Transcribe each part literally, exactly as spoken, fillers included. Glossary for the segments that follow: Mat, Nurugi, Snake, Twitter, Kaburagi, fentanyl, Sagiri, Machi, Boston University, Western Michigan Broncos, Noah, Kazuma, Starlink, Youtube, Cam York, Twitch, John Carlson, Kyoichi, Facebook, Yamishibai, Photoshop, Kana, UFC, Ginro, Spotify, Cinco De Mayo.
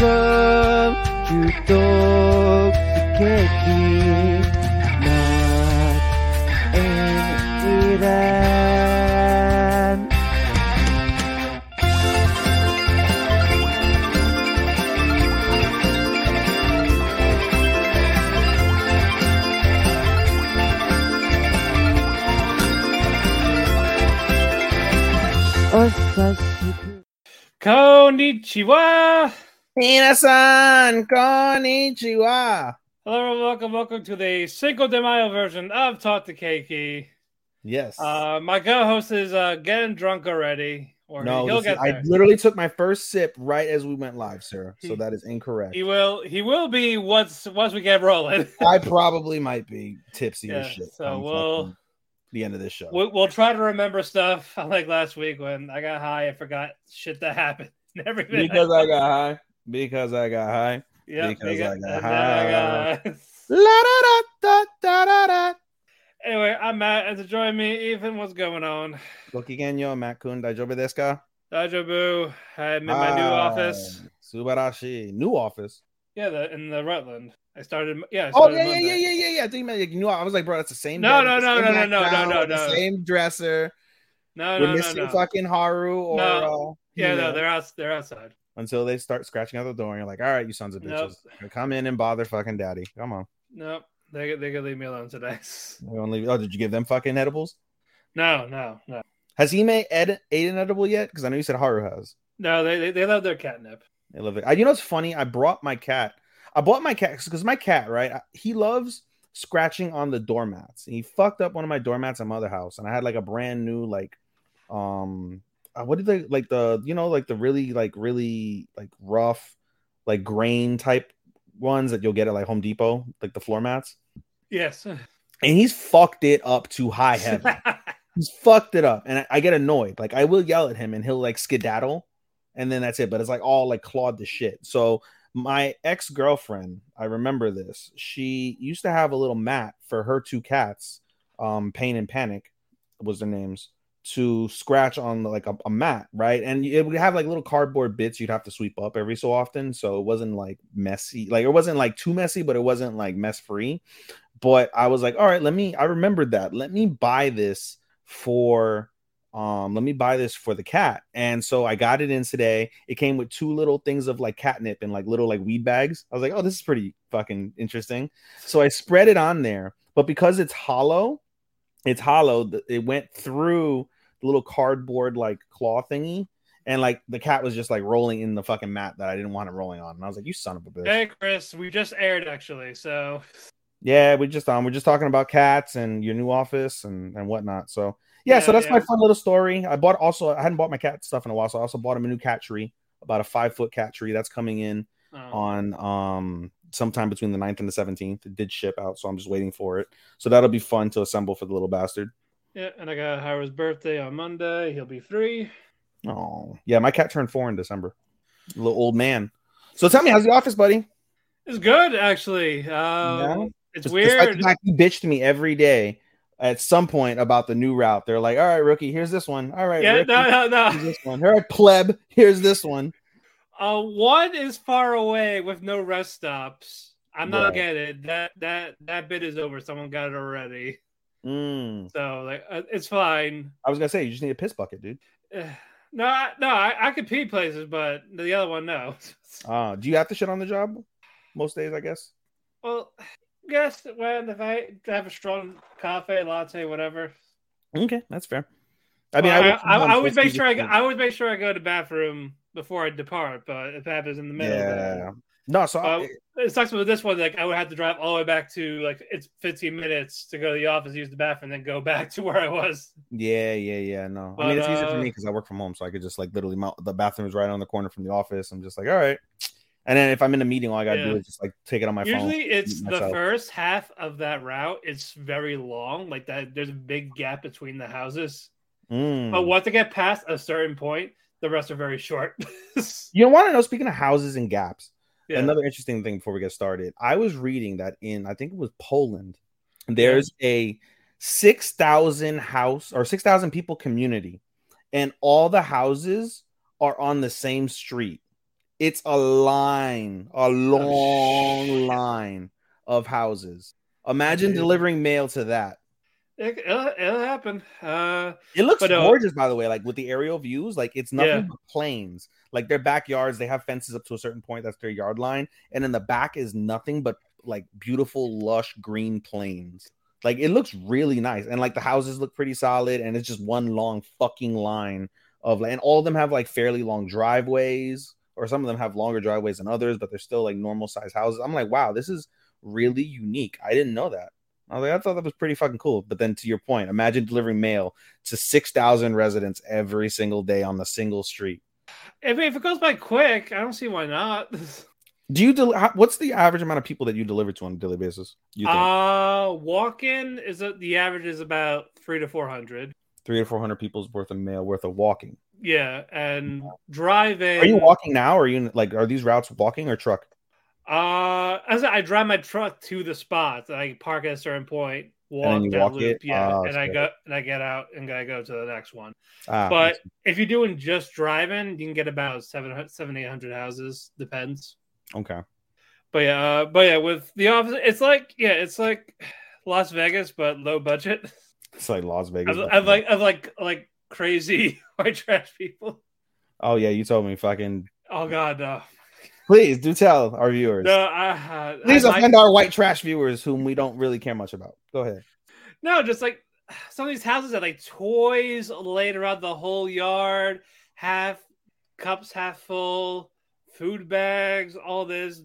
Welcome to Tokeki, not in Iran. Konnichiwa! Minasan, konnichiwa! Hello and welcome, welcome to the Cinco de Mayo version of Talk to Keiki. Yes. Uh, my co-host is uh, getting drunk already. Or no, he'll get is, there. I literally took my first sip right as we went live, sir. He, so that is incorrect. He will He will be once once we get rolling. I probably might be tipsy yeah, as shit. So I'm we'll... Fucking... the end of this show. We'll try to remember stuff like last week when I got high. I forgot shit that happened. Everything because I got high. Because I got high. Yeah. Because I got high. Anyway, I'm Matt, and to join me, Ethan, what's going on? Gokigenyo, Matt Kun, Daijobu desu ka? Daijobu. I'm in my new office. Subarashi. New office? Yeah, the, in the Rutland. I started. Yeah. I started oh yeah, Monday. yeah, yeah, yeah, yeah. I think you meant like, you know, I was like, bro, that's the same. No, guy, no, no, no, no, no, no, no, no. Same dresser. No, no, We're missing no, no. fucking Haru or. No. Uh, yeah, no, know. they're out. They're outside. Until they start scratching out the door, and you're like, all right, you sons of bitches, nope. Come in and bother fucking daddy. Come on. Nope. They they could leave me alone today. They won't leave. Oh, did you give them fucking edibles? No, no, no. Has Hime ed- ate an edible yet? Because I know you said Haru has. No, they they, they love their catnip. They love it. I, you know what's funny? I brought my cat. I bought my cat because my cat, right? He loves scratching on the doormats. And he fucked up one of my doormats at my other house, and I had like a brand new, like, um, what did they like the you know like the really like really like rough like grain type ones that you'll get at like Home Depot, like the floor mats. Yes. And he's fucked it up to high heaven. He's fucked it up, and I, I get annoyed. Like I will yell at him, and he'll like skedaddle, and then that's it. But it's like all like clawed to shit. So. My ex-girlfriend, I remember this, she used to have a little mat for her two cats, um, Pain and Panic was their names, to scratch on like a, a mat, right? And it would have like little cardboard bits you'd have to sweep up every so often, so it wasn't like messy. Like it wasn't like too messy, but it wasn't like mess-free. But I was like, all right, let me, I remembered that. Let me buy this for... Um, let me buy this for the cat. And so I got it in today. It came with two little things of like catnip and like little like weed bags. I was like, oh, this is pretty fucking interesting. So I spread it on there, but because it's hollow, it's hollow. It went through the little cardboard, like claw thingy. And like the cat was just like rolling in the fucking mat that I didn't want it rolling on. And I was like, you son of a bitch. Hey Chris, we just aired actually. So yeah, we just, um, we're just talking about cats and your new office and, and whatnot. So Yeah, yeah, so that's yeah. my fun little story. I bought also, I hadn't bought my cat stuff in a while, so I also bought him a new cat tree, about a five foot cat tree that's coming in oh. on um sometime between the ninth and the seventeenth. It did ship out, so I'm just waiting for it. So that'll be fun to assemble for the little bastard. Yeah, and I got Hira's birthday on Monday. He'll be three. Oh, yeah, my cat turned four in December. Little old man. So tell me, how's the office, buddy? It's good, actually. Um, yeah. It's just, weird. He bitched me every day. At some point about the new route, they're like, all right, rookie, here's this one. All right, yeah, rookie, no, no, no. Here's this one. All right, pleb, here's this one. Uh, one is far away with no rest stops. I'm not right. getting it. That that that bit is over. Someone got it already. Mm. So like, uh, it's fine. I was gonna say you just need a piss bucket, dude. Uh, no, I, no, I, I could pee places, but the other one, no. uh, do you have to shit on the job most days? I guess. Well. Guess when if I have a strong coffee, latte, whatever. Okay, that's fair. I mean, well, I, I, I, I always make sure I, I always make sure I go to the bathroom before I depart, but if that is in the middle, yeah, then, No, so uh, I, it sucks with this one. Like, I would have to drive all the way back to like it's fifteen minutes to go to the office, use the bathroom, and then go back to where I was. Yeah, yeah, yeah. No, but, I mean it's uh, easy for me because I work from home, so I could just like literally my, the bathroom is right on the corner from the office. I'm just like, all right. And then if I'm in a meeting, all I gotta yeah. do is just like take it on my Usually phone. Usually, it's the first half of that route. It's very long. Like that, there's a big gap between the houses. Mm. But once I get past a certain point, the rest are very short. You want to know? Speaking of houses and gaps, yeah. another interesting thing before we get started. I was reading that in I think it was Poland. There's yeah. a six thousand house or six thousand people community, and all the houses are on the same street. It's a line, a long oh, line of houses. Imagine Dude. delivering mail to that. It, it'll, it'll happen. Uh, it looks but, gorgeous, uh, by the way, like with the aerial views. Like it's nothing yeah. but plains. Like their backyards, they have fences up to a certain point. That's their yard line. And in the back is nothing but like beautiful, lush, green plains. Like it looks really nice. And like the houses look pretty solid. And it's just one long fucking line of, and all of them have like fairly long driveways. Or some of them have longer driveways than others, but they're still like normal size houses. I'm like, wow, this is really unique. I didn't know that. I was like, I thought that was pretty fucking cool. But then to your point, imagine delivering mail to six thousand residents every single day on a single street. If, if it goes by quick, I don't see why not. Do you? Del- what's the average amount of people that you deliver to on a daily basis? You think? Uh, walk-in is a, the average is about three to four hundred. Three to four hundred people's worth of mail worth of walking. Yeah, and driving. Are you walking now, or are you like? Are these routes walking or truck? Uh, as I drive my truck to the spot, I park at a certain point, walk that walk loop, it? yeah, oh, and I good. go and I get out and I go to the next one. Ah, but if you're doing just driving, you can get about seven, seven, eight hundred houses. Depends. Okay. But yeah, uh, but yeah, with the office, it's like yeah, it's like Las Vegas, but low budget. It's like Las Vegas. I like I like like. crazy white trash people. Oh yeah, you told me fucking. Oh god, no. Please do tell our viewers. No, I, uh, please I offend like... our white trash viewers, whom we don't really care much about. Go ahead. No, just like some of these houses have like toys laid around the whole yard, half cups, half full, food bags, all this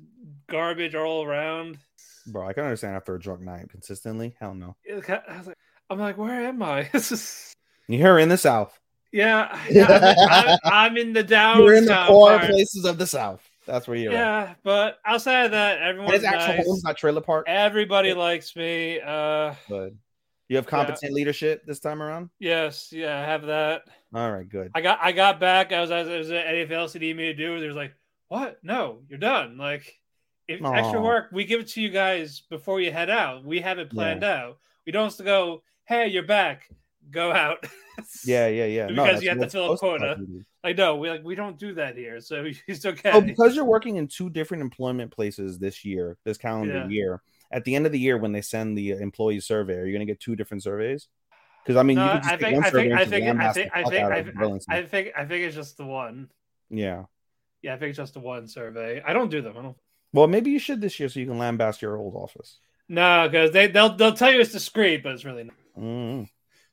garbage all around. Bro, I can understand after a drunk night consistently. Hell no. I was like, I'm like, where am I? This is. You're in the South. Yeah, yeah I'm, I'm, I'm in the down. You're in the poor places of the South. That's where you are. Yeah, but outside of that, everyone's nice. Actual home's not trailer park. Everybody yeah. likes me. Uh, good. You have competent yeah. leadership this time around? Yes. Yeah, I have that. All right, good. I got I got back. I was, I was, I was at anything else you need me to do. There's like, what? No, you're done. Like, if Aww. extra work, we give it to you guys before you head out. We have it planned yeah. out. We don't have to go, hey, you're back. Go out. Yeah, yeah, yeah. Because no, you have to fill a quota. I know. We like we don't do that here, so it's okay. Oh, because you're working in two different employment places this year, this calendar yeah. year. At the end of the year, when they send the employee survey, are you going to get two different surveys? Because I mean, no, you can just I think, I think, I think, I think, I think, I think, I think, I think it's just the one. Yeah. Yeah, I think it's just the one survey. I don't do them. I don't. Well, maybe you should this year, so you can lambast your old office. No, because they they'll they'll tell you it's discreet, but it's really not. Mm-hmm.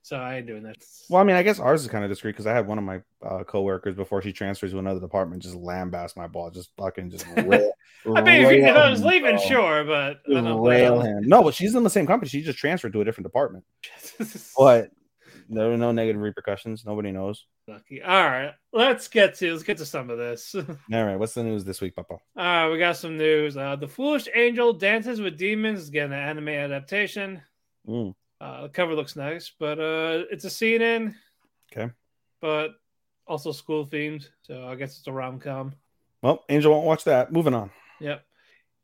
So I ain't doing that. Well, I mean, I guess ours is kind of discreet because I had one of my uh, coworkers before she transfers to another department just lambast my boss, just fucking just rail. I mean, if, you, if I was leaving, sure, but I don't rail him. No, but she's in the same company. She just transferred to a different department. But there were no negative repercussions. Nobody knows. Lucky. All right, let's get to let's get to some of this. All right, what's the news this week, Papa? All right, we got some news. Uh, the Foolish Angel Dances with Demons, again, an anime adaptation. Mm. Uh, the cover looks nice, but uh, it's a C N N. Okay. But also school themed, so I guess it's a rom-com. Well, Angel won't watch that. Moving on. Yep.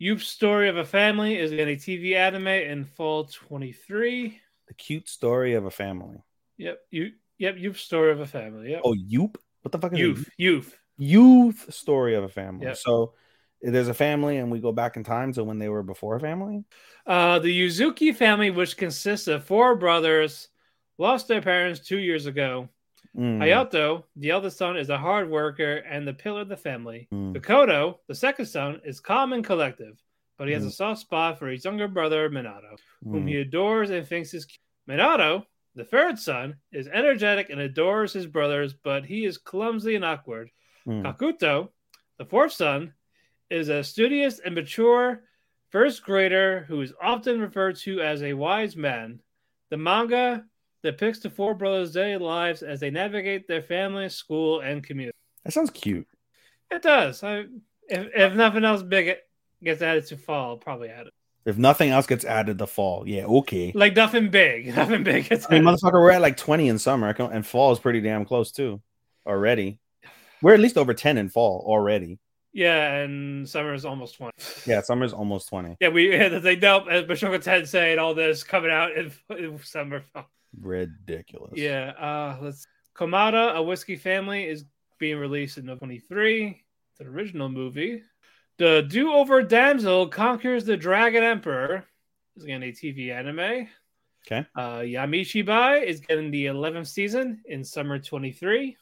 Youpe's Story of a Family is getting a T V anime in fall twenty-three. The Cute Story of a Family. Yep. You. Yep. Youpe's Story of a Family. Yep. Oh, Youpe? What the fuck is Youth. Youth. Youth Story of a Family. Yep. So... there's a family, and we go back in time to when they were before a family. Uh, the Yuzuki family, which consists of four brothers, lost their parents two years ago. Mm. Hayato, the eldest son, is a hard worker and the pillar of the family. Mm. Makoto, the second son, is calm and collective, but he has mm. a soft spot for his younger brother, Minato, mm. whom he adores and thinks is cute. Minato, the third son, is energetic and adores his brothers, but he is clumsy and awkward. Mm. Kakuto, the fourth son, is a studious and mature first grader who is often referred to as a wise man. The manga depicts the four brothers' daily lives as they navigate their family, school, and community. That sounds cute. It does. I, if, if nothing else big gets added to fall, I'll probably add it. If nothing else gets added to fall, yeah, okay. Like nothing big. Nothing big gets added. I mean, motherfucker, we're at like twenty in summer, and fall is pretty damn close too already. We're at least over ten in fall already. Yeah, and summer is almost twenty. Yeah, summer is almost twenty. Yeah, we had the thing, nope, as Bashoka Tensei and all this coming out in, in summer. Ridiculous. Yeah, uh, let's. Komada, a whiskey family, is being released in twenty-three, the original movie. The Do-Over Damsel Conquers the Dragon Emperor is getting a T V anime. Okay. Uh, Yamishibai is getting the eleventh season in summer twenty-three.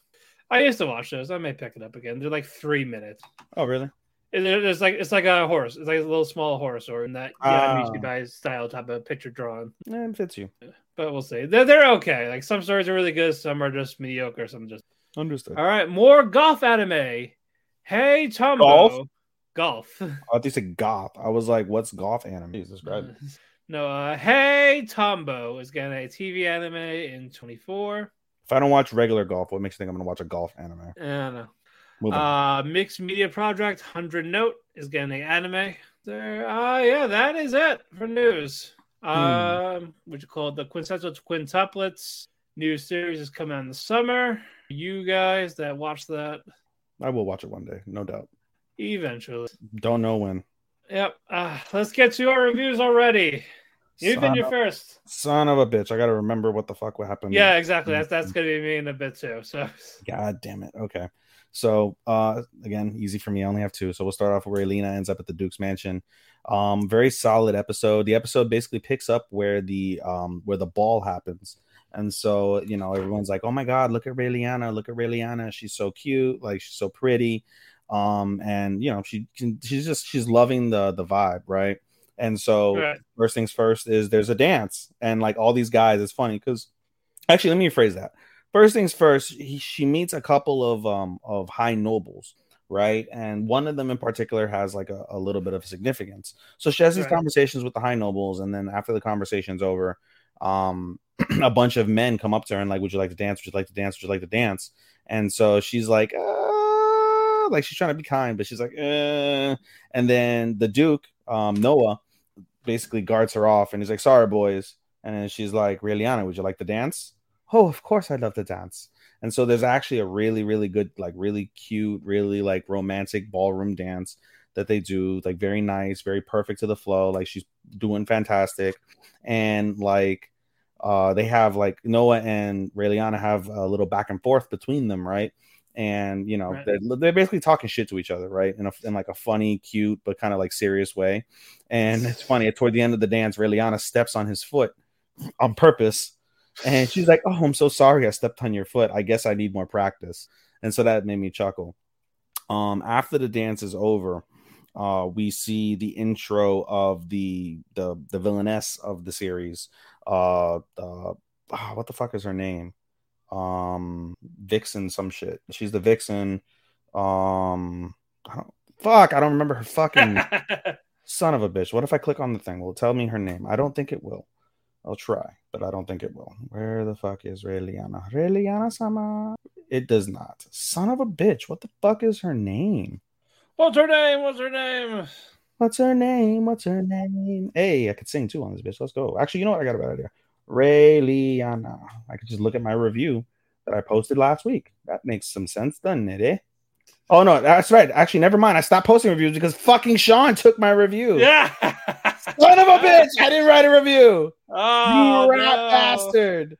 I used to watch those. I may pick it up again. They're like three minutes. Oh, really? It's like it's like a horse. It's like a little small horse, or in that uh, Yamishibai style type of picture drawing. It fits you, but we'll see. They're they're okay. Like some stories are really good, some are just mediocre, some just understood. All right, more golf anime. Hey, Tombo. Golf. Golf. Oh, they said golf. I was like, what's golf anime? Jesus Christ. No. Uh, hey, Tombo is getting a T V anime in twenty-four. If I don't watch regular golf, what makes you think I'm going to watch a golf anime? I don't know. Uh, Mixed Media Project one hundred Note is getting an anime. There, uh, yeah, that is it for news. Um, uh, mm. What you call it? The Quintessential Quintuplets new series is coming out in the summer. You guys that watch that, I will watch it one day, no doubt. Eventually, don't know when. Yep. Uh, let's get to our reviews already. You've been your first. Son of a bitch. I got to remember what the fuck would happen. Yeah, exactly. That's that's going to be me in a bit too. So. God damn it. Okay. So, uh, again, easy for me. I only have two. So we'll start off where Raeliana ends up at the Duke's Mansion. Um, very solid episode. The episode basically picks up where the um, where the ball happens. And so, you know, everyone's like, oh, my God, look at Raeliana. Look at Raeliana. She's so cute. Like, she's so pretty. Um, and, you know, she she's just she's loving the the vibe. Right. And so right. First things first is there's a dance and like all these guys. It's funny because actually, let me rephrase that. First things first, he, she meets a couple of um of high nobles. Right. And one of them in particular has like a, a little bit of significance. So she has these right. conversations with the high nobles. And then after the conversation's over, um, a bunch of men come up to her and like, would you like to dance? Would you like to dance? Would you like to dance? And so she's like, uh, like she's trying to be kind, but she's like, uh. And then the Duke, um, Noah, basically guards her off and he's like, sorry boys. And then she's like, Raeliana, would you like to dance? Oh, of course I'd love to dance. And so there's actually a really really good, like really cute, really like romantic ballroom dance that they do, like very nice, very perfect to the flow. Like she's doing fantastic. And like uh they have like Noah and Raeliana have a little back and forth between them, right? And, you know, right. they're, they're basically talking shit to each other, right? In, a, in like a funny, cute, but kind of like serious way. And it's funny. Toward the end of the dance, Raeliana steps on his foot on purpose. And she's like, oh, I'm so sorry I stepped on your foot. I guess I need more practice. And so that made me chuckle. Um, after the dance is over, uh, we see the intro of the the, the villainess of the series. Uh, uh, oh, what the fuck is her name? um Vixen some shit. She's the Vixen. Um I don't, fuck, I don't remember her fucking son of a bitch. What if I click on the thing? Will it tell me her name? I don't think it will. I'll try, but I don't think it will. Where the fuck is Raeliana? Raeliana sama. It does not. Son of a bitch. What the fuck is her name? What's her name? What's her name? What's her name? What's her name? Hey, I could sing too on this bitch. Let's go. Actually, you know what? I got a bad idea. Raeliana. I could just look at my review that I posted last week. That makes some sense, doesn't it? Eh? Oh no, that's right. Actually, never mind. I stopped posting reviews because fucking Sean took my review. Yeah, son of a bitch! I didn't write a review. Oh, you rat no. bastard!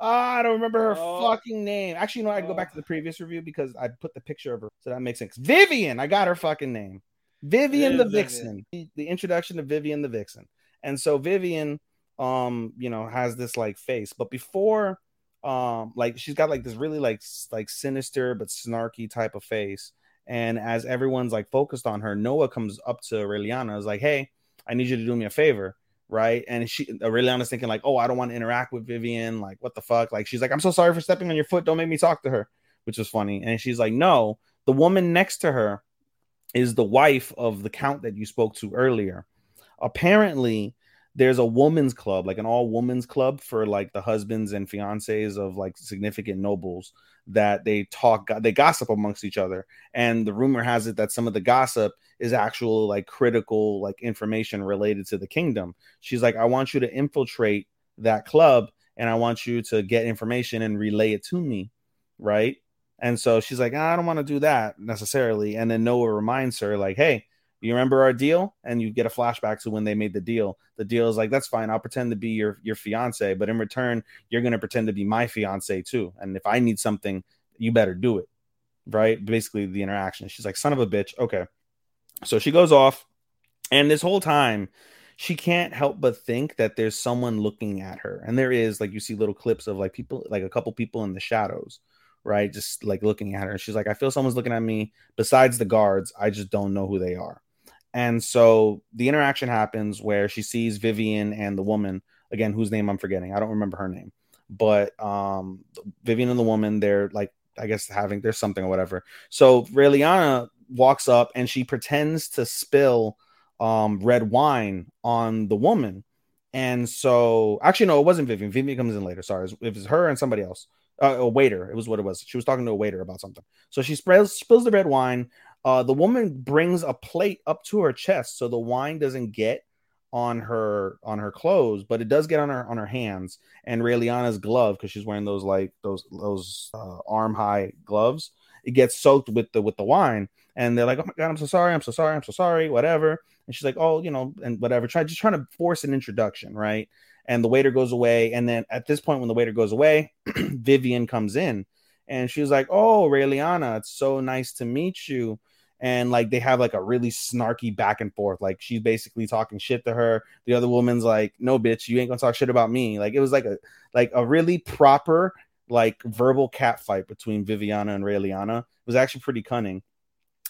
Oh, I don't remember her oh. fucking name. Actually, you know, I go back to the previous review because I put the picture of her, so that makes sense. Vivian. I got her fucking name. Vivian yeah, the Vixen. Vivian. The introduction to Vivian the Vixen, and so Vivian. um you know has this like face, but before um like she's got like this really like like sinister but snarky type of face. And as everyone's like focused on her, Noah comes up to Raeliana, is like, hey, I need you to do me a favor, right? And she Raeliana's thinking like, oh, I don't want to interact with Vivian, like what the fuck. Like she's like, I'm so sorry for stepping on your foot, don't make me talk to her, which was funny. And she's like, no. The woman next to her is the wife of the count that you spoke to earlier. Apparently, there's a woman's club, like an all-women's club for like the husbands and fiancés of like significant nobles that they talk, they gossip amongst each other. And the rumor has it that some of the gossip is actual like critical like information related to the kingdom. She's like, I want you to infiltrate that club and I want you to get information and relay it to me, right? And so she's like, I don't want to do that necessarily. And then Noah reminds her like, hey, you remember our deal? And you get a flashback to when they made the deal. The deal is like, that's fine. I'll pretend to be your, your fiance, but in return, you're going to pretend to be my fiance too. And if I need something, you better do it. Right. Basically the interaction. She's like, son of a bitch. Okay. So she goes off. And this whole time she can't help but think that there's someone looking at her. And there is, like, you see little clips of like people, like a couple people in the shadows, right? Just like looking at her. She's like, I feel someone's looking at me besides the guards. I just don't know who they are. And so the interaction happens where she sees Vivian and the woman, again, whose name I'm forgetting. I don't remember her name. But um, Vivian and the woman, they're like, I guess having, there's something or whatever. So Raeliana walks up and she pretends to spill um, red wine on the woman. And so, actually, no, it wasn't Vivian. Vivian comes in later. Sorry, it was her and somebody else. Uh, a waiter. It was what it was. She was talking to a waiter about something. So she spills, spills the red wine. Uh, the woman brings a plate up to her chest so the wine doesn't get on her on her clothes, but it does get on her on her hands and Raeliana's glove, because she's wearing those like those those uh, arm high gloves. It gets soaked with the with the wine, and they're like, "Oh my god, I'm so sorry, I'm so sorry, I'm so sorry," whatever. And she's like, "Oh, you know," and whatever. Try just trying to force an introduction, right? And the waiter goes away, and then at this point, when the waiter goes away, Vivian comes in, and she's like, "Oh, Raeliana, it's so nice to meet you." And like they have like a really snarky back and forth. Like she's basically talking shit to her. The other woman's like, "No, bitch, you ain't gonna talk shit about me." Like it was like a like a really proper like verbal cat fight between Viviana and Raeliana. It was actually pretty cunning.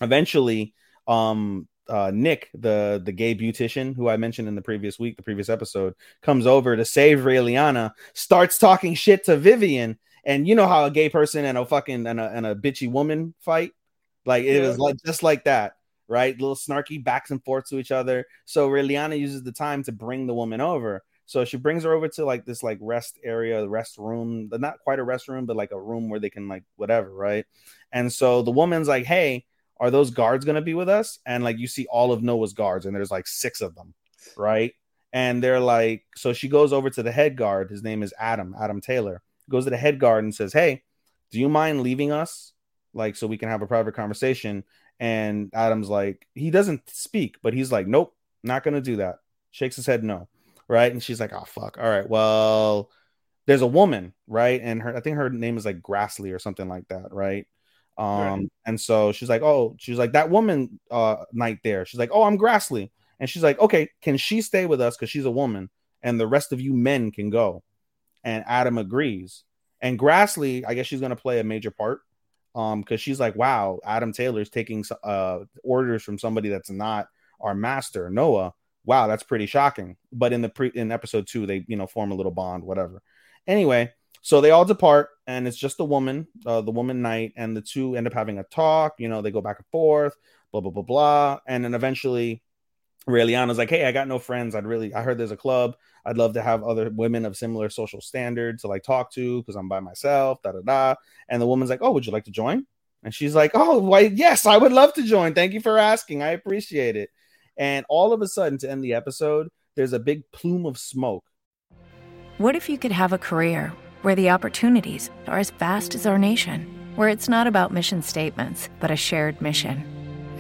Eventually, um, uh, Nick, the the gay beautician who I mentioned in the previous week, the previous episode, comes over to save Raeliana. Starts talking shit to Vivian, and you know how a gay person and a fucking and a, and a bitchy woman fight. Like it yeah. was like just like that, right? Little snarky backs and forth to each other. So Raeliana uses the time to bring the woman over. So she brings her over to like this like rest area, the rest room, not quite a rest room, but like a room where they can like whatever, right? And so the woman's like, "Hey, are those guards gonna be with us?" And like you see all of Noah's guards, and there's like six of them, right? And they're like, so she goes over to the head guard. His name is Adam, Adam Taylor. Goes to the head guard and says, "Hey, do you mind leaving us? Like, so we can have a private conversation." And Adam's like, he doesn't speak, but he's like, "Nope, not going to do that." Shakes his head no, right? And she's like, "Oh, fuck. All right, well, there's a woman," right? And her, I think her name is like Grassley or something like that, right? Um, right. And so she's like, oh, she's like, "That woman uh, night there." She's like, "Oh, I'm Grassley." And she's like, "Okay, can she stay with us? Because she's a woman and the rest of you men can go." And Adam agrees. And Grassley, I guess she's going to play a major part. Um, because she's like, wow, Adam Taylor's taking uh, orders from somebody that's not our master, Noah. Wow, that's pretty shocking. But in the pre- in episode two, they you know form a little bond, whatever. Anyway, so they all depart, and it's just the woman, uh, the woman knight, and the two end up having a talk. You know, they go back and forth, blah blah blah blah, and then eventually, Raeliana's like, "Hey, I got no friends. I'd really, I heard there's a club. I'd love to have other women of similar social standard to like talk to because I'm by myself." Da da da. And the woman's like, "Oh, would you like to join?" And she's like, "Oh, why? Yes, I would love to join. Thank you for asking. I appreciate it." And all of a sudden, to end the episode, there's a big plume of smoke. What if you could have a career where the opportunities are as vast as our nation, where it's not about mission statements, but a shared mission?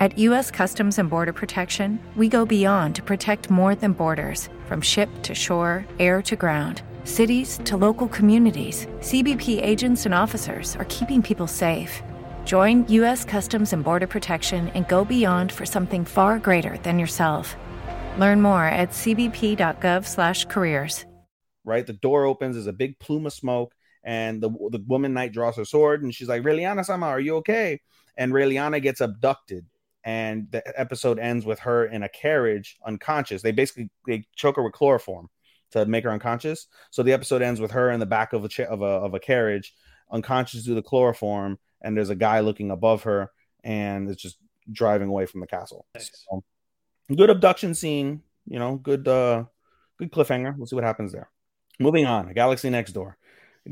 At U S Customs and Border Protection, we go beyond to protect more than borders. From ship to shore, air to ground, cities to local communities, C B P agents and officers are keeping people safe. Join U S Customs and Border Protection and go beyond for something far greater than yourself. Learn more at c b p dot gov slash careers. Right, the door opens, there's a big plume of smoke, and the, the woman knight draws her sword, and she's like, "Raeliana-sama, are you okay?" And Raeliana gets abducted. And the episode ends with her in a carriage, unconscious. They basically they choke her with chloroform to make her unconscious. So the episode ends with her in the back of a cha- of a of a carriage, unconscious through the chloroform. And there's a guy looking above her, and it's just driving away from the castle. Nice. So, good abduction scene, you know, good uh, good cliffhanger. We'll see what happens there. Moving on, Galaxy Next Door.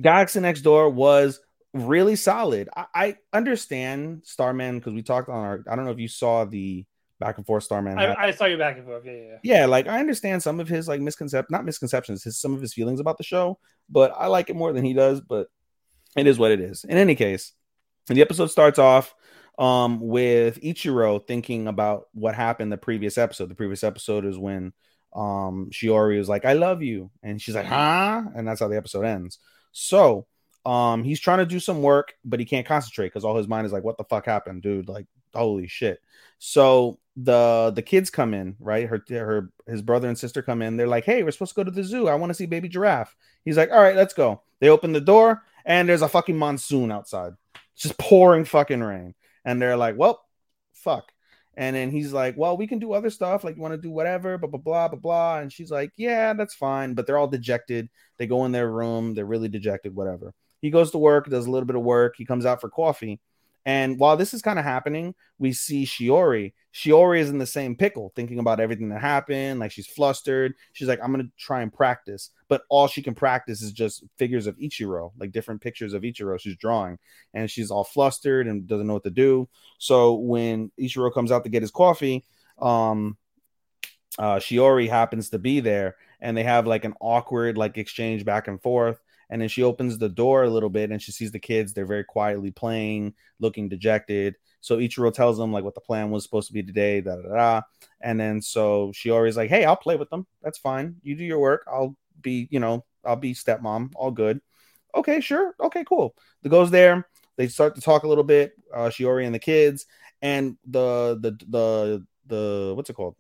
Galaxy Next Door was really solid. I, I understand Starman, because we talked on our, I don't know if you saw the back and forth Starman. I, I saw you back and forth. Yeah, yeah, yeah. Yeah, like I understand some of his like misconceptions, not misconceptions, his some of his feelings about the show, but I like it more than he does. But it is what it is. In any case, and the episode starts off um, with Ichiro thinking about what happened the previous episode. The previous episode is when um, Shiori was like, "I love you," and she's like, "Huh?" And that's how the episode ends. So um, he's trying to do some work, but he can't concentrate because all his mind is like, "What the fuck happened, dude? Like, holy shit!" So the the kids come in, right? Her her his brother and sister come in. They're like, "Hey, we're supposed to go to the zoo. I want to see baby giraffe." He's like, "All right, let's go." They open the door, and there's a fucking monsoon outside. It's just pouring fucking rain. And they're like, well, fuck. And then he's like, well, we can do other stuff. Like, you want to do whatever, blah, blah, blah, blah, blah. And she's like, yeah, that's fine. But they're all dejected. They go in their room. They're really dejected, whatever. He goes to work, does a little bit of work. He comes out for coffee. And while this is kind of happening, we see Shiori. Shiori is in the same pickle, thinking about everything that happened. Like, she's flustered. She's like, I'm going to try and practice. But all she can practice is just figures of Ichiro, like different pictures of Ichiro she's drawing. And she's all flustered and doesn't know what to do. So when Ichiro comes out to get his coffee, um, uh, Shiori happens to be there. And they have, like, an awkward, like, exchange back and forth. And then she opens the door a little bit and she sees the kids. They're very quietly playing, looking dejected. So Ichiro tells them like what the plan was supposed to be today. Da, da, da. And then so Shiori's like, hey, I'll play with them. That's fine. You do your work. I'll be, you know, I'll be stepmom. All good. Okay, sure. Okay, cool. It goes there. They start to talk a little bit. Uh, Shiori and the kids and the, the, the, the, what's it called?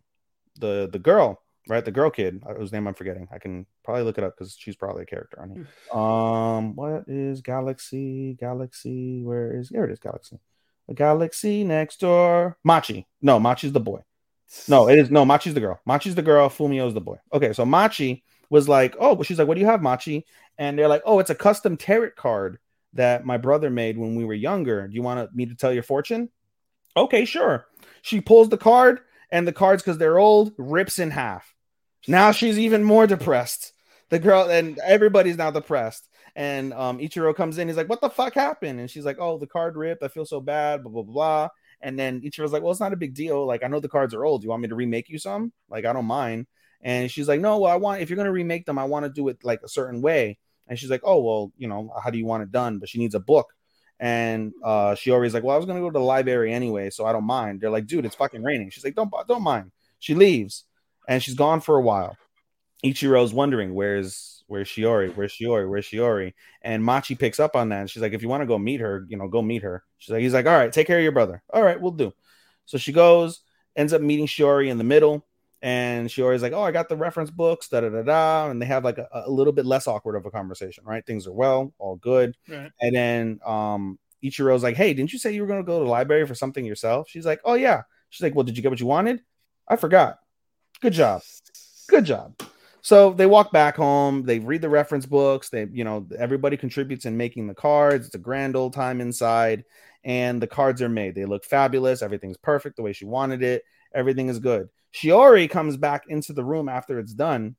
The, the girl. Right, the girl kid whose name I'm forgetting. I can probably look it up because she's probably a character on here. Um, what is Galaxy? Galaxy, where is here? It is Galaxy. A Galaxy Next Door. Machi. No, Machi's the boy. No, it is no. Machi's the girl. Machi's the girl. Fumio's the boy. Okay, so Machi was like, oh, but she's like, what do you have, Machi? And they're like, oh, it's a custom tarot card that my brother made when we were younger. Do you want me to tell your fortune? Okay, sure. She pulls the card. And the cards, because they're old, rips in half. Now she's even more depressed. The girl, and everybody's now depressed. And um, Ichiro comes in. He's like, what the fuck happened? And she's like, oh, the card ripped. I feel so bad, blah, blah, blah. And then Ichiro's like, well, it's not a big deal. Like, I know the cards are old. Do you want me to remake you some? Like, I don't mind. And she's like, no, well, I want, if you're going to remake them, I want to do it like a certain way. And she's like, oh, well, you know, how do you want it done? But she needs a book. And uh, Shiori's like, well, I was going to go to the library anyway, so I don't mind. They're like, dude, it's fucking raining. She's like, don't don't mind. She leaves, and she's gone for a while. Ichiro's wondering, where's where's Shiori? Where's Shiori? Where's Shiori? And Machi picks up on that, and she's like, if you want to go meet her, you know, go meet her. She's like, he's like, all right, take care of your brother. All right, we'll do. So she goes, ends up meeting Shiori in the middle, and Shiori's like, oh, I got the reference books, da-da-da-da, and they have like a, a little bit less awkward of a conversation, right? Things are well, all good. Right. And then um, Ichiro's like, hey, didn't you say you were going to go to the library for something yourself? She's like, oh, yeah. She's like, well, did you get what you wanted? I forgot. Good job. Good job. So they walk back home. They read the reference books. They, you know, everybody contributes in making the cards. It's a grand old time inside, and the cards are made. They look fabulous. Everything's perfect the way she wanted it. Everything is good. Shiori comes back into the room after it's done,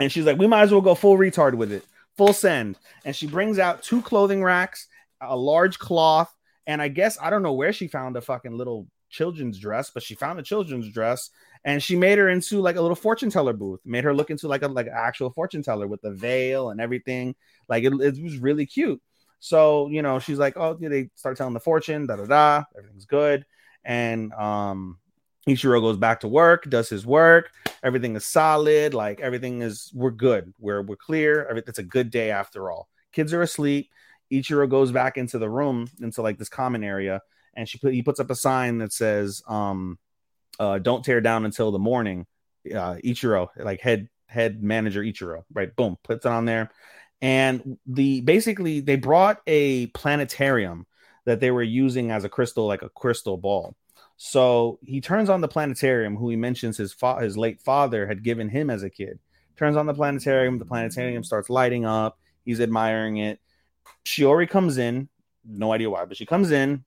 and she's like, we might as well go full retard with it, full send. And she brings out two clothing racks, a large cloth, and I guess, I don't know where she found a fucking little children's dress, but she found a children's dress, and she made her into like a little fortune teller booth, made her look into like a like an actual fortune teller with the veil and everything. Like, it, it was really cute. So, you know, she's like, oh, they start telling the fortune, da-da-da, everything's good. And, um... Ichiro goes back to work, does his work. Everything is solid. Like, everything is, we're good. We're we're clear. Every, it's a good day after all. Kids are asleep. Ichiro goes back into the room, into like this common area, and she put, he puts up a sign that says, um, uh, "Don't tear down until the morning." Uh, Ichiro, like head head manager Ichiro, right? Boom, puts it on there, and the basically they brought a planetarium that they were using as a crystal, like a crystal ball. So he turns on the planetarium, who he mentions his fa- his late father had given him as a kid. Turns on the planetarium. The planetarium starts lighting up. He's admiring it. Shiori comes in. No idea why, but she comes in.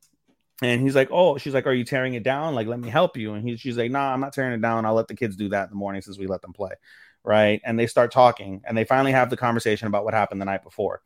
And he's like, oh, she's like, are you tearing it down? Like, let me help you. And he, she's like, nah, I'm not tearing it down. I'll let the kids do that in the morning since we let them play. Right. And they start talking and they finally have the conversation about what happened the night before.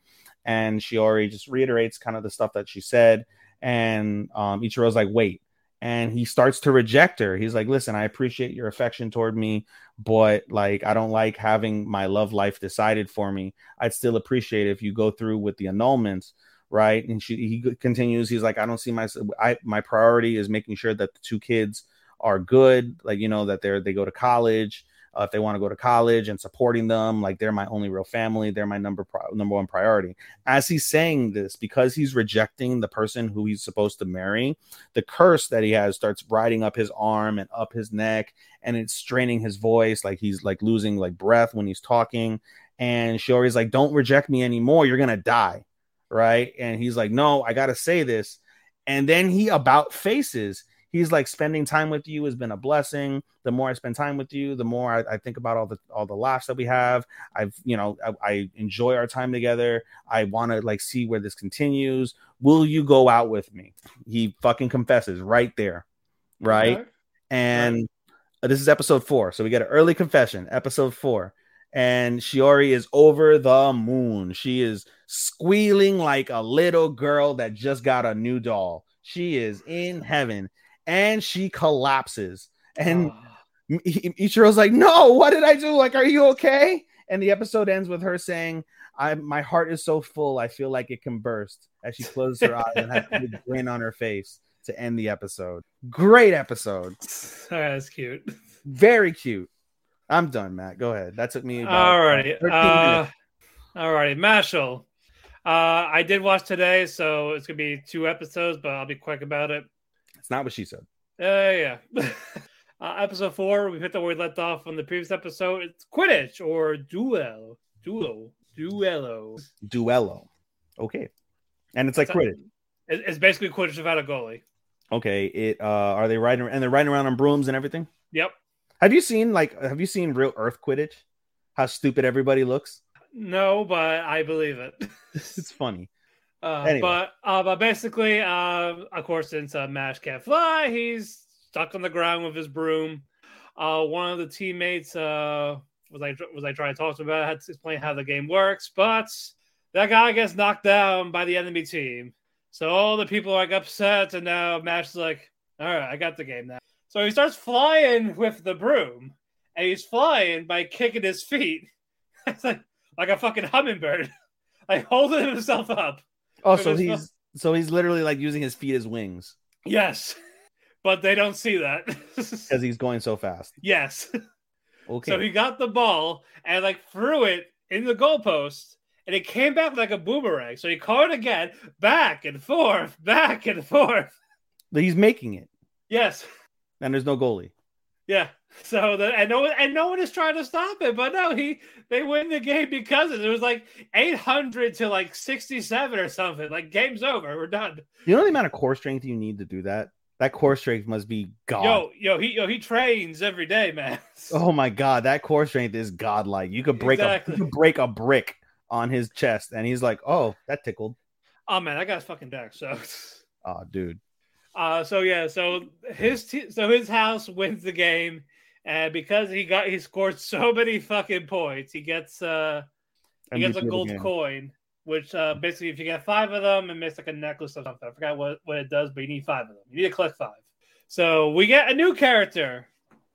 And Shiori just reiterates kind of the stuff that she said. And um, Ichiro's like, wait. And he starts to reject her. He's like, listen, I appreciate your affection toward me, but like, I don't like having my love life decided for me. I'd still appreciate it if you go through with the annulments. Right. And she, he continues. He's like, I don't see my, I, my priority is making sure that the two kids are good. Like, you know, that they're, they go to college uh, if they want to go to college and supporting them. Like, they're my only real family. They're my number, pro- number one priority. As he's saying this, because he's rejecting the person who he's supposed to marry, the curse that he has starts riding up his arm and up his neck, and it's straining his voice. Like, he's like losing like breath when he's talking. And Shiori's like, don't reject me anymore. You're going to die. Right. And he's like, no, I got to say this. And then he about faces. He's like, spending time with you has been a blessing. The more I spend time with you, the more I, I think about all the all the laughs that we have. I've, you know, I, I enjoy our time together. I want to like see where this continues. Will you go out with me? He fucking confesses right there. Right. Okay. And right. This is episode four. So we get an early confession. Episode four. And Shiori is over the moon. She is squealing like a little girl that just got a new doll. She is in heaven. And she collapses. And oh. Ichiro's like, no, what did I do? Like, are you okay? And the episode ends with her saying, I, my heart is so full, I feel like it can burst. As she closes her eyes and has a big grin on her face to end the episode. Great episode. Oh, that's cute. Very cute. I'm done, Matt. Go ahead. That took me about all right. Uh, all right, Mashal. Uh, I did watch today, so it's gonna be two episodes, but I'll be quick about it. It's not what she said. Uh, yeah, yeah. uh, episode four. We picked up where we left off on the previous episode. It's Quidditch or duel, duo, duello, duello. Okay, and it's like it's Quidditch. Not, it's basically Quidditch without a goalie. Okay. It. Uh, are they riding and they're riding around on brooms and everything? Yep. Have you seen like have you seen real Earth Quidditch? How stupid everybody looks? No, but I believe it. It's funny. Uh, anyway. But uh, but basically, uh, of course, since uh, Mash can't fly, he's stuck on the ground with his broom. Uh, one of the teammates uh, was I was I trying to talk to him about it, had to explain how the game works, but that guy gets knocked down by the enemy team. So all the people are like upset, and now Mash is like, "All right, I got the game now." So he starts flying with the broom, and he's flying by kicking his feet. It's like, like a fucking hummingbird, like holding himself up. Oh, so he's stuff. so he's literally like using his feet as wings. Yes, but they don't see that because he's going so fast. Yes. Okay. So he got the ball and like threw it in the goalpost, and it came back like a boomerang. So he caught it again, back and forth, back and forth. He's making it. Yes. And there's no goalie. Yeah. So the, and no and no one is trying to stop it, but no, he they win the game because it was like eight hundred to like sixty-seven or something. Like, game's over. We're done. You know the amount of core strength you need to do that? That core strength must be god. Yo, yo, he yo he trains every day, man. Oh my god, that core strength is godlike. You could break exactly. a you could break a brick on his chest, and he's like, oh, that tickled. Oh man, that guy's fucking decked. So oh dude. Uh, so yeah, so his te- so his house wins the game, and because he got he scored so many fucking points, he gets uh he gets a gold coin, which uh, basically if you get five of them, it makes like a necklace or something. I forgot what, what it does, but you need five of them. You need to collect five. So we get a new character,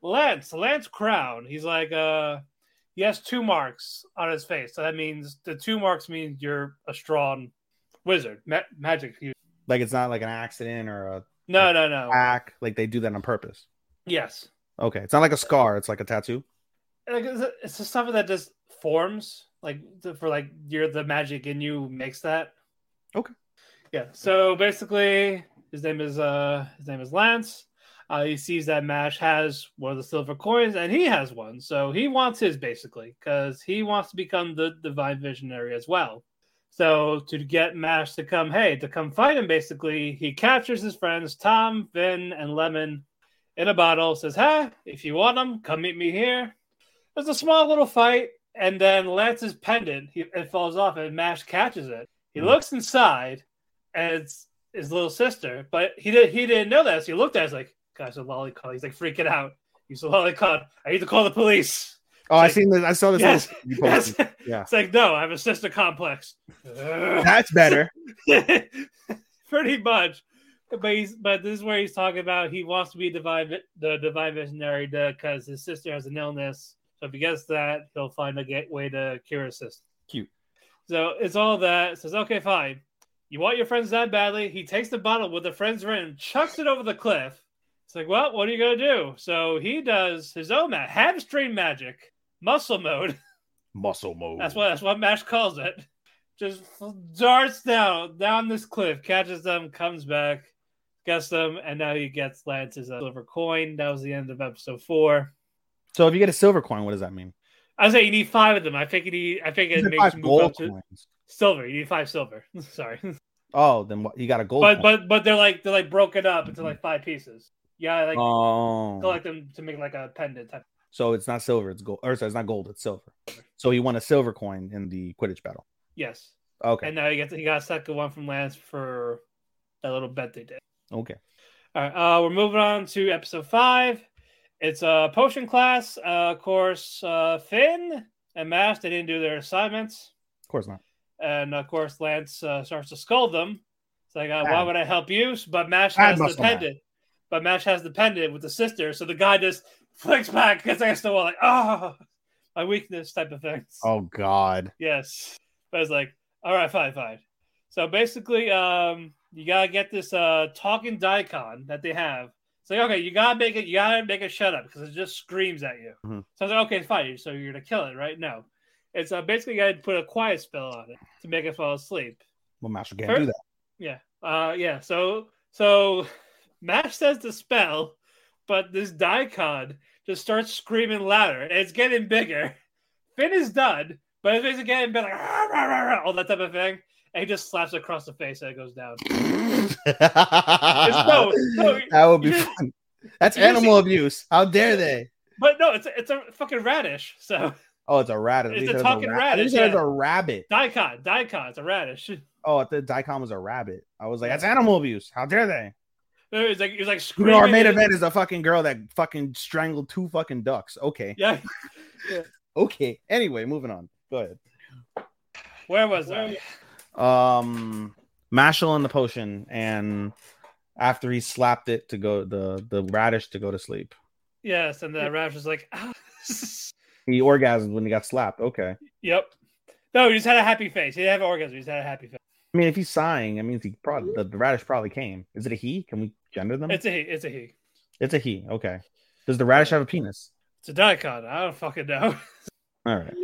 Lance Lance Crown. He's like uh he has two marks on his face, so that means the two marks means you're a strong wizard, Ma- magic. You- Like, it's not like an accident or a no, like, no, no. Hack. Like, they do that on purpose. Yes. Okay. It's not like a scar. It's like a tattoo. Like, it's, it's just something that just forms. Like, for like, you're the magic in you makes that. Okay. Yeah. So basically, his name is uh his name is Lance. Uh, he sees that Mash has one of the silver coins, and he has one, so he wants his basically because he wants to become the divine visionary as well. So to get Mash to come, hey, to come fight him, basically, he captures his friends, Tom, Finn, and Lemon in a bottle, says, hey, if you want them, come meet me here. There's a small little fight, and then Lance's pendant, he, it falls off, and Mash catches it. He mm-hmm. looks inside, and it's his little sister, but he did he didn't know that. So he looked at us like, "Gosh, a lollipop." He's like freaking out. He's a lollipop. I need to call the police. Oh, like, I seen the, I saw this. Yes, you yes. Yeah. It's like, no, I have a sister complex. That's better. Pretty much. But he's, but this is where he's talking about he wants to be divine, the divine visionary because his sister has an illness. So if he gets that, he'll find a gateway to cure his sister. Cute. So it's all that. It says, okay, fine. You want your friends that badly? He takes the bottle with the friends written, chucks it over the cliff. It's like, well, what are you going to do? So he does his own ma- hamstring magic, muscle mode. Muscle mode. That's what, that's what Mash calls it. Just darts down, down this cliff, catches them, comes back, gets them, and now he gets Lance's uh, silver coin. That was the end of episode four. So if you get a silver coin, what does that mean? I was saying you need five of them. I think you need, I think it makes you move up to coins. Silver. You need five silver. Sorry. Oh, then what? You got a gold but, coin. But but they're like they're like broken up into like five pieces. Yeah, like oh. collect them to make like a pendant type. So it's not silver, it's gold. Or sorry, it's not gold, it's silver. So he won a silver coin in the Quidditch battle. Yes. Okay. And now he got he got a second one from Lance for that little bet they did. Okay. All right. Uh, we're moving on to episode five. It's a uh, potion class. Uh, of course, uh, Finn and Mash, they didn't do their assignments. Of course not. And of course, Lance uh, starts to scold them. It's like, uh, why would I help you? But Mash has the pendant. But Mash has the pendant with the sister. So the guy just flicks back because I still want like, oh, my weakness type of things. Oh, God. Yes. But it's like, all right, fine, fine. So basically, um, you got to get this uh, talking daikon that they have. It's like, okay, you gotta make it. You gotta make it shut up because it just screams at you. Mm-hmm. So I was like, okay, fine. So you're gonna kill it, right? No, it's uh, basically you gotta put a quiet spell on it to make it fall asleep. Well, Mash can't First, do that. Yeah, uh, yeah. So, so Mash says the spell, but this daikon just starts screaming louder, and it's getting bigger. Finn is done, but it's basically getting bigger, like rah, rah, rah, rah, all that type of thing. And he just slaps it across the face and it goes down. no, no, that would be just, fun. That's animal just, abuse. How dare they? But no, it's a, it's a fucking radish. So oh, it's a radish. It's a talking ra- radish. Yeah. It's a rabbit. Daikon, daikon. It's a radish. Oh, the daikon was a rabbit. I was like, that's animal abuse. How dare they? No, it's like it's like screaming. You know, our main event is a fucking girl that fucking strangled two fucking ducks. Okay. Yeah. yeah. Okay. Anyway, moving on. Go ahead. Where was Where I? Was- Um, Mashal and the potion, and after he slapped it to go the the radish to go to sleep. Yes, and the radish was like, ah. He orgasmed when he got slapped. Okay. Yep. No, he just had a happy face. He didn't have an orgasm. He just had a happy face. I mean, if he's sighing, I mean, he probably the, the radish probably came. Is it a he? Can we gender them? It's a he. It's a he. It's a he. Okay. Does the radish have a penis? It's a daikon. I don't fucking know. All right.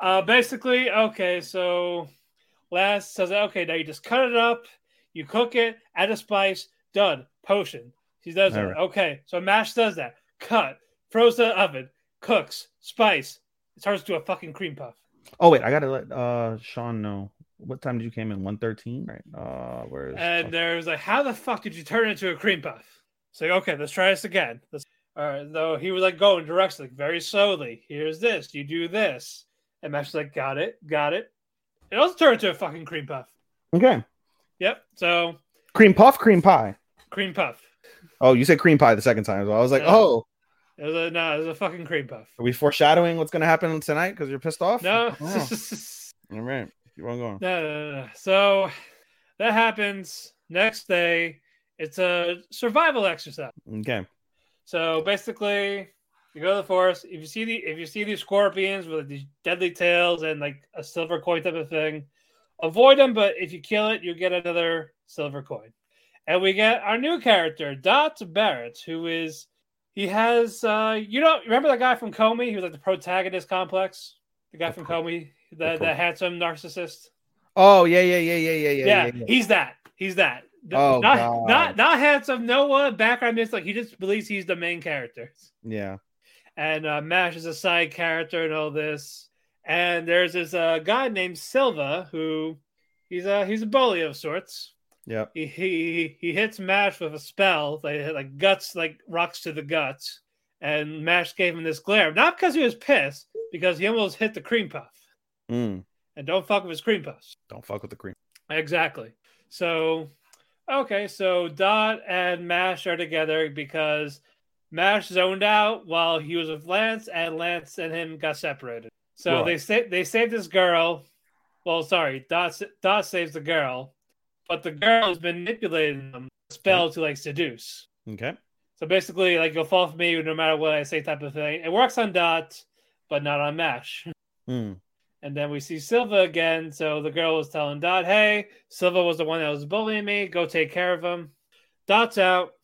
Uh, basically, okay, so. Last says, okay, now you just cut it up, you cook it, add a spice, done, potion. She does it. Right. Okay, so Mash does that. Cut, throws the oven, cooks, spice. It starts to do a fucking cream puff. Oh, wait, I got to let uh, Sean know. What time did you came in? one thirteen? Right. Uh, where is? And there's like, how the fuck did you turn it into a cream puff? It's like, okay, let's try this again. Let's... All right, though, so he was like going directs like very slowly. Here's this, you do this. And Mash's like, got it, got it. It also turned into a fucking cream puff. Okay. Yep. So cream puff, cream pie, cream puff. Oh, you said cream pie the second time as well. I was like, no. oh, it was a, no, it was a fucking cream puff. Are we foreshadowing what's going to happen tonight because you're pissed off? No. Oh. All right, keep on going. No, no, no, no. So that happens next day. It's a survival exercise. Okay. So basically, you go to the forest. If you see the if you see these scorpions with these deadly tails and like a silver coin type of thing, avoid them. But if you kill it, you get another silver coin. And we get our new character, Dot Barrett, who is he has uh, you know remember that guy from Comey? He was like the protagonist complex, the guy from Comey, the the handsome narcissist. Oh yeah yeah yeah yeah yeah yeah yeah. yeah, yeah. He's that. He's that. Oh, not God. not not handsome. No background. It's like he just believes he's the main character. Yeah. And uh, Mash is a side character and all this. And there's this uh, guy named Silva who he's a he's a bully of sorts. Yeah. He he he hits Mash with a spell like like guts like rocks to the guts. And Mash gave him this glare, not because he was pissed, because he almost hit the cream puff. Mm. And don't fuck with his cream puffs. Don't fuck with the cream. Exactly. So okay, so Dot and Mash are together because Mash zoned out while he was with Lance, and Lance and him got separated. So right. they sa- they saved this girl. Well, sorry, Dot Dot saves the girl, but the girl has manipulated them spell okay. to like seduce. Okay. So basically, like, you'll fall for me no matter what I say, type of thing. It works on Dot, but not on Mash. Mm. And then we see Silva again. So the girl was telling Dot, hey, Silva was the one that was bullying me. Go take care of him. Dot's out.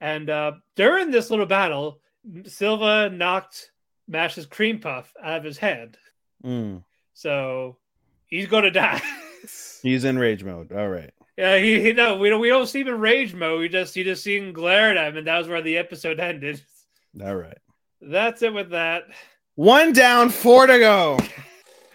And uh, during this little battle, Silva knocked Mash's cream puff out of his head. Mm. So he's going to die. He's in rage mode. All right. Yeah, he, he no, we don't we don't see him in rage mode. We just you just see him glare at him, and that was where the episode ended. All right. That's it with that. One down, four to go.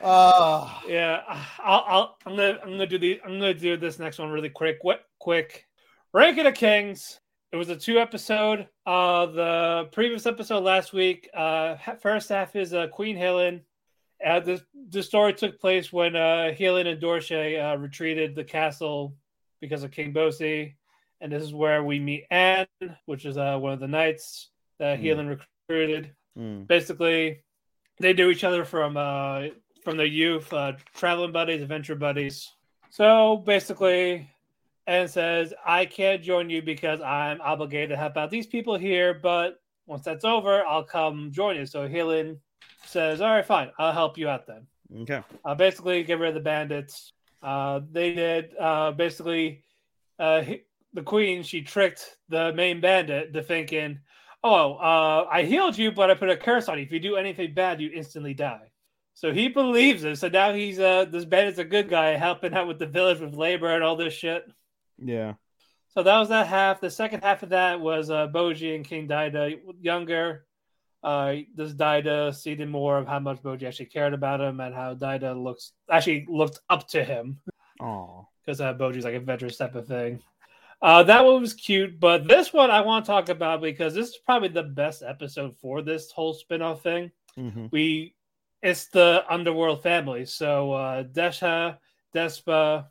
Oh yeah, I'll, I'll, I'm gonna, I'm gonna do the, I'm gonna do this next one really quick, quick. Ranking of Kings. It was a two episode. Uh, the previous episode last week. Uh, first half is uh, Queen Helen. Uh, this the story took place when uh, Helen and Dorshe uh, retreated the castle because of King Bosi, and this is where we meet Anne, which is uh, one of the knights that mm. Helen recruited. Mm. Basically, they knew each other from. Uh, From their youth, uh, traveling buddies, adventure buddies. So basically, Anne says, I can't join you because I'm obligated to help out these people here, but once that's over, I'll come join you. So Helen says, all right, fine, I'll help you out then. Okay. Uh, basically, get rid of the bandits. Uh, they did, uh, basically, uh, he, the queen, she tricked the main bandit to thinking, oh, uh, I healed you, but I put a curse on you. If you do anything bad, you instantly die. So he believes it. So now he's uh this bandit's a good guy helping out with the village with labor and all this shit. Yeah. So that was that half. The second half of that was uh, Bojji and King Daida younger. Uh, this Daida seeded more of how much Bojji actually cared about him and how Daida looks actually looked up to him. Oh, because uh, Boji's like a veteran type of thing. Uh, that one was cute, but this one I want to talk about because this is probably the best episode for this whole spinoff thing. Mm-hmm. We. It's the underworld family. So uh, Desha, Despa,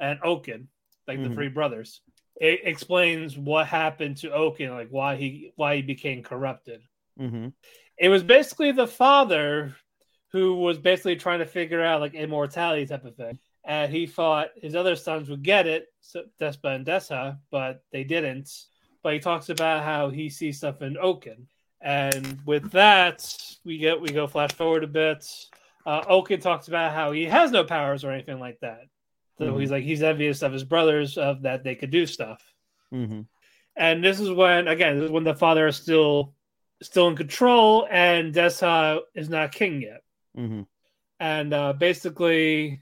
and Okin, like mm-hmm. the three brothers. It explains what happened to Okin, like why he why he became corrupted. Mm-hmm. It was basically the father who was basically trying to figure out like immortality type of thing. And he thought his other sons would get it, so Despa and Desha, but they didn't. But he talks about how he sees stuff in Okin. And with that, we get we go flash forward a bit. Uh, Okin talks about how he has no powers or anything like that. So mm-hmm. he's like he's envious of his brothers of that they could do stuff. Mm-hmm. And this is when again, this is when the father is still still in control, and Desha is not king yet. Mm-hmm. And uh, basically,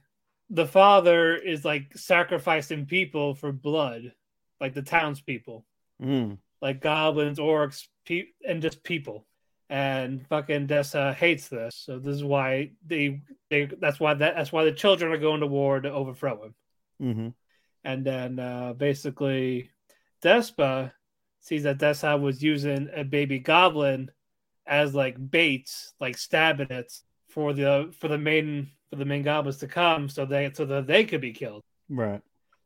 the father is like sacrificing people for blood, like the townspeople, mm. like goblins, orcs. Pe- and just people, and fucking Desha hates this. So this is why they they that's why that that's why the children are going to war to overthrow him. Mm-hmm. And then uh, basically, Despa sees that Desha was using a baby goblin as like bait, like stabbing it for the for the main for the main goblins to come, so they so that they could be killed. Right.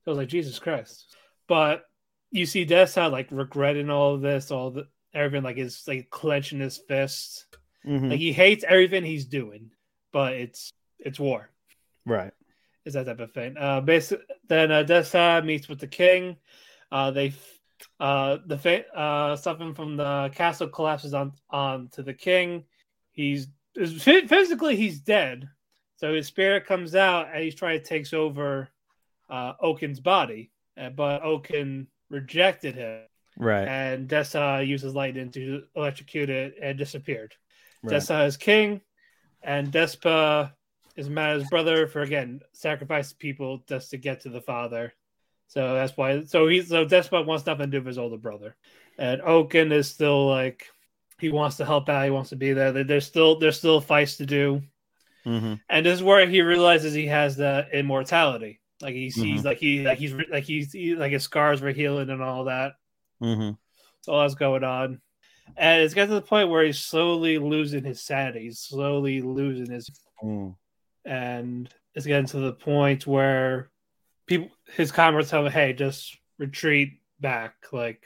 So I was like, Jesus Christ. But you see Desha like regretting all of this, all the. Everything like is like clenching his fist. Mm-hmm. Like he hates everything he's doing, but it's it's war, right? Is that type of thing? Uh, basically, then uh, Desha meets with the king. Uh, they uh, the fa- uh, something from the castle collapses on on to the king. He's physically he's dead, so his spirit comes out and he's trying to takes over uh, Okin's body, uh, but Okin rejected him. Right, and Desha uses lightning to electrocute it and disappeared. Right. Desha is king, and Despa is mad at his brother for again sacrificing people just to get to the father. So that's why. So he so Despa wants nothing to do with his older brother, and Okin is still like he wants to help out. He wants to be there. There's still there's still fights to do, mm-hmm. and this is where he realizes he has the immortality. Like he sees mm-hmm. like he like he's like he's he, like his scars were healing and all that. Mm-hmm. So all that's going on, and it's got to the point where he's slowly losing his sanity. He's slowly losing his, mm. and it's getting to the point where people, his comrades, tell him, "Hey, just retreat back. Like,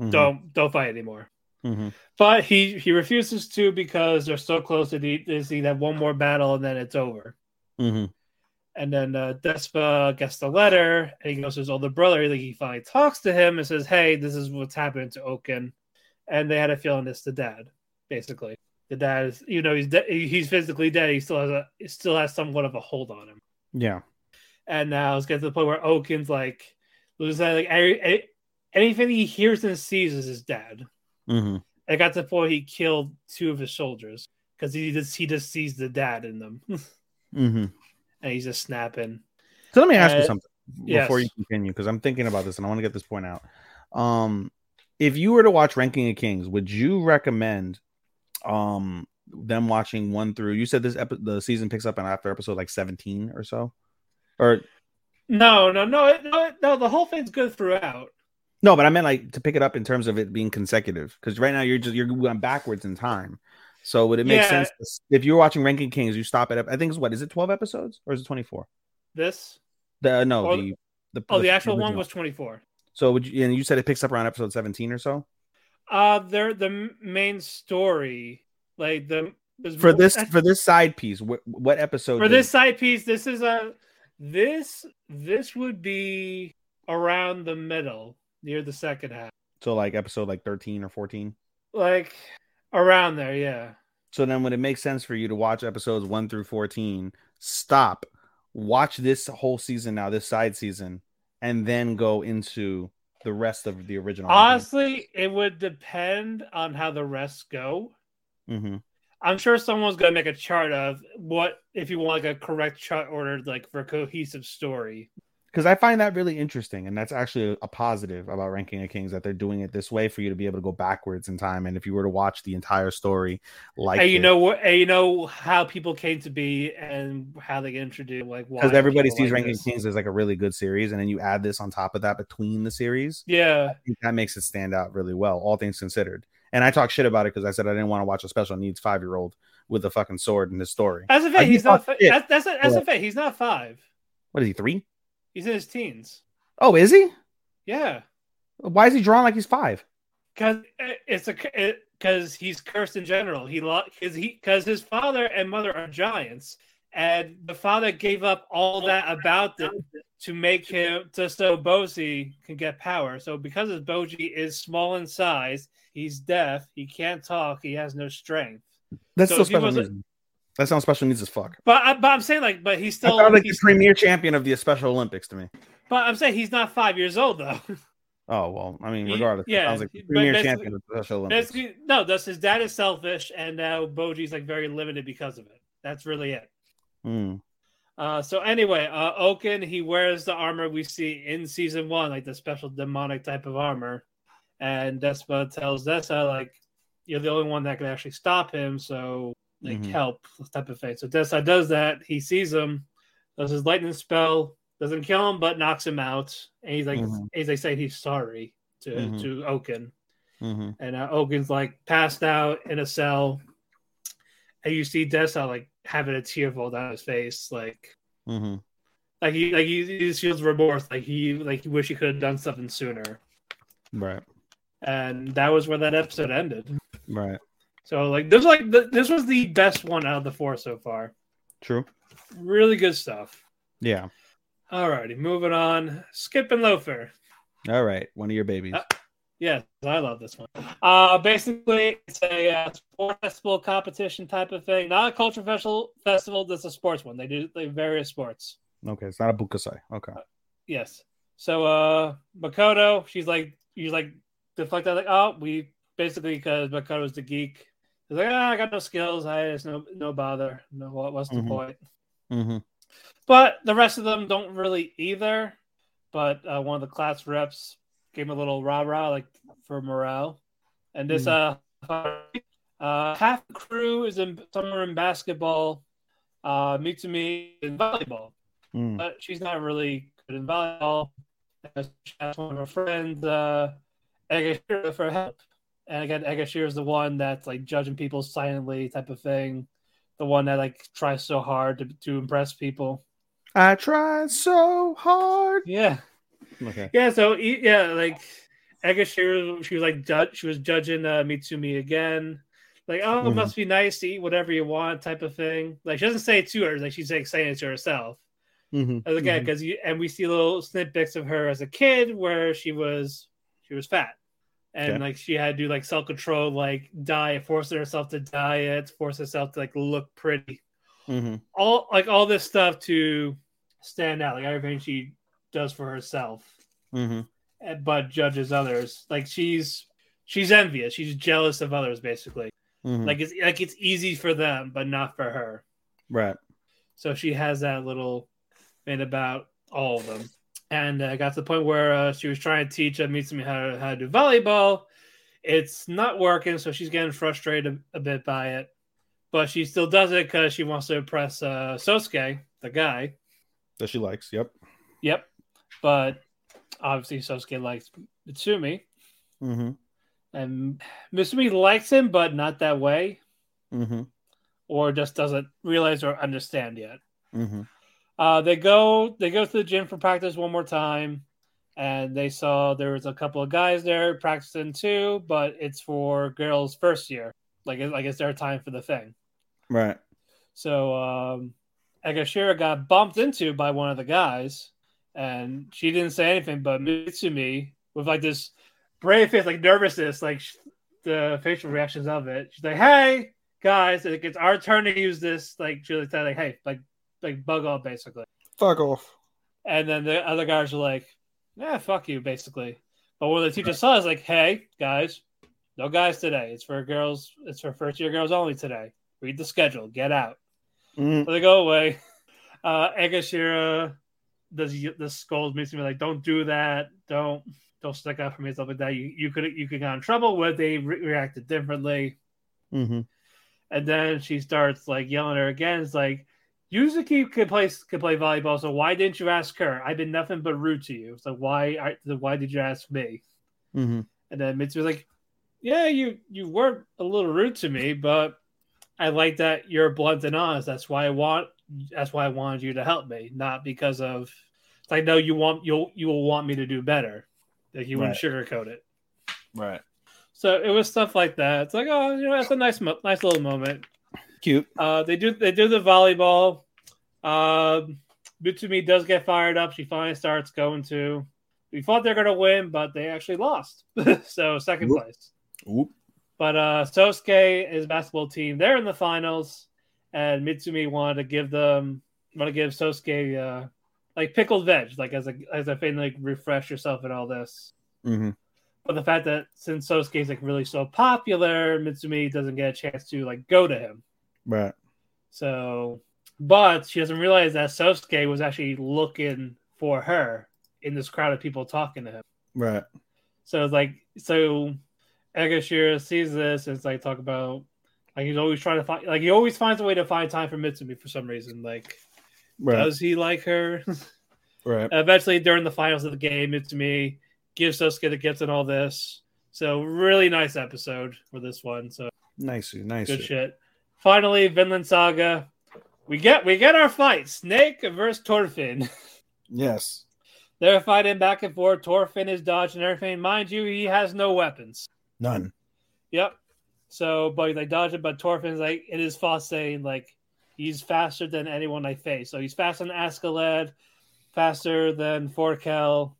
mm-hmm. don't don't fight anymore. Mm-hmm. But he, he refuses to because they're so close to the, they see that one more battle and then it's over. Mm-hmm. And then uh, Despa gets the letter and he goes to his older brother. Like, he finally talks to him and says, hey, this is what's happening to Okin. And they had a feeling this to dad, basically. The dad is, you know, he's de- he's physically dead. He still has a he still has somewhat of a hold on him. Yeah. And now it's getting to the point where Okin's like, loses that, like every, any, anything he hears and sees is his dad. Mm-hmm. It got to the point he killed two of his soldiers because he just he just sees the dad in them, mm-hmm. and he's just snapping. So let me ask uh, you something before yes. you continue, because I'm thinking about this and I want to get this point out. Um, if you were to watch Ranking of Kings, would you recommend? Um, them watching one through. You said this epi- the season picks up in after episode like seventeen or so, or no, no, no, no, no. The whole thing's good throughout. No, but I meant like to pick it up in terms of it being consecutive, because right now you're just you're going backwards in time. So would it make yeah. sense to, if you're watching Ranking Kings, you stop at I think it's what is it twelve episodes or is it twenty-four? This the no or, the, the oh the, the actual original one was twenty-four. So would you, and you said it picks up around episode seventeen or so. Uh, they're the main story, like the for this for this side piece. What, what episode for did... this side piece? This is a this this would be around the middle, near the second half. So like episode like thirteen or fourteen, like around there, yeah. So then, would it make sense for you to watch episodes one through fourteen? Stop, watch this whole season now, this side season, and then go into the rest of the original. Honestly, it would depend on how the rest go. Mm-hmm. I'm sure someone's going to make a chart of what, if you want like a correct chart order, like for a cohesive story. Because I find that really interesting. And that's actually a positive about Ranking of Kings, that they're doing it this way for you to be able to go backwards in time. And if you were to watch the entire story, like, and you it, know what, and you know how people came to be and how they get introduced, like, because everybody sees like Ranking of Kings as like a really good series. And then you add this on top of that between the series. Yeah. I think that makes it stand out really well, all things considered. And I talk shit about it because I said I didn't want to watch a special needs five year old with a fucking sword in his story. That's a fact. He's not, fi- that's, that's, a, that's yeah. a fact. He's not five. What is he, three? He's in his teens. Oh, is he? Yeah. Why is he drawn like he's five? Because it's a because it, he's cursed in general. He because he because his father and mother are giants, and the father gave up all that about them to make him to so Bojji can get power. So because his Bojji is small in size, he's deaf. He can't talk. He has no strength. That's so still special. That sounds special needs as fuck. But, I, but I'm saying like, but he's still I thought, like he's, the premier champion of the Special Olympics to me. But I'm saying he's not five years old though. Oh well, I mean, regardless, he, yeah, sounds like the premier champion of the Special Olympics. No, that's his dad is selfish, and now Boji's like very limited because of it. That's really it. Mm. Uh, so anyway, uh, Okin he wears the armor we see in season one, like the special demonic type of armor, and Despa tells Desha like, you're the only one that can actually stop him, so. Like mm-hmm. help type of thing. So Desha does that. He sees him, does his lightning spell, doesn't kill him, but knocks him out. And he's like, mm-hmm. as they say, he's sorry to mm-hmm. to Okin. Mm-hmm. And uh, Okin's like passed out in a cell, and you see Desha like having a tear fall down his face, like, mm-hmm. like he like he, he just feels remorse, like he like he wish he could have done something sooner. Right. And that was where that episode ended. Right. So like this, like this was the best one out of the four so far. True. Really good stuff. Yeah. All righty, moving on. Skip and Loafer. All right, one of your babies. Uh, yes, I love this one. Uh, basically, it's a uh, sports festival competition type of thing. Not a cultural festival. Festival. That's a sports one. They do they various sports. Okay, it's not a Bukusai. Okay. Uh, yes. So uh, Makoto, she's like, she's like deflect that like, oh, we basically because Makoto's the geek. He's like, ah, I got no skills. I just no no bother. No, what's the mm-hmm. point? Mm-hmm. But the rest of them don't really either. But uh, one of the class reps gave him a little rah rah like for morale. And this mm. uh, uh half the crew is in somewhere in basketball. Uh, Mitsumi in volleyball, mm. but she's not really good in volleyball. She asked one of her friends, uh, Egashira, for help. And again, Egashira is the one that's like judging people silently type of thing. The one that like tries so hard to, to impress people. I tried so hard. Yeah. Okay. Yeah, so yeah, like Egashira, she was like ju- she was judging uh, Mitsumi again, like, oh, mm-hmm. it must be nice to eat whatever you want, type of thing. Like, she doesn't say it to her, like she's like saying it to herself. Mm-hmm. As again, because mm-hmm. and we see little snippets of her as a kid where she was she was fat, and okay. like she had to do like self control, like diet, forcing herself to diet, force herself to like look pretty, mm-hmm. all like all this stuff to stand out, like everything she does for herself. Mm-hmm. But judges others. Like she's she's envious. She's jealous of others, basically. Mm-hmm. Like it's like it's easy for them, but not for her. Right. So she has that little thing about all of them. And I uh, got to the point where uh, she was trying to teach uh, Mitsumi how to, how to do volleyball. It's not working, so she's getting frustrated a, a bit by it. But she still does it because she wants to impress uh, Sosuke, the guy that she likes. Yep. Yep. But obviously, Sosuke likes Mitsumi. Mm-hmm. And Mitsumi likes him, but not that way. Mm-hmm. Or just doesn't realize or understand yet. Mm-hmm. Uh, they go they go to the gym for practice one more time. And they saw there was a couple of guys there practicing too, but it's for girls first year. Like, like it's their time for the thing. Right. So um, Egashira got bumped into by one of the guys. And she didn't say anything, but Mitsumi, with like this brave face, like nervousness, like sh- the facial reactions of it. She's like, "Hey guys, like, it's our turn to use this." Like she was like, "Hey, like, like bug off, basically." Fuck off. And then the other guys are like, "Yeah, fuck you," basically. But when the teacher saw, is like, "Hey guys, no guys today. It's for girls. It's for first year girls only today. Read the schedule. Get out." Mm. So they go away. Uh, Egashira Does the scold makes me like, "Don't do that. Don't don't stick out for me," and stuff like that. You you could you could get in trouble with. They re- reacted differently, mm-hmm. and then she starts like yelling at her again. It's like, "Yuzuki could play could play volleyball, so why didn't you ask her? I've been nothing but rude to you. So why why did you ask me?" Mm-hmm. And then Mitsumi's like, "Yeah, you you were a little rude to me, but I like that you're blunt and honest. That's why I want." That's why I wanted you to help me, not because of it's like, no, you want you'll you will want me to do better. Like you wouldn't right. sugarcoat it, right? So it was stuff like that. It's like, oh, you know, that's a nice, nice little moment. Cute. Uh, they do they do the volleyball. Uh, Mitsumi does get fired up. She finally starts going to. We thought they're going to win, but they actually lost. So second Oop. place. Oop. But uh, Sosuke, his basketball team, they're in the finals. And Mitsumi wanted to give them, want to give Sosuke uh, like pickled veg, like as a as a thing, like refresh yourself and all this. Mm-hmm. But the fact that since Sosuke is like really so popular, Mitsumi doesn't get a chance to like go to him. Right. So, but she doesn't realize that Sosuke was actually looking for her in this crowd of people talking to him. Right. So it's like so, Egashira sees this and it's like talk about. Like he's always trying to find, like he always finds a way to find time for Mitsumi for some reason. Like, right. Does he like her? Right. Eventually, during the finals of the game, Mitsumi gives Sosuke the gifts and all this. So, really nice episode for this one. So, nice, nice, good shit. Finally, Vinland Saga. We get we get our fight: Snake versus Thorfinn. Yes, they're fighting back and forth. Thorfinn is dodging everything. Mind you, he has no weapons. None. Yep. So, but they dodge it, but Thorfinn's like, it is fast saying, like, he's faster than anyone I face. So he's faster than Askeladd, faster than Forkel,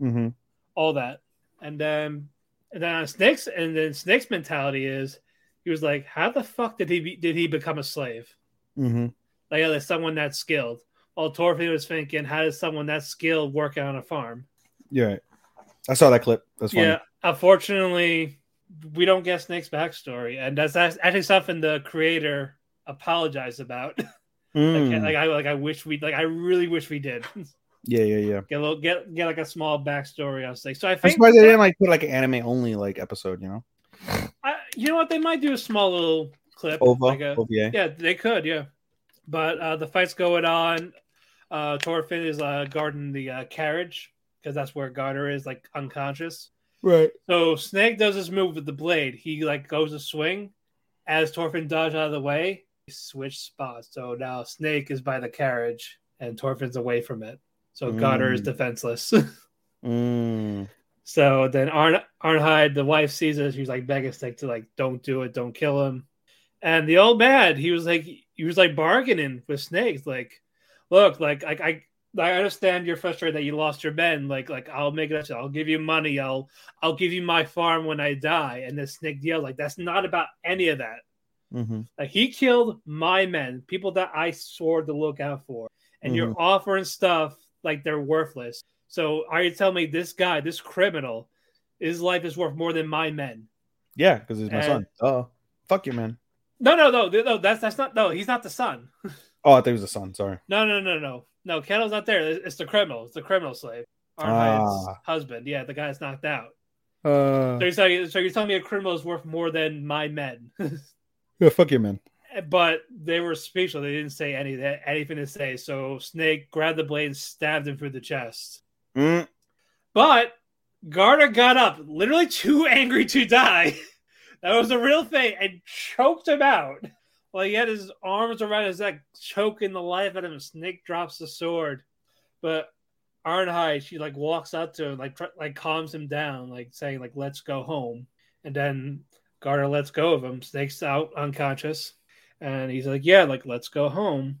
mm-hmm. all that. And then, and then on Snake's, and then Snake's mentality is, he was like, how the fuck did he be, did he become a slave? Mm-hmm. Like, yeah, there's someone that's skilled. Well, Thorfinn was thinking, how does someone that's skilled work on a farm? Yeah. I saw that clip. That's funny. Yeah. Unfortunately, we don't get Snake's backstory, and that's actually something the creator apologized about. Mm. like, like I like I wish we like I really wish we did. Yeah, yeah, yeah. Get a little, get get like a small backstory on Snake. So I think that's why they didn't like put like an anime only like episode. You know, I, you know what they might do a small little clip. Ova, like a, O V A. Yeah, they could. Yeah, but uh, the fight's going on. Uh, Thorfinn is uh, guarding the uh, carriage because that's where Garner is like unconscious. Right. So Snake does his move with the blade. He like goes to swing, as Thorfinn dodges out of the way. He switched spots. So now Snake is by the carriage, and Thorfinn's away from it. So mm. Goddard is defenseless. Mm. So then Arn Arnhide, the wife, sees it. She's like begging Snake to like, don't do it, don't kill him. And the old man, he was like, he was like bargaining with Snake, like, look, like I. I I understand you're frustrated that you lost your men. Like, like I'll make it. I'll give you money. I'll, I'll give you my farm when I die. And the Snake yells, like, that's not about any of that. Mm-hmm. Like, he killed my men, people that I swore to look out for, and mm-hmm. you're offering stuff like they're worthless. So are you telling me this guy, this criminal, his life is worth more than my men? Yeah, because he's my and... son. Oh, fuck you, man. No, no, no, no. That's that's not. No, he's not the son. Oh, I thought he was the son. Sorry. No, no, no, no. No, Kettle's not there. It's the criminal. It's the criminal slave. Arnhide's ah. husband. Yeah, the guy that's knocked out. Uh, so, you're telling, so you're telling me a criminal is worth more than my men? Yeah, fuck you, man. But they were speechless. They didn't say any, they had anything to say. So Snake grabbed the blade and stabbed him through the chest. Mm. But Garner got up, literally too angry to die. That was a real thing. And choked him out. Well, he had his arms around his neck, choking the life out of him. Snake drops the sword, but Arnhide, she like walks up to him, like tr- like calms him down, like saying like "Let's go home." And then Garner lets go of him. Snake's out unconscious, and he's like, "Yeah, like let's go home."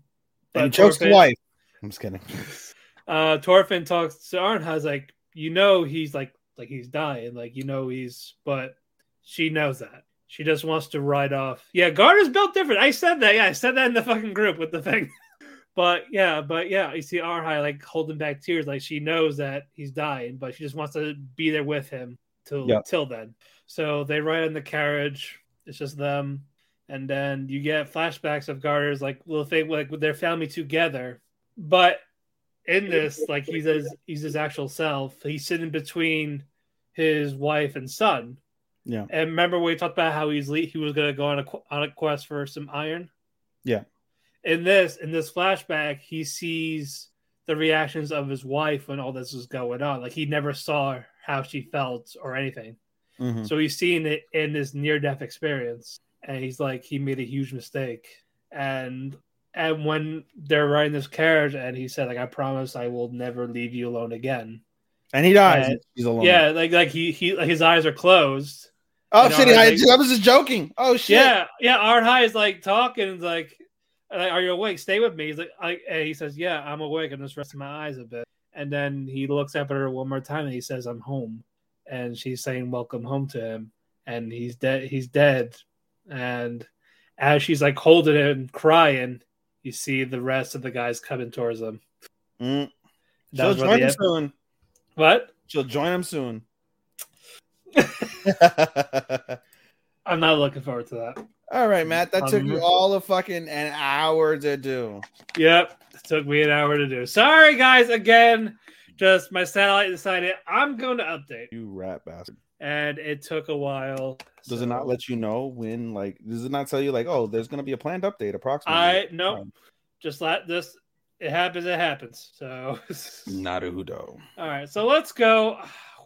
But and he chokes the wife. I'm just kidding. uh, Thorfinn talks to Arnhide, like, "You know he's like like he's dying, like you know he's," but she knows that. She just wants to ride off. Yeah, Garner's built different. I said that. Yeah, I said that in the fucking group with the thing. But yeah, but yeah, you see Arnhide like holding back tears. Like she knows that he's dying, but she just wants to be there with him till yeah. till then. So they ride in the carriage. It's just them. And then you get flashbacks of Garner's like little thing like with their family together. But in this, like he's his, he's his actual self. He's sitting between his wife and son. Yeah, and remember we talked about how he's le- he was going to go on a qu- on a quest for some iron. Yeah, in this in this flashback, he sees the reactions of his wife when all this was going on. Like he never saw how she felt or anything, mm-hmm. so he's seeing it in this near death experience, and he's like he made a huge mistake. And and when they're riding this carriage, and he said like I promise I will never leave you alone again. And he dies. And, he's alone. Yeah, like like he he like his eyes are closed. Oh, shit, Arnhide, I was just joking. Oh, shit. Yeah, yeah, Arnhide is, like, talking. He's like, are you awake? Stay with me. He's like, I, and he says, yeah, I'm awake. I'm just resting my eyes a bit. And then he looks up at her one more time, and he says, I'm home. And she's saying, welcome home to him. And he's dead. He's dead. And as she's, like, holding him and crying, you see the rest of the guys coming towards them. Mm. She'll join him soon. What? She'll join him soon. I'm not looking forward to that. All right, Matt. That um, took you all a fucking an hour to do. Yep, it took me an hour to do. Sorry, guys. Again, just my satellite decided I'm going to update. You rat bastard. And it took a while. Does so. It not let you know when? Like, does it not tell you like, oh, there's going to be a planned update approximately? I no. Um, just let this. It happens. It happens. So. Naruto. All right, so let's go.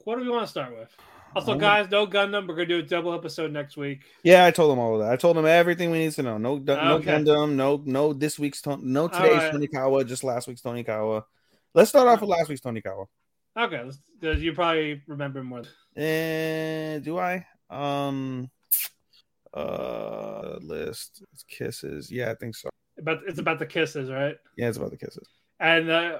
What do we want to start with? Also, guys, no Gundam. We're going to do a double episode next week. Yeah, I told them all of that. I told them everything we need to know. No, no okay. Gundam. No, no. This week's no today's right. Tonikawa. Just last week's Tonikawa. Let's start off with last week's Tonikawa. Okay, because you probably remember more. And do I? Um, uh, list it's kisses. Yeah, I think so. But it's about the kisses, right? Yeah, it's about the kisses. And uh,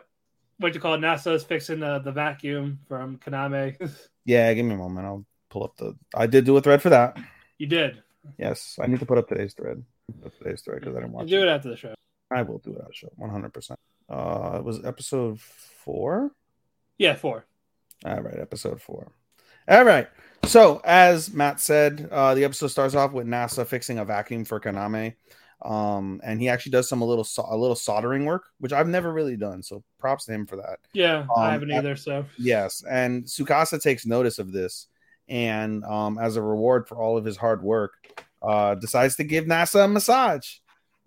what you call it? NASA's fixing the, the vacuum from Kaname. Yeah, give me a moment. I'll pull up the... I did do a thread for that. You did? Yes. I need to put up today's thread. Up today's thread because I didn't watch do it. Do it after the show. I will do it after the show. one hundred percent. Uh, it was episode four? Yeah, four. All right, episode four. All right. So, as Matt said, uh, the episode starts off with NASA fixing a vacuum for Kaname. Um, and he actually does some a little a little soldering work, which I've never really done. So props to him for that. Yeah, um, I haven't either. So yes, and Tsukasa takes notice of this, and um, as a reward for all of his hard work, uh, decides to give NASA a massage.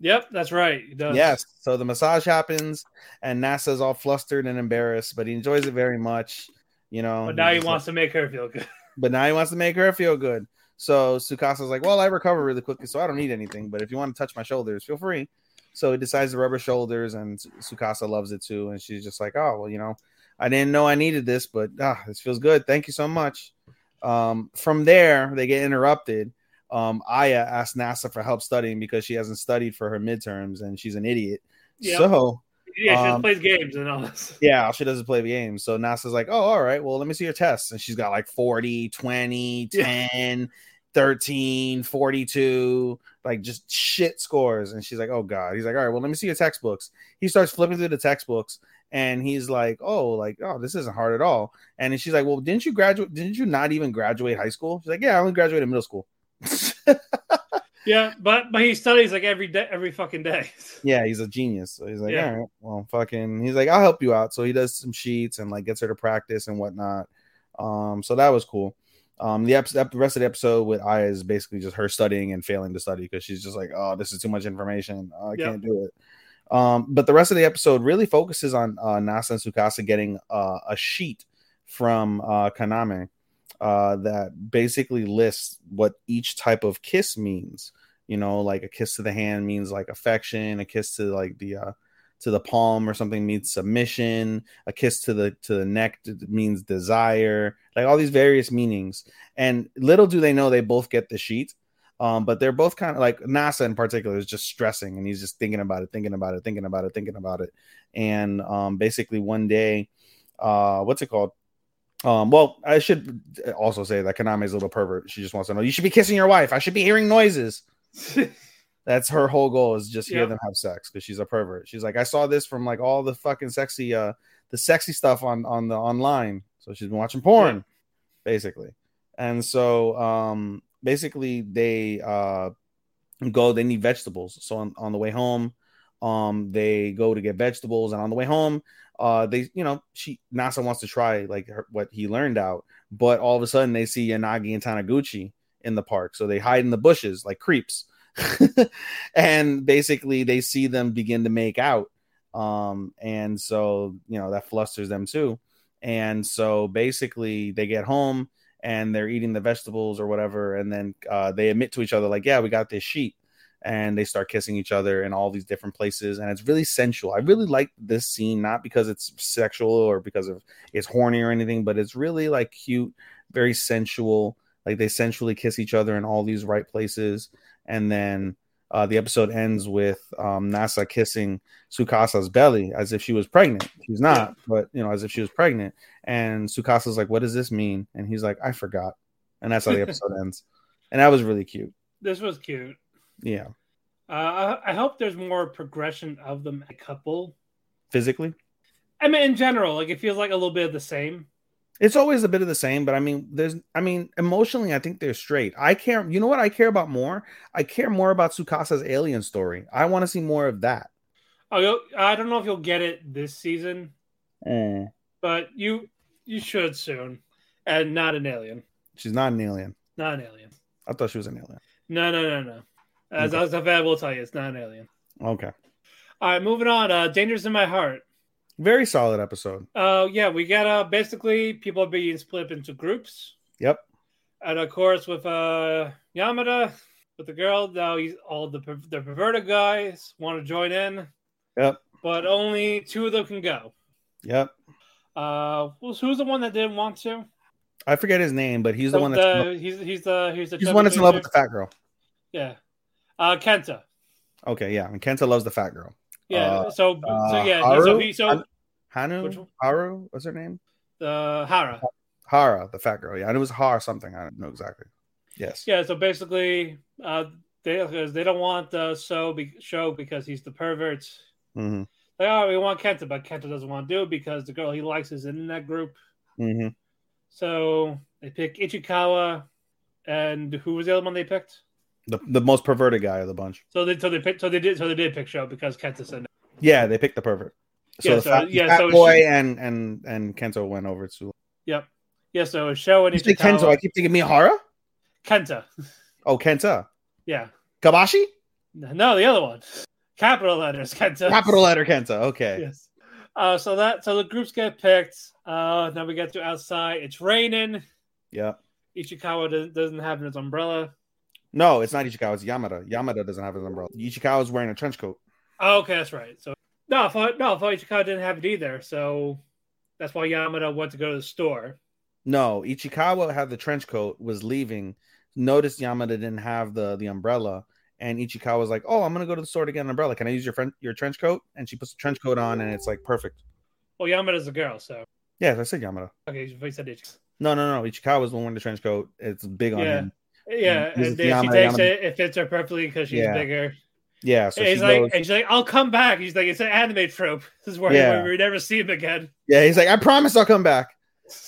Yep, that's right. He does. Yes, so the massage happens, and NASA's all flustered and embarrassed, but he enjoys it very much. You know, but now he wants like, to make her feel good. But now he wants to make her feel good. So Tsukasa's like, well, I recover really quickly, so I don't need anything. But if you want to touch my shoulders, feel free. So he decides to rub her shoulders, and Tsukasa loves it too. And she's just like, oh, well, you know, I didn't know I needed this, but ah, this feels good. Thank you so much. Um, from there, they get interrupted. Um, Aya asked NASA for help studying because she hasn't studied for her midterms and she's an idiot. Yep. So yeah, she um, plays games and all this. Yeah, she doesn't play games. So NASA's like, oh, all right, well, let me see your tests. And she's got like forty, twenty, ten, yeah. thirteen, forty-two, like just shit scores. And she's like, oh, God. He's like, all right, well, let me see your textbooks. He starts flipping through the textbooks. And he's like, oh, like, oh, this isn't hard at all. And she's like, well, didn't you graduate? Didn't you not even graduate high school? She's like, yeah, I only graduated middle school. yeah, but but he studies like every day, every fucking day. Yeah, he's a genius. So he's like, yeah. all right, well, fucking. He's like, I'll help you out. So he does some sheets and like gets her to practice and whatnot. Um, so that was cool. Um, the, ep- the rest of the episode with Aya is basically just her studying and failing to study because she's just like, oh, this is too much information. Oh, I yep. can't do it. Um, but the rest of the episode really focuses on uh, Nasa and Tsukasa getting uh, a sheet from uh, Kaname uh, that basically lists what each type of kiss means. You know, like a kiss to the hand means like affection, a kiss to like the uh, to the palm or something means submission, a kiss to the to the neck means desire, like all these various meanings. And little do they know they both get the sheet. Um, but they're both kind of like NASA in particular is just stressing and he's just thinking about it, thinking about it, thinking about it, thinking about it. And um, basically one day, uh, what's it called? Um, well, I should also say that Kaname is a little pervert. She just wants to know, you should be kissing your wife. I should be hearing noises. That's her whole goal is just hear yeah. them have sex because she's a pervert. She's like, I saw this from like all the fucking sexy, uh, the sexy stuff on, on the online. So she's been watching porn yeah. basically. And so, um, basically, they uh, go, they need vegetables. So on, on the way home, um, they go to get vegetables. And on the way home, uh, they, you know, she NASA wants to try like her, what he learned out. But all of a sudden, they see Yanagi and Taniguchi in the park. So they hide in the bushes like creeps. And basically, they see them begin to make out. Um, and so, you know, that flusters them too. And so basically, they get home. And they're eating the vegetables or whatever. And then uh, they admit to each other, like, yeah, we got this sheet. And they start kissing each other in all these different places. And it's really sensual. I really like this scene, not because it's sexual or because of it's horny or anything, but it's really like cute, very sensual. Like they sensually kiss each other in all these right places. And then uh, the episode ends with um, NASA kissing Tsukasa's belly as if she was pregnant. She's not, but you know, as if she was pregnant. And Tsukasa's like, what does this mean? And he's like, I forgot. And that's how the episode ends. And that was really cute. This was cute. Yeah. Uh, I hope there's more progression of them as a couple. Physically? I mean, in general, like it feels like a little bit of the same. It's always a bit of the same, but I mean, there's, I mean, emotionally, I think they're straight. I care. You know what I care about more? I care more about Tsukasa's alien story. I want to see more of that. Oh, I don't know if you'll get it this season, mm. but you, you should soon. And not an alien. She's not an alien. Not an alien. I thought she was an alien. No, no, no, no. As okay. I will tell you, it's not an alien. Okay. All right, moving on. Uh, Dangers in My Heart. Very solid episode. Uh, yeah, we got uh, basically people being split up into groups. Yep. And of course, with uh, Yamada, with the girl, now he's all the, the perverted guys want to join in. Yep. But only two of them can go. Yep. Uh, who's, who's the one that didn't want to? I forget his name, but he's so the one that's the, he's he's the he's the he's one that's in love with the fat girl. Yeah. Uh, Kenta. Okay. Yeah, and Kenta loves the fat girl. Yeah, uh, so, so yeah, uh, so, he, so Hanu, Haru, what's her name? Uh, Hara. Hara, the fat girl. Yeah, and it was Hara something. I don't know exactly. Yes. Yeah, so basically, uh, they they don't want the so be, show because he's the pervert. Mm-hmm. They are. Oh, we want Kenta, but Kenta doesn't want to do it because the girl he likes is in that group. Mm-hmm. So they pick Ichikawa, and who was the other one they picked? The the most perverted guy of the bunch. So they so they picked so they did so they did pick Show because Kenta said no. Yeah, they picked the pervert. So yeah, the so, fat, yeah, fat so boy she, and and and Kento went over to. Yep. Yeah. So Show and Ichikawa. Kento. I keep thinking Mihara. Kenta. Oh, Kenta. Yeah. Kabashi. No, the other one. Capital letters Kenta. Capital letter Kenta. Okay. Yes. Uh, so that so the groups get picked. Uh, now we get to outside. It's raining. Yeah. Ichikawa doesn't doesn't have his umbrella. No, it's not Ichikawa. It's Yamada. Yamada doesn't have his umbrella. Ichikawa's wearing a trench coat. Oh, okay, that's right. So no, I thought, no, I thought Ichikawa didn't have it either. So That's why Yamada went to go to the store. No, Ichikawa had the trench coat, was leaving, noticed Yamada didn't have the, the umbrella, and Ichikawa was like, oh, I'm going to go to the store to get an umbrella. Can I use your friend, your trench coat? And she puts the trench coat on, and it's like, perfect. Well, Yamada's a girl, so. Yeah, I said Yamada. Okay, you said Ichikawa. No, no, no. Ichikawa's the one wearing the trench coat. It's big on yeah. him. Yeah, and, and then Yamada, she takes Yamada. it. It fits her perfectly because she's yeah. bigger. Yeah, so and he's like, goes, and she's like, I'll come back. He's like, it's an anime trope. This is where yeah. we never see him again. Yeah, he's like, I promise I'll come back.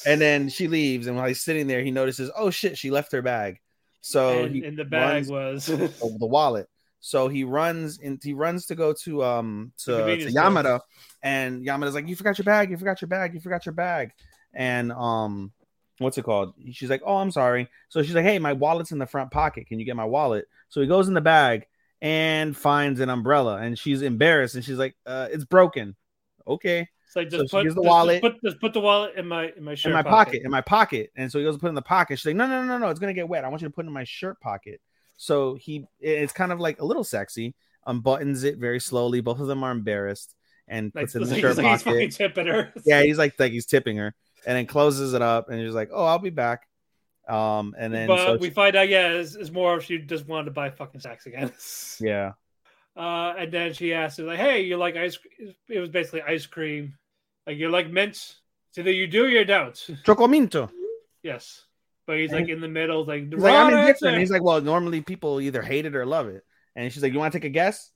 And then she leaves, and while he's sitting there, he notices, oh shit, she left her bag. So and, he and the bag was the wallet. So he runs and he runs to go to um to, to Yamada, and Yamada's like, you forgot your bag, you forgot your bag, you forgot your bag, and um. What's it called? She's like, oh, I'm sorry. So she's like, hey, my wallet's in the front pocket. Can you get my wallet? So he goes in the bag and finds an umbrella, and she's embarrassed, and she's like, uh, it's broken. Okay. It's like, just, so put, the just, wallet, just, put, just put the wallet in my in my shirt in my pocket. pocket. In my pocket. And so he goes to put it in the pocket. She's like, no, no, no, no, no. It's going to get wet. I want you to put it in my shirt pocket. So he, it's kind of like a little sexy, unbuttons it very slowly. Both of them are embarrassed and like, puts it in the like, shirt pocket. Like he's tipping her. Yeah, he's like, like he's tipping her. And then closes it up, and he's like, "Oh, I'll be back." Um, and then, but so we she... find out, yeah, it's, it's more she just wanted to buy fucking sacks again. Yeah. Uh, and then she asks, like, "Hey, you like ice? It was basically ice cream. Like you like mints? It's either you do or you don't. Chocominto. Yes." But he's and like in the middle, like, he's like, I'm indifferent. He's like, "Well, normally people either hate it or love it." And she's like, "You want to take a guess?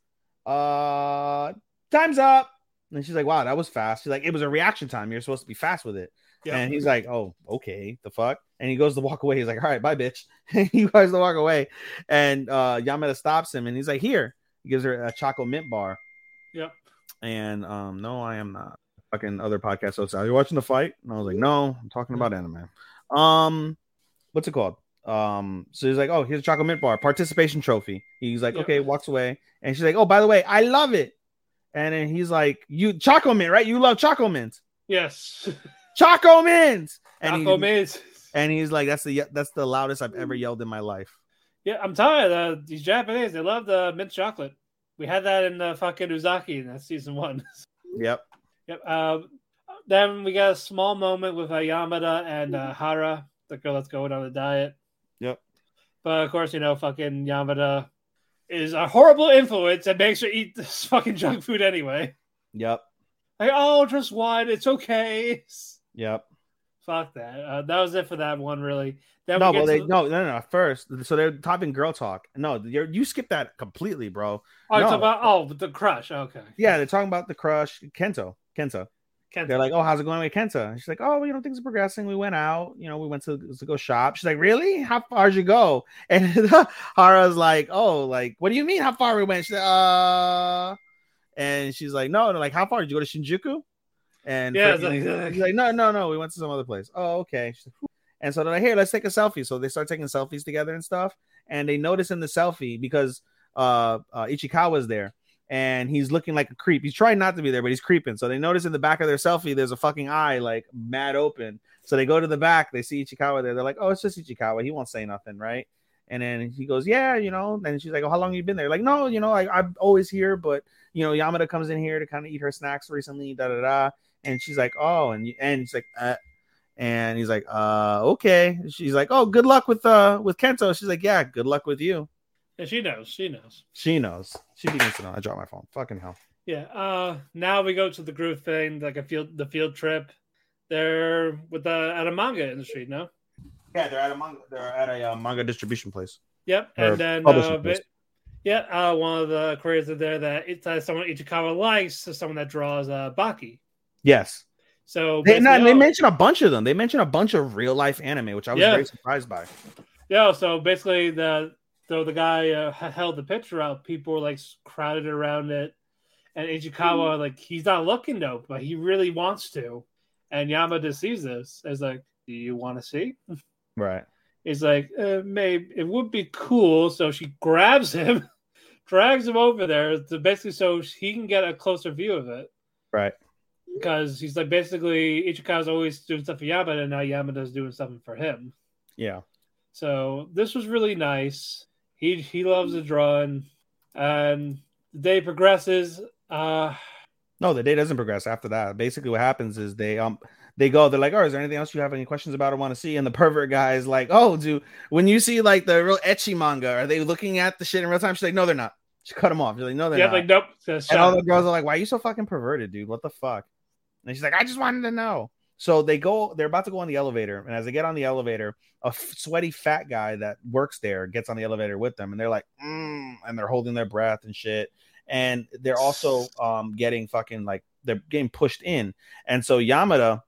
Uh, time's up." And she's like, "Wow, that was fast." She's like, "It was a reaction time. You're supposed to be fast with it." Yeah. And he's like, "Oh, okay, the fuck." And he goes to walk away. He's like, "All right, bye, bitch." And he goes to walk away, and uh, Yamada stops him, and he's like, "Here." He gives her a choco mint bar. Yep. And um, no, I am not. Fucking other podcast hosts. Are you watching the fight? And I was like, "No, I'm talking about anime." Um, what's it called? Um, so he's like, "Oh, here's a choco mint bar, participation trophy." He's like, yep. "Okay," walks away, and she's like, "Oh, by the way, I love it." And then he's like, "You choco mint, right? You love choco mint." Yes. Choco Mins! And, Choco he, Mins. And he's like, that's the that's the loudest I've ever yelled in my life. Yeah, I'm tired. Uh, these Japanese, they love the mint chocolate. We had that in the fucking Uzaki in that season one. Yep. Yep. Uh, then we got a small moment with uh, Yamada and uh, Hara, the girl that's going on the diet. Yep. But of course, you know, fucking Yamada is a horrible influence and makes her eat this fucking junk food anyway. Yep. Like, oh, just one. It's okay. Yep. Fuck that. Uh, that was it for that one, really. Then no, we well, they, the... no, no, no, no. First, so they're topping girl talk. No, you're, you skipped that completely, bro. Oh, no. It's about, oh, the crush. Okay. Yeah, they're talking about the crush. Kento. Kento. Kento. They're like, "Oh, how's it going with Kenta?" And she's like, "Oh, you know, things are progressing. We went out. You know, we went to, to go shop." She's like, "Really? How far did you go?" And Hara's like, "Oh, like, what do you mean how far we went?" She's like, uh... And she's like, "No, no, like, how far? Did you go to Shinjuku?" And yeah, for, like, uh, he's like, no, no, no. "We went to some other place." "Oh, okay." And so they're like, "Here, let's take a selfie." So they start taking selfies together and stuff. And they notice in the selfie because uh, uh, Ichikawa's there, and he's looking like a creep. He's trying not to be there, but he's creeping. So they notice in the back of their selfie, there's a fucking eye like mad open. So they go to the back. They see Ichikawa there. They're like, "Oh, it's just Ichikawa. He won't say nothing, right?" And then he goes, "Yeah, you know." And she's like, "Oh, how long have you been there?" Like, "No, you know, I, I'm always here, but you know, Yamada comes in here to kind of eat her snacks recently." Da da da. And she's like, "Oh," and and he's like, uh, and he's like, uh, "Okay." She's like, "Oh, good luck with uh with Kento." She's like, "Yeah, good luck with you." Yeah, she knows. She knows. She knows. She begins to know. I dropped my phone. Fucking hell. Yeah. Uh, now we go to the group thing, like a field, the field trip. They're with the at a manga industry, no? Yeah, they're at a manga. They're at a uh, manga distribution place. Yep, and then uh, place. yeah, uh, one of the creators is there that it's uh, someone Ichikawa likes, so someone that draws uh, Baki. Yes. So they, no, they mention a bunch of them. They mention a bunch of real life anime, which I was yeah. very surprised by. Yeah. So basically, the so the guy uh, held the picture out. People were like crowded around it, and Ichikawa mm. like he's not looking though, but he really wants to. And Yamada sees this as like, "Do you want to see?" Right. He's like, uh, "Maybe it would be cool." So she grabs him, drags him over there to basically so he can get a closer view of it. Right. Because he's like, basically, Ichikawa's always doing stuff for Yamada, and now Yamada's doing something for him. Yeah. So this was really nice. He he loves the drawing. And the day progresses. Uh, No, the day doesn't progress after that. Basically, what happens is they um they go. They're like, "Oh, is there anything else you have any questions about or want to see?" And the pervert guy is like, "Oh, dude, when you see like the real ecchi manga, are they looking at the shit in real time?" She's like, "No, they're not." She cut him off. She's like, "No, they're yeah, not." Like, nope. And all the girls are like, "Why are you so fucking perverted, dude? What the fuck?" And she's like, "I just wanted to know." So they go. They're about to go on the elevator, and as they get on the elevator, a f- sweaty fat guy that works there gets on the elevator with them, and they're like, mm, and they're holding their breath and shit. And they're also um, getting fucking like they're getting pushed in. And so Yamada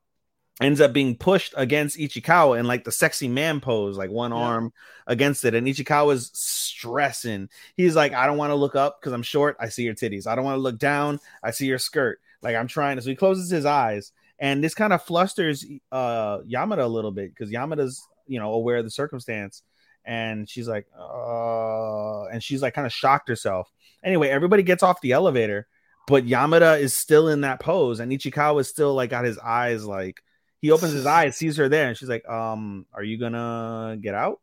ends up being pushed against Ichikawa in like the sexy man pose, like one yeah. arm against it. And Ichikawa's stressing. He's like, I don't want to look up because I'm short. I see your titties. I don't want to look down. I see your skirt. Like I'm trying to. So he closes his eyes. And this kind of flusters uh, Yamada a little bit because Yamada's, you know, aware of the circumstance. And she's like, uh, and she's like kind of shocked herself. Anyway, everybody gets off the elevator, but Yamada is still in that pose, and Ichikawa is still like got his eyes like he opens his eyes, sees her there, and she's like, "Um, are you gonna get out?"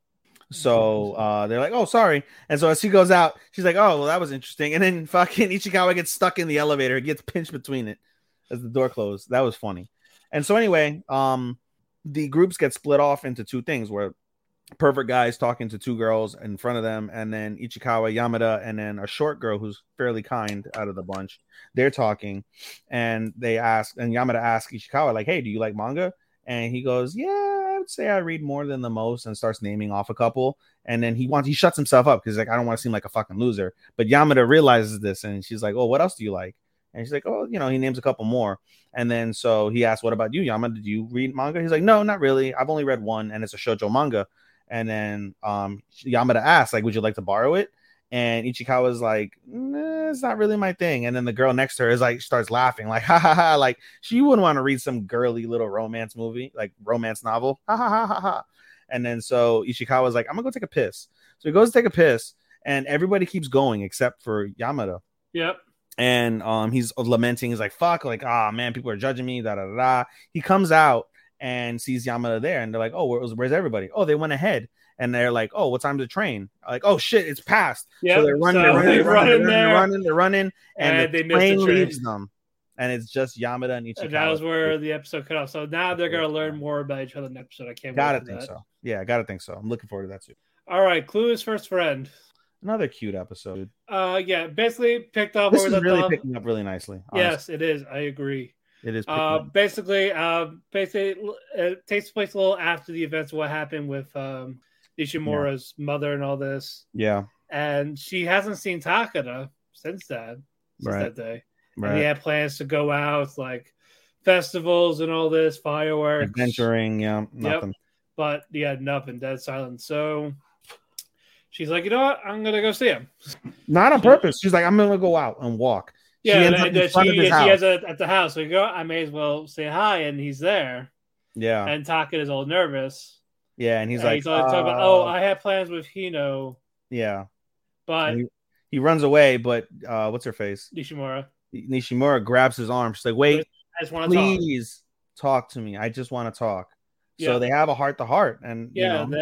So uh, they're like, "Oh, sorry." And so as she goes out, she's like, "Oh, well, that was interesting." And then fucking Ichikawa gets stuck in the elevator, it gets pinched between it as the door closed. That was funny. And so anyway, um, the groups get split off into two things where. Pervert guys talking to two girls in front of them, and then Ichikawa, Yamada, and then a short girl who's fairly kind out of the bunch. They're talking, and they ask, and Yamada asks Ichikawa, like, "Hey, do you like manga?" And he goes, "Yeah, I would say I read more than the most," and starts naming off a couple. And then he wants, he shuts himself up because like, I don't want to seem like a fucking loser. But Yamada realizes this, and she's like, "Oh, what else do you like?" And she's like, "Oh, you know," he names a couple more. And then so he asks, "What about you, Yamada? Did you read manga?" He's like, "No, not really. I've only read one, and it's a shoujo manga." And then um, Yamada asks, like, "Would you like to borrow it?" And Ichikawa's like, "Nah, it's not really my thing." And then the girl next to her is like, starts laughing, like, "Ha ha ha!" Like she wouldn't want to read some girly little romance movie, like romance novel. Ha ha ha ha ha! And then so Ichikawa's like, "I'm gonna go take a piss." So he goes to take a piss, and everybody keeps going except for Yamada. Yep. And um, he's lamenting. He's like, "Fuck!" Like, "Ah, man, people are judging me." Da da da. He comes out. And sees Yamada there, and they're like, "Oh, where, where's everybody?" "Oh, they went ahead." And they're like, "Oh, what time's the train?" Like, "Oh shit, it's past." Yeah, so they're running, so they're running, they're running, they're running, running, they're running, and, and the they train, the train leaves them, and it's just Yamada and Ichikawa. And that was where the episode cut off. So now they're gonna learn more about each other in the episode. I can't. Gotta think that. so. Yeah, gotta think so. I'm looking forward to that too. All right, Clueless First Friend. Another cute episode. Uh, yeah, basically picked up. This is really picking up really nicely. Honestly. Yes, it is. I agree. It is uh, basically, uh, basically, it takes place a little after the events of what happened with um, Ishimura's yeah. mother and all this. Yeah, and she hasn't seen Takada since that since right. that day. Right. And he had plans to go out, like festivals and all this, fireworks, adventuring. Yeah, nothing. Yep. But he had nothing. Dead silent. So she's like, you know what? I'm gonna go see him. Not on purpose. She's like, I'm gonna go out and walk. Yeah, she, and, and she, she has a, at the house. So you go, I may as well say hi, and he's there. Yeah, and Taka is all nervous. Yeah, and he's and like, he's uh, talking about, "Oh, I have plans with Hino." Yeah, but he, he runs away. But uh, what's her face? Nishimura. Nishimura grabs his arm. She's like, "Wait, I just want to please talk. talk to me. I just want to talk." Yeah. So they have a heart to heart, and yeah, you know.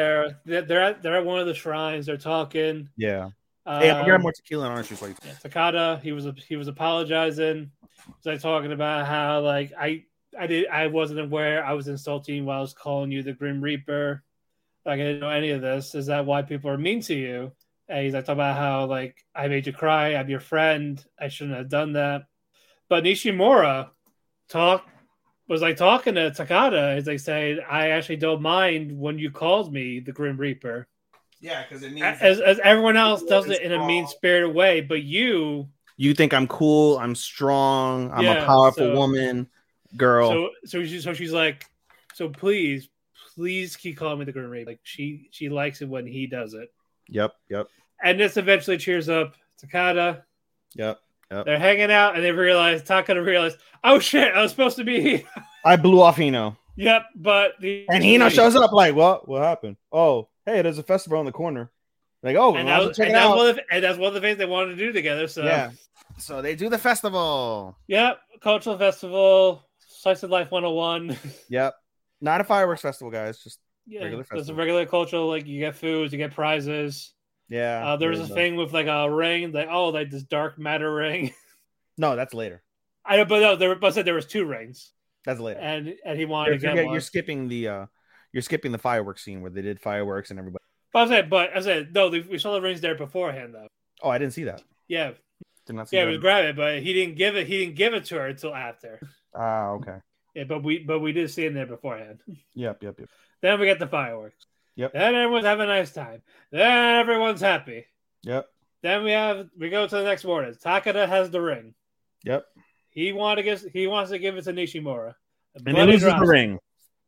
they're they're at they're at one of the shrines. They're talking. Yeah. Hey, um, you got more tequila, aren't you? Like yeah, Takada, he was he was apologizing. He was like talking about how like I I did I wasn't aware I was insulting while I was calling you the Grim Reaper. Like I didn't know any of this. Is that why people are mean to you? And he's like talking about how like I made you cry. I'm your friend. I shouldn't have done that. But Nishimura talk was like talking to Takada. He's like saying I actually don't mind when you called me the Grim Reaper. Yeah, because it means as, as everyone else does it in a mean spirited way, but you you think I'm cool, I'm strong, I'm yeah, a powerful so, woman, girl. So so she, so she's like, so please, please keep calling me the Grim Reaper. Like she she likes it when he does it. Yep, yep. And this eventually cheers up Takada. Yep, yep. They're hanging out and they realize Takada realized, oh shit, I was supposed to be. I blew off Hino. Yep, but the and Hino shows up like, what? What happened? Oh. Hey, there's a festival in the corner. Like, oh, and, that was, and, that's one of the, and that's one of the things they wanted to do together. So yeah, so they do the festival. Yep, cultural festival, Slice of Life one oh one. Yep, not a fireworks festival, guys. Just yeah, regular festival. It's a regular cultural. Like you get food, you get prizes. Yeah, uh, there was a thing with like a ring. Like oh, like this dark matter ring. No, that's later. I don't, but no, there. But said there was two rings. That's later, and and he wanted you're, to get you're, one. You're skipping the uh, you're skipping the fireworks scene where they did fireworks and everybody. But I said, but I said no. We saw the rings there beforehand, though. Oh, I didn't see that. Yeah, did not see. Yeah, he was grabbing it, but he didn't give it. He didn't give it to her until after. Ah, uh, okay. Yeah, but we but we did see it there beforehand. Yep, yep, yep. Then we get the fireworks. Yep. Then everyone's having a nice time. Then everyone's happy. Yep. Then we have we go to the next morning. Takada has the ring. Yep. He wanted to give, he wants to give it to Nishimura. And then loses the ring.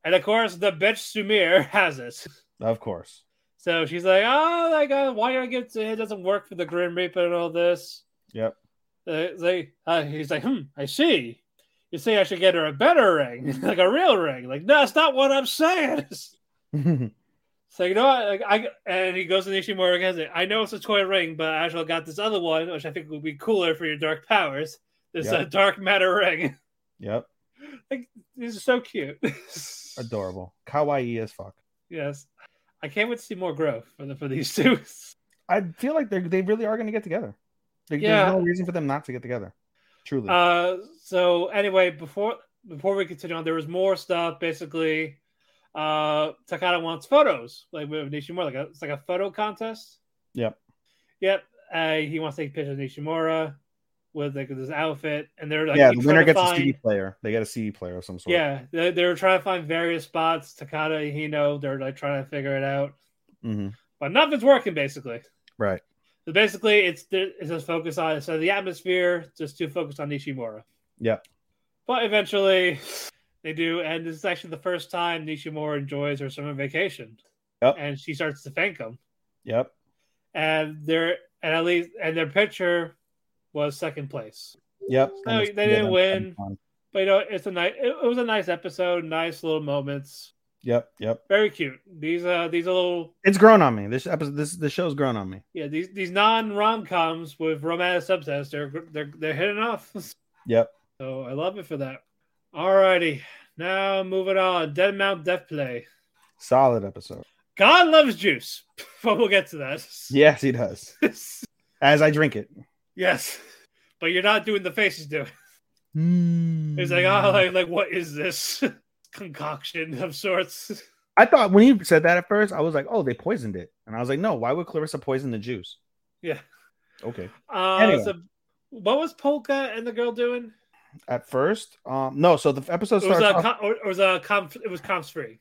And of course, the bitch Sumire has it. Of course. So she's like, "Oh my god, why do I give it to him? It doesn't work for the Grim Reaper and all this." Yep. Uh, like uh, he's like, "Hmm, I see. You say I should get her a better ring, like a real ring." Like, no, that's not what I'm saying. So you know what? Like, I and he goes to Nishimura and says, "I know it's a toy ring, but I actually got this other one, which I think would be cooler for your dark powers. This yep. uh, dark matter ring." Yep. Like, these are so cute, adorable, kawaii as fuck. Yes, I can't wait to see more growth for the, for these two. I feel like they they really are going to get together. Like, yeah. There's no reason for them not to get together. Truly. Uh, so anyway, before before we continue on, there was more stuff. Basically, uh, Takada wants photos, like with Nishimura. Like a, it's like a photo contest. Yep. Yep. Uh, he wants to take pictures of Nishimura with like this outfit, and they're like, yeah, the winner gets find... a C D player. They get a C D player of some sort. Yeah, they, they were trying to find various spots. Takada, Hino, they're like trying to figure it out, mm-hmm. but nothing's working basically. Right. So basically, it's it's just focused on so the atmosphere, just too focused on Nishimura. Yeah. But eventually, they do, and this is actually the first time Nishimura enjoys her summer vacation. Yep. And she starts to thank him. Yep. And they're and at least and their picture was second place. Yep. So they didn't yeah, win, but you know it's a nice. It, it was a nice episode. Nice little moments. Yep, yep. Very cute. These uh these little It's grown on me. This episode this the show's grown on me. Yeah, these these non-rom-coms with romantic subtext, they're they're they're hitting off. Yep. So I love it for that. Alrighty. Now moving on. Deadmount Death Play. Solid episode. God loves juice. But we'll get to that. Yes, he does. As I drink it. Yes. But you're not doing the faces doing. Mm. It's like, oh like, like what is this? Concoction of sorts. I thought when you said that at first, I was like, "Oh, they poisoned it," and I was like, "No, why would Clarissa poison the juice?" Yeah. Okay. Uh, anyway. So what was Polka and the girl doing at first? Um, no. So the episode starts. It was, a, off... or, or was a comp, it was comps free.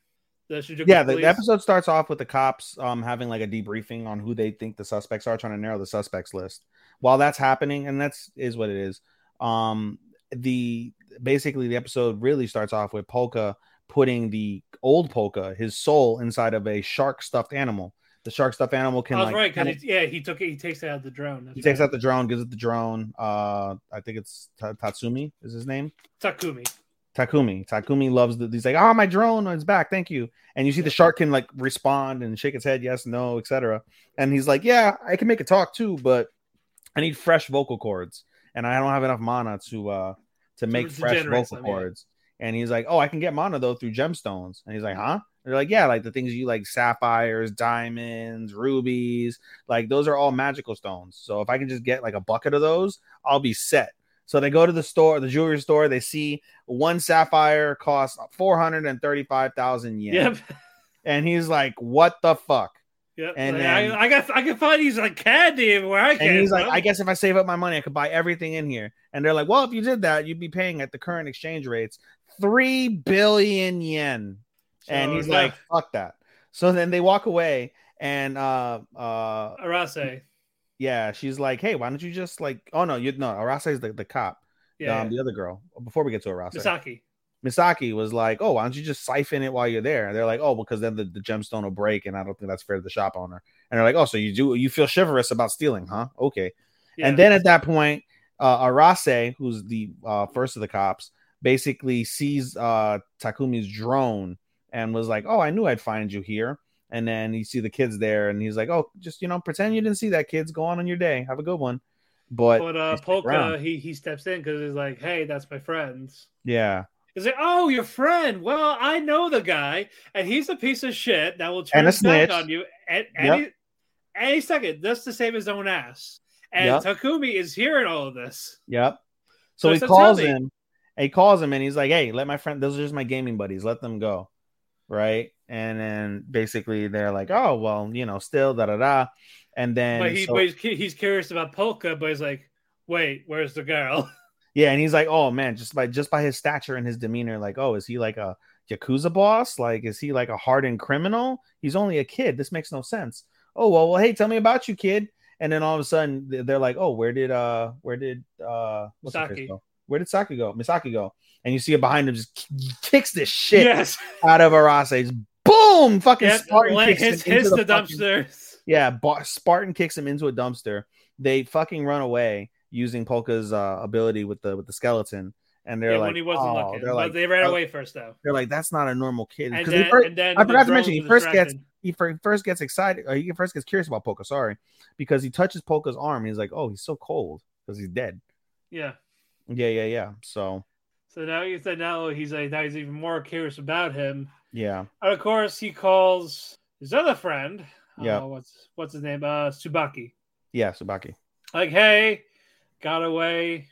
The yeah. The, the episode starts off with the cops um, having like a debriefing on who they think the suspects are, trying to narrow the suspects list. While that's happening, and that's is what it is. Um, the Basically, the episode really starts off with Polka putting the old Polka, his soul, inside of a shark stuffed animal. The shark stuffed animal can, I was like, right, kind of, yeah, he took it. He takes it out of the drone. That's he right. takes out the drone, gives it the drone. Uh, I think it's T- Tatsumi is his name. Takumi. Takumi. Takumi loves the. He's like, ah, oh, my drone is back. Thank you. And you see the shark can like respond and shake its head, yes, no, et cetera. And he's like, yeah, I can make it talk too, but I need fresh vocal cords, and I don't have enough mana to. Uh, To make to fresh vocal cords. And he's like, oh, I can get mana though through gemstones. And he's like, huh? And they're like, yeah, like the things you like, sapphires, diamonds, rubies, like those are all magical stones. So if I can just get like a bucket of those, I'll be set. So they go to the store, the jewelry store. They see one sapphire costs four hundred thirty-five thousand yen. Yep. And he's like, what the fuck? Yep. And like, then, I, I got I can find these like candy where I can. And he's like, bro. I guess if I save up my money, I could buy everything in here. And they're like, well, if you did that, you'd be paying at the current exchange rates three billion yen. So, and he's yeah. like, fuck that. So then they walk away, and uh, uh, Arase, yeah, she's like, hey, why don't you just like, oh no, you no, Arase is the, the cop, yeah, um, yeah, the other girl. Before we get to Arase, Misaki. Misaki was like, oh, why don't you just siphon it while you're there? And they're like, oh, because then the, the gemstone will break, and I don't think that's fair to the shop owner. And they're like, oh, so you do you feel chivalrous about stealing, huh? Okay. Yeah. And then at that point, uh, Arase, who's the uh, first of the cops, basically sees uh, Takumi's drone and was like, oh, I knew I'd find you here. And then you see the kids there, and he's like, oh, just, you know, pretend you didn't see that, kids. Go on on your day. Have a good one. But, but uh, Polka, he, he steps in because he's like, hey, that's my friend. Yeah. He's like, oh, your friend. Well, I know the guy, and he's a piece of shit that will turn his back on you at any, yep. any second, just to save his own ass. And yep. Takumi is hearing all of this. Yep. So, so he so calls him. He calls him and he's like, "Hey, let my friend. Those are just my gaming buddies. Let them go." Right. And then basically they're like, "Oh, well, you know, still da da da." And then but he, so, but he's, he's curious about Polka, but he's like, "Wait, where's the girl?" Yeah, and he's like, "Oh man, just by just by his stature and his demeanor, like, oh, is he like a Yakuza boss? Like, is he like a hardened criminal? He's only a kid. This makes no sense. Oh well, well, hey, tell me about you, kid." And then all of a sudden they're like, "Oh, where did uh, where did uh, what's Saki? Where did Saki go? Misaki go?" And you see it behind him, just kicks this shit yes. out of Arase. Just boom, fucking yep. Spartan his, kicks his, him his into the, the fucking, dumpster. Yeah, bar- Spartan kicks him into a dumpster. They fucking run away using Polka's uh, ability with the with the skeleton. And they're yeah, like, when he wasn't oh, looking. They're like, they ran away first, though. They're like, that's not a normal kid. And then, he first, and then I forgot to mention, he first gets he first gets excited. Or he first gets curious about Polka. Sorry, because he touches Polka's arm. And he's like, oh, he's so cold because he's dead. Yeah. Yeah, yeah, yeah. So, so now he said, now he's like, now he's even more curious about him. Yeah. And of course, he calls his other friend. Yeah. Uh, what's what's his name? Uh, Tsubaki. Yeah, Tsubaki. Like, hey, got away.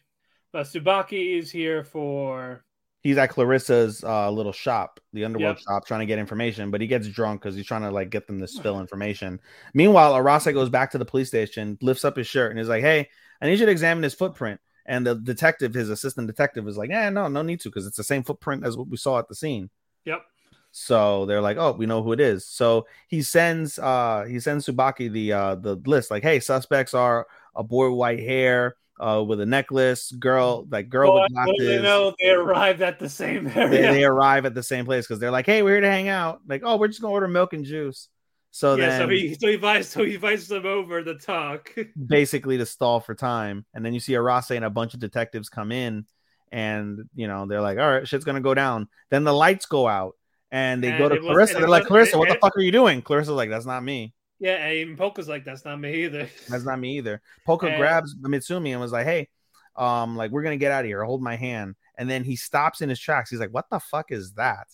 But Tsubaki is here for... He's at Clarissa's uh, little shop, the underworld yep. shop, trying to get information. But he gets drunk because he's trying to like get them to spill information. Meanwhile, Arase goes back to the police station, lifts up his shirt, and is like, hey, I need you to examine his footprint. And the detective, his assistant detective, is like, eh, no, no need to, because it's the same footprint as what we saw at the scene. Yep. So they're like, oh, we know who it is. So he sends uh, he sends Tsubaki the, uh, the list, like, hey, suspects are a boy with white hair, Uh, with a necklace, girl, like girl oh, with glasses. They know they arrived at the same area. They, they arrive at the same place because they're like, "Hey, we're here to hang out." Like, "Oh, we're just gonna order milk and juice." So yeah, then, so he so he invites so he invites them over to talk, basically to stall for time. And then you see Arase and a bunch of detectives come in, and you know they're like, "All right, shit's gonna go down." Then the lights go out, and they and go to Clarissa. Was, they're like, "Clarissa, it, what the it, fuck are you doing?" Clarissa's like, "That's not me." Yeah, and even Polka's like, that's not me either. That's not me either. Polka and... grabs Mitsumi and was like, hey, um, like we're gonna get out of here. Hold my hand. And then he stops in his tracks. He's like, what the fuck is that?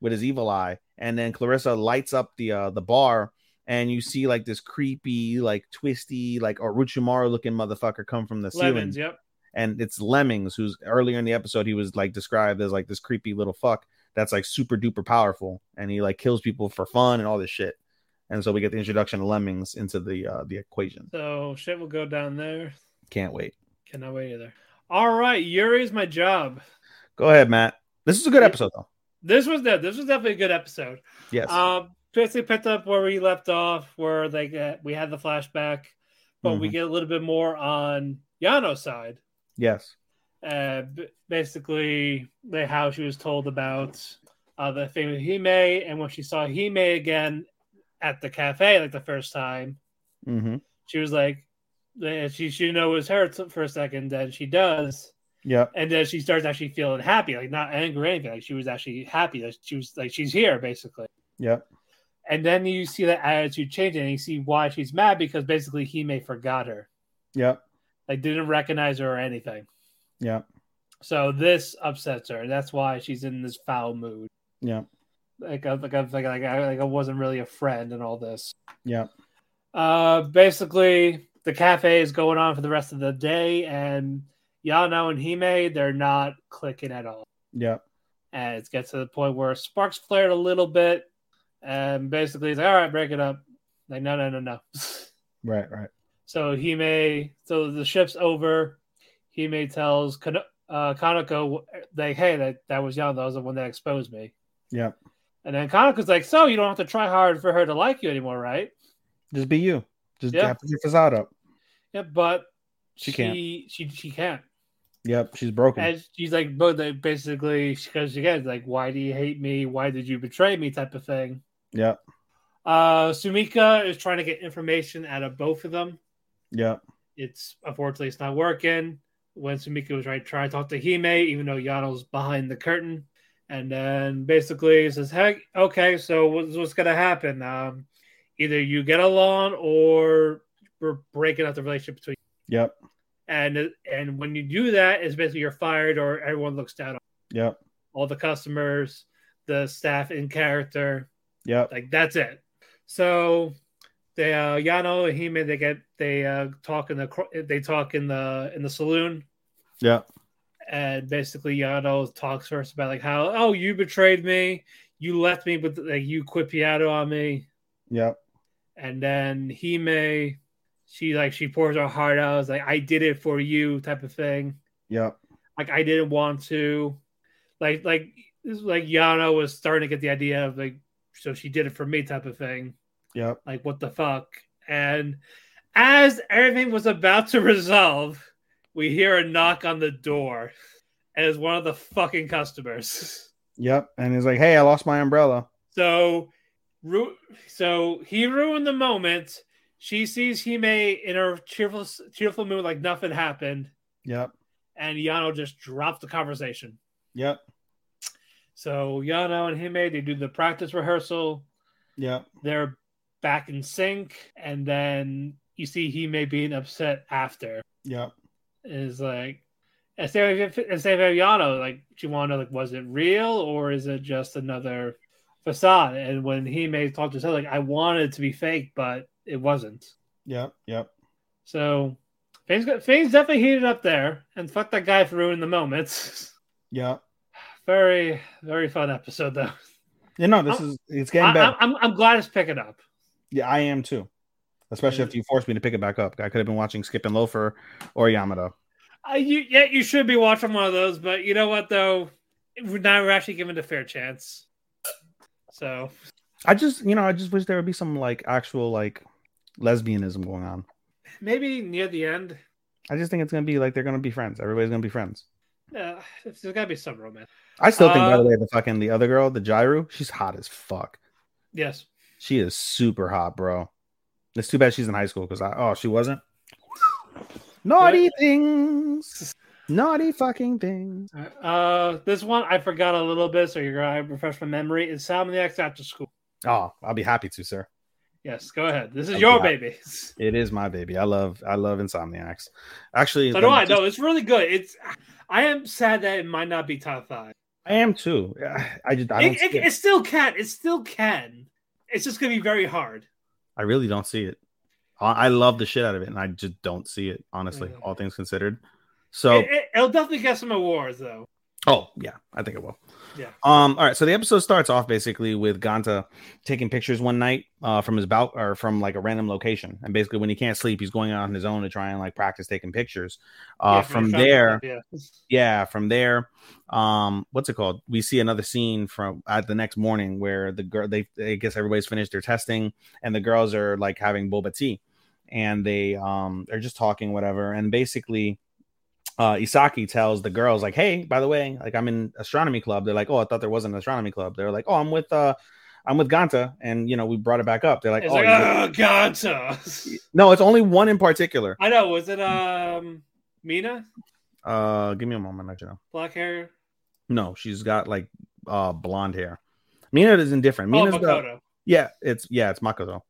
With his evil eye. And then Clarissa lights up the uh, the bar, and you see like this creepy, like twisty, like Orochimaru looking motherfucker come from the Lemmings, ceiling. Yep. And it's Lemmings, who's earlier in the episode he was like described as like this creepy little fuck that's like super duper powerful, and he like kills people for fun and all this shit. And so we get the introduction of Lemmings into the uh, the equation. So shit will go down there. Can't wait. Cannot wait either. All right, Yuri's my job. Go ahead, Matt. This is a good episode, though. This was that. This was definitely a good episode. Yes. Um, basically picked up where we left off, where like uh, we had the flashback, but mm-hmm. we get a little bit more on Yano's side. Yes. Uh, b- basically, like how she was told about uh, the famous Hime, and when she saw Hime again at the cafe, like the first time, mm-hmm. she was like, she she didn't know it was her for a second. Then she does, yeah. And then she starts actually feeling happy, like not angry or anything. Like she was actually happy that she was like she's here, basically. Yeah. And then you see that attitude changing, and you see why she's mad because basically Hime forgot her. Yeah. Like didn't recognize her or anything. Yeah. So this upsets her, and that's why she's in this foul mood. Yeah. Like I, like I, like I, like I wasn't really a friend and all this. Yeah. Uh, basically, the cafe is going on for the rest of the day, and Yano and Hime, they're not clicking at all. Yeah. And it gets to the point where sparks flared a little bit, and basically it's like, all right, break it up. Like, no, no, no, no. Right, right. So Hime, so the shift's over. Hime tells Kan- uh, Kaneko, like, hey, that, that was Yano. That was the one that exposed me. Yeah. And then Kaneko's like, so you don't have to try hard for her to like you anymore, right? Just be you. Just yep. have to get this out up. Yeah, but she, she can't. She she can't. Yep, she's broken. And she's like, but they basically, because again, like, why do you hate me? Why did you betray me? Type of thing. Yep. Uh, Sumika is trying to get information out of both of them. Yep. It's unfortunately it's not working. When Sumika was trying to try to talk to Hime, even though Yano's behind the curtain. And then basically he says, hey, okay, so what's, what's going to happen? Um, either you get along or we're breaking up the relationship between you. Yep. And and when you do that, it's basically you're fired or everyone looks down on you. Yep. All the customers, the staff in character. Yep. Like, that's it. So they, uh, Yano and Hime, they get, they uh, talk in the, they talk in the, in the saloon. Yep. and basically Yano talks first about like how, oh, you betrayed me, you left me, but like you quit piano on me. Yep. And then Hime, she like she pours her heart out, it's like I did it for you type of thing. Yep. Like I didn't want to. Like like this was like Yano was starting to get the idea of like, so she did it for me type of thing. Yep. Like what the fuck? And as everything was about to resolve, we hear a knock on the door, and it's one of the fucking customers. Yep, and he's like, "Hey, I lost my umbrella." So, ru- so he ruined the moment. She sees Hime in her cheerful, cheerful mood, like nothing happened. Yep, and Yano just dropped the conversation. Yep. So Yano and Hime, they do the practice rehearsal. Yep, they're back in sync, and then you see Hime being upset after. Yep. Is like, instead of Yano, like, do you want to know, like, was it real or is it just another facade? And when Hime talked to herself, like, I wanted it to be fake, but it wasn't. Yep, yep. So things got, things definitely heated up there, and fuck that guy for ruining the moments. Yeah. Very, very fun episode, though. You know, this I'm, is, it's getting I, better. I'm, I'm glad it's picking up. Yeah, I am too. Especially after you forced me to pick it back up. I could have been watching Skip and Loafer or Yamato. Uh, you, yeah, you should be watching one of those, but you know what, though? We're now we're actually given a fair chance. So. I just, you know, I just wish there would be some, like, actual, like, lesbianism going on. Maybe near the end. I just think it's going to be, like, they're going to be friends. Everybody's going to be friends. Yeah, uh, there's got to be some romance. I still think, uh, by the way, the fucking, the other girl, the Jiru, she's hot as fuck. Yes. She is super hot, bro. It's too bad she's in high school because I oh she wasn't. Naughty things, naughty fucking things. Uh, this one I forgot a little bit, so you're gonna refresh my memory. Is Salmoniacs after school? Oh, I'll be happy to, sir. Yes, go ahead. This is I'll your baby. It is my baby. I love, I love Insomniacs. Actually, so do I. No, it's really good. It's. I am sad that it might not be top five. I am too. I just. I don't it, it, it still can. It still can. It's just gonna be very hard. I really don't see it. I love the shit out of it, and I just don't see it, honestly, mm. all things considered. So it, it, it'll definitely get some awards, though. Oh, yeah. I think it will. Yeah. Um. All right. So the episode starts off basically with Ganta taking pictures one night uh, from his balcony or from like a random location. And basically when he can't sleep, he's going out on his own to try and like practice taking pictures. Uh, yeah, from there. Up, yeah. yeah. From there. Um. What's it called? We see another scene from at uh, the next morning where the girl, they, I guess everybody's finished their testing and the girls are like having boba tea and they um are just talking, whatever. And basically, Uh, Isaki tells the girls like, "Hey, by the way, like I'm in astronomy club." They're like, "Oh, I thought there wasn't an astronomy club." They're like, "Oh, I'm with, uh, I'm with Ganta," and you know we brought it back up. They're like, it's "Oh, like, oh Ganta." No, it's only one in particular. I know. Was it um Mina? Uh, give me a moment. I don't know. Black hair. No, she's got like uh blonde hair. Mina is indifferent. Mina's oh, Makoto. The, yeah, it's yeah, it's Makoto.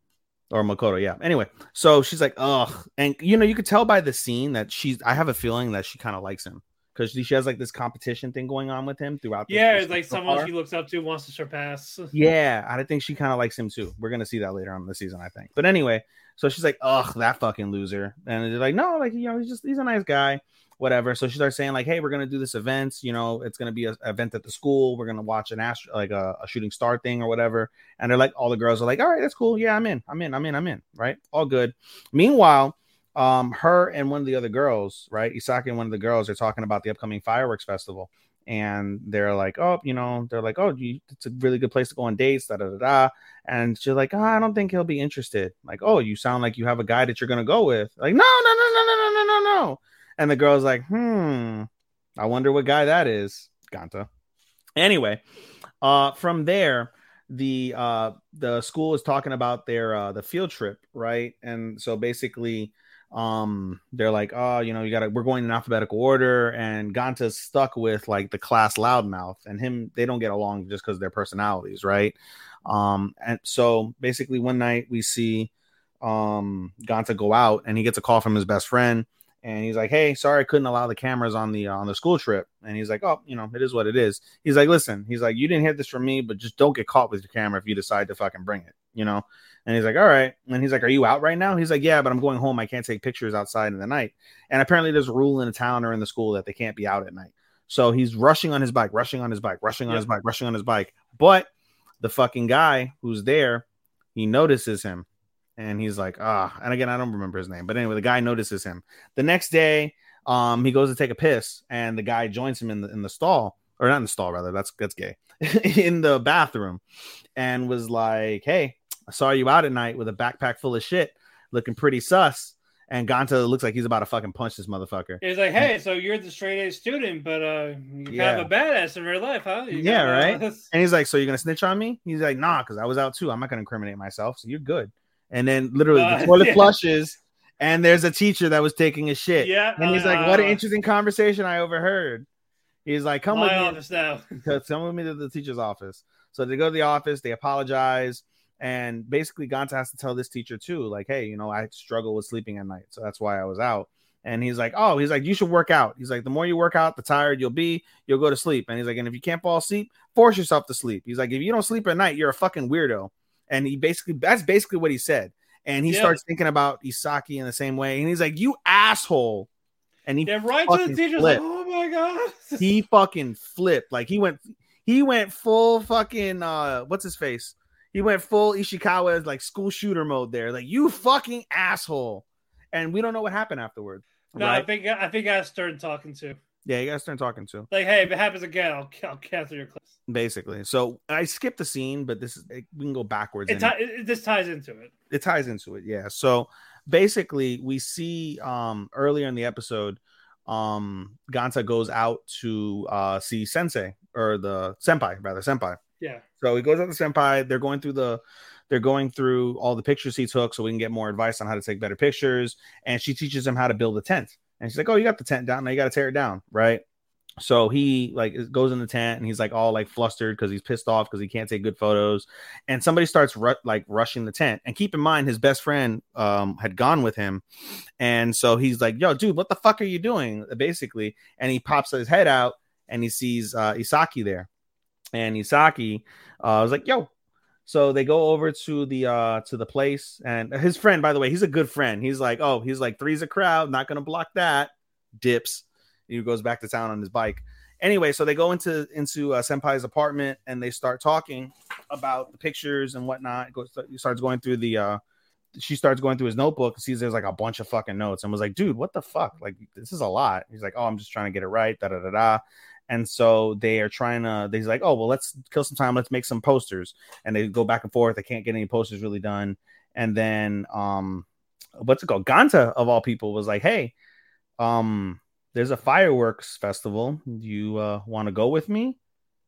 Or Makoto, yeah. Anyway, so she's like, ugh. And, you know, you could tell by the scene that she's, I have a feeling that she kind of likes him. Because she, she has, like, this competition thing going on with him throughout the Yeah, it's like so someone far. She looks up to, wants to surpass. Yeah, I think she kind of likes him, too. We're going to see that later on in the season, I think. But anyway, so she's like, ugh, that fucking loser. And they're like, no, like, you know, he's just, he's a nice guy. Whatever. So she starts saying like, "Hey, we're gonna do this event. You know, it's gonna be an event at the school. We're gonna watch an astro, like a, a shooting star thing or whatever." And they're like, all the girls are like, "All right, that's cool. Yeah, I'm in. I'm in. I'm in. I'm in." Right? All good. Meanwhile, um, her and one of the other girls, right, Isaki and one of the girls are talking about the upcoming fireworks festival, and they're like, "Oh, you know," they're like, "Oh, you, it's a really good place to go on dates." Da da da da. And she's like, oh, "I don't think he'll be interested." Like, "Oh, you sound like you have a guy that you're gonna go with." Like, "No, no, no, no, no, no, no, no, no." And the girl's like, hmm, I wonder what guy that is. Ganta. Anyway, uh, from there, the uh, the school is talking about their uh, the field trip, right? And so basically, um, they're like, oh, you know, you gotta, we're going in alphabetical order. And Ganta's stuck with like the class loudmouth, and him, they don't get along just because of their personalities, right? Um, and so basically, one night we see um, Ganta go out, and he gets a call from his best friend. And he's like, "Hey, sorry, I couldn't allow the cameras on the uh, on the school trip." And he's like, "Oh, you know, it is what it is." He's like, "Listen," he's like, "you didn't hear this from me, but just don't get caught with your camera if you decide to fucking bring it, you know." And he's like, "All right." And he's like, "Are you out right now?" He's like, "Yeah, but I'm going home. I can't take pictures outside in the night." And apparently, there's a rule in the town or in the school that they can't be out at night. So he's rushing on his bike, rushing on his bike, rushing on yeah. his bike, rushing on his bike. But the fucking guy who's there, he notices him. And he's like, ah, and again, I don't remember his name. But anyway, the guy notices him. The next day, um, he goes to take a piss. And the guy joins him in the in the stall. Or not in the stall, rather. That's, that's gay. In the bathroom. And was like, hey, I saw you out at night with a backpack full of shit. Looking pretty sus. And Gonta looks like he's about to fucking punch this motherfucker. He's like, hey, so you're the straight-A student, but uh, you're yeah. kind of a badass in real life, huh? You yeah, right? Badass. And he's like, so you're going to snitch on me? He's like, nah, because I was out too. I'm not going to incriminate myself, so you're good. And then literally uh, the toilet yeah. flushes, and there's a teacher that was taking a shit. Yeah, and he's uh, like, what an interesting conversation I overheard. He's like, come with me. Now. Come with me to the teacher's office. So they go to the office. They apologize. And basically, Gonta has to tell this teacher, too, like, hey, you know, I struggle with sleeping at night. So that's why I was out. And he's like, oh, he's like, you should work out. He's like, the more you work out, the tired you'll be. You'll go to sleep. And he's like, and if you can't fall asleep, force yourself to sleep. He's like, if you don't sleep at night, you're a fucking weirdo. And he basically that's basically what he said. And he yeah. starts thinking about Isaki in the same way. And he's like, you asshole. And he yeah, right to the teacher's flipped. Like, oh, my God. He fucking flipped. Like he went he went full fucking uh, what's his face? He went full Ishikawa's like school shooter mode there. Like, you fucking asshole. And we don't know what happened afterward. No, right? I think I think I started talking to. Yeah, you guys started talking to. Like, hey, if it happens again, I'll, I'll cancel your class. Basically. So I skipped the scene, but this is it, we can go backwards. It, t- it. it This ties into it. It ties into it. Yeah. So basically, we see um, earlier in the episode, um, Gonta goes out to uh, see Sensei or the senpai, rather senpai. Yeah. So he goes out to senpai. They're going through the, they're going through all the pictures he took, so we can get more advice on how to take better pictures. And she teaches him how to build a tent. And she's like, "Oh, you got the tent down. Now you got to tear it down, right?" So he like goes in the tent and he's like all like flustered because he's pissed off because he can't take good photos. And somebody starts ru- like rushing the tent. And keep in mind, his best friend um had gone with him, and so he's like, "Yo, dude, what the fuck are you doing?" Basically, and he pops his head out and he sees uh, Isaki there. And Isaki uh, was like, yo. So they go over to the uh, to the place. And his friend, by the way, he's a good friend. He's like, oh, he's like, three's a crowd. Not going to block that. Dips. He goes back to town on his bike. Anyway, so they go into into uh, Senpai's apartment. And they start talking about the pictures and whatnot. Go, he starts going through the... Uh, she starts going through his notebook and sees there's like a bunch of fucking notes. And was like, dude, what the fuck? Like, this is a lot. He's like, oh, I'm just trying to get it right. Da-da-da-da. And so they are trying to, they're like, oh, well, let's kill some time. Let's make some posters. And they go back and forth. They can't get any posters really done. And then, um, what's it called? Gonta, of all people, was like, hey, um, there's a fireworks festival. Do you uh, want to go with me?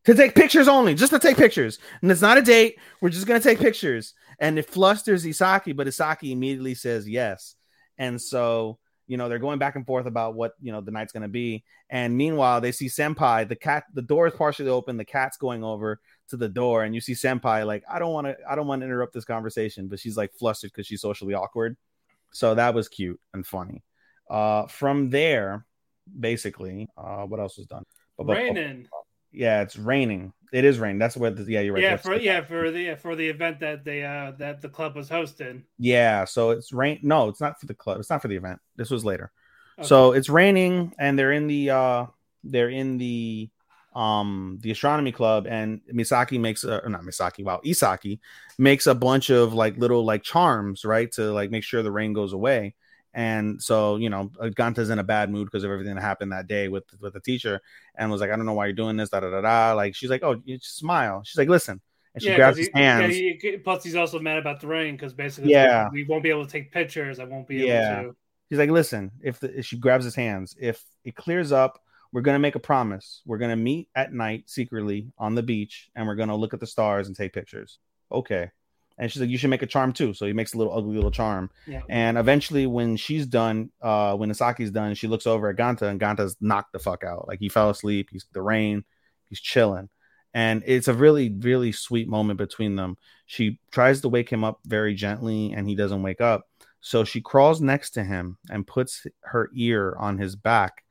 To take pictures only, just to take pictures. And it's not a date. We're just going to take pictures. And it flusters Isaki, but Isaki immediately says yes. And so... You know, they're going back and forth about what, you know, the night's going to be. And meanwhile, they see Senpai, the cat, the door is partially open. The cat's going over to the door and you see Senpai like, I don't want to, I don't want to interrupt this conversation. But she's like flustered because she's socially awkward. So that was cute and funny. Uh, from there, basically, uh, what else was done? Raining. Yeah, it's raining. It is raining. That's where the yeah you're right. Yeah, for yeah for the for the event that they uh that the club was hosting. Yeah, so it's rain. No, it's not for the club. It's not for the event. This was later. Okay. So it's raining, and they're in the uh they're in the um the astronomy club, and Misaki makes a, or not Misaki. Wow, Isaki makes a bunch of like little like charms, right, to like make sure the rain goes away. And so, you know, Gonta's in a bad mood because of everything that happened that day with, with the teacher and was like, I don't know why you're doing this. Da, da, da, da. Like, she's like, oh, you just smile. She's like, listen. And she yeah, grabs his he, hands. Yeah, he, plus, he's also mad about the rain because basically yeah. we, we won't be able to take pictures. I won't be yeah. able to. He's like, listen, if, the, if she grabs his hands, if it clears up, we're going to make a promise. We're going to meet at night secretly on the beach and we're going to look at the stars and take pictures. Okay. And she's like, you should make a charm too. So he makes a little ugly little charm. Yeah. And eventually when she's done, uh, when Isaki's done, she looks over at Gonta and Ganta's knocked the fuck out. Like he fell asleep. He's the rain. He's chilling. And it's a really, really sweet moment between them. She tries to wake him up very gently and he doesn't wake up. So she crawls next to him and puts her ear on his back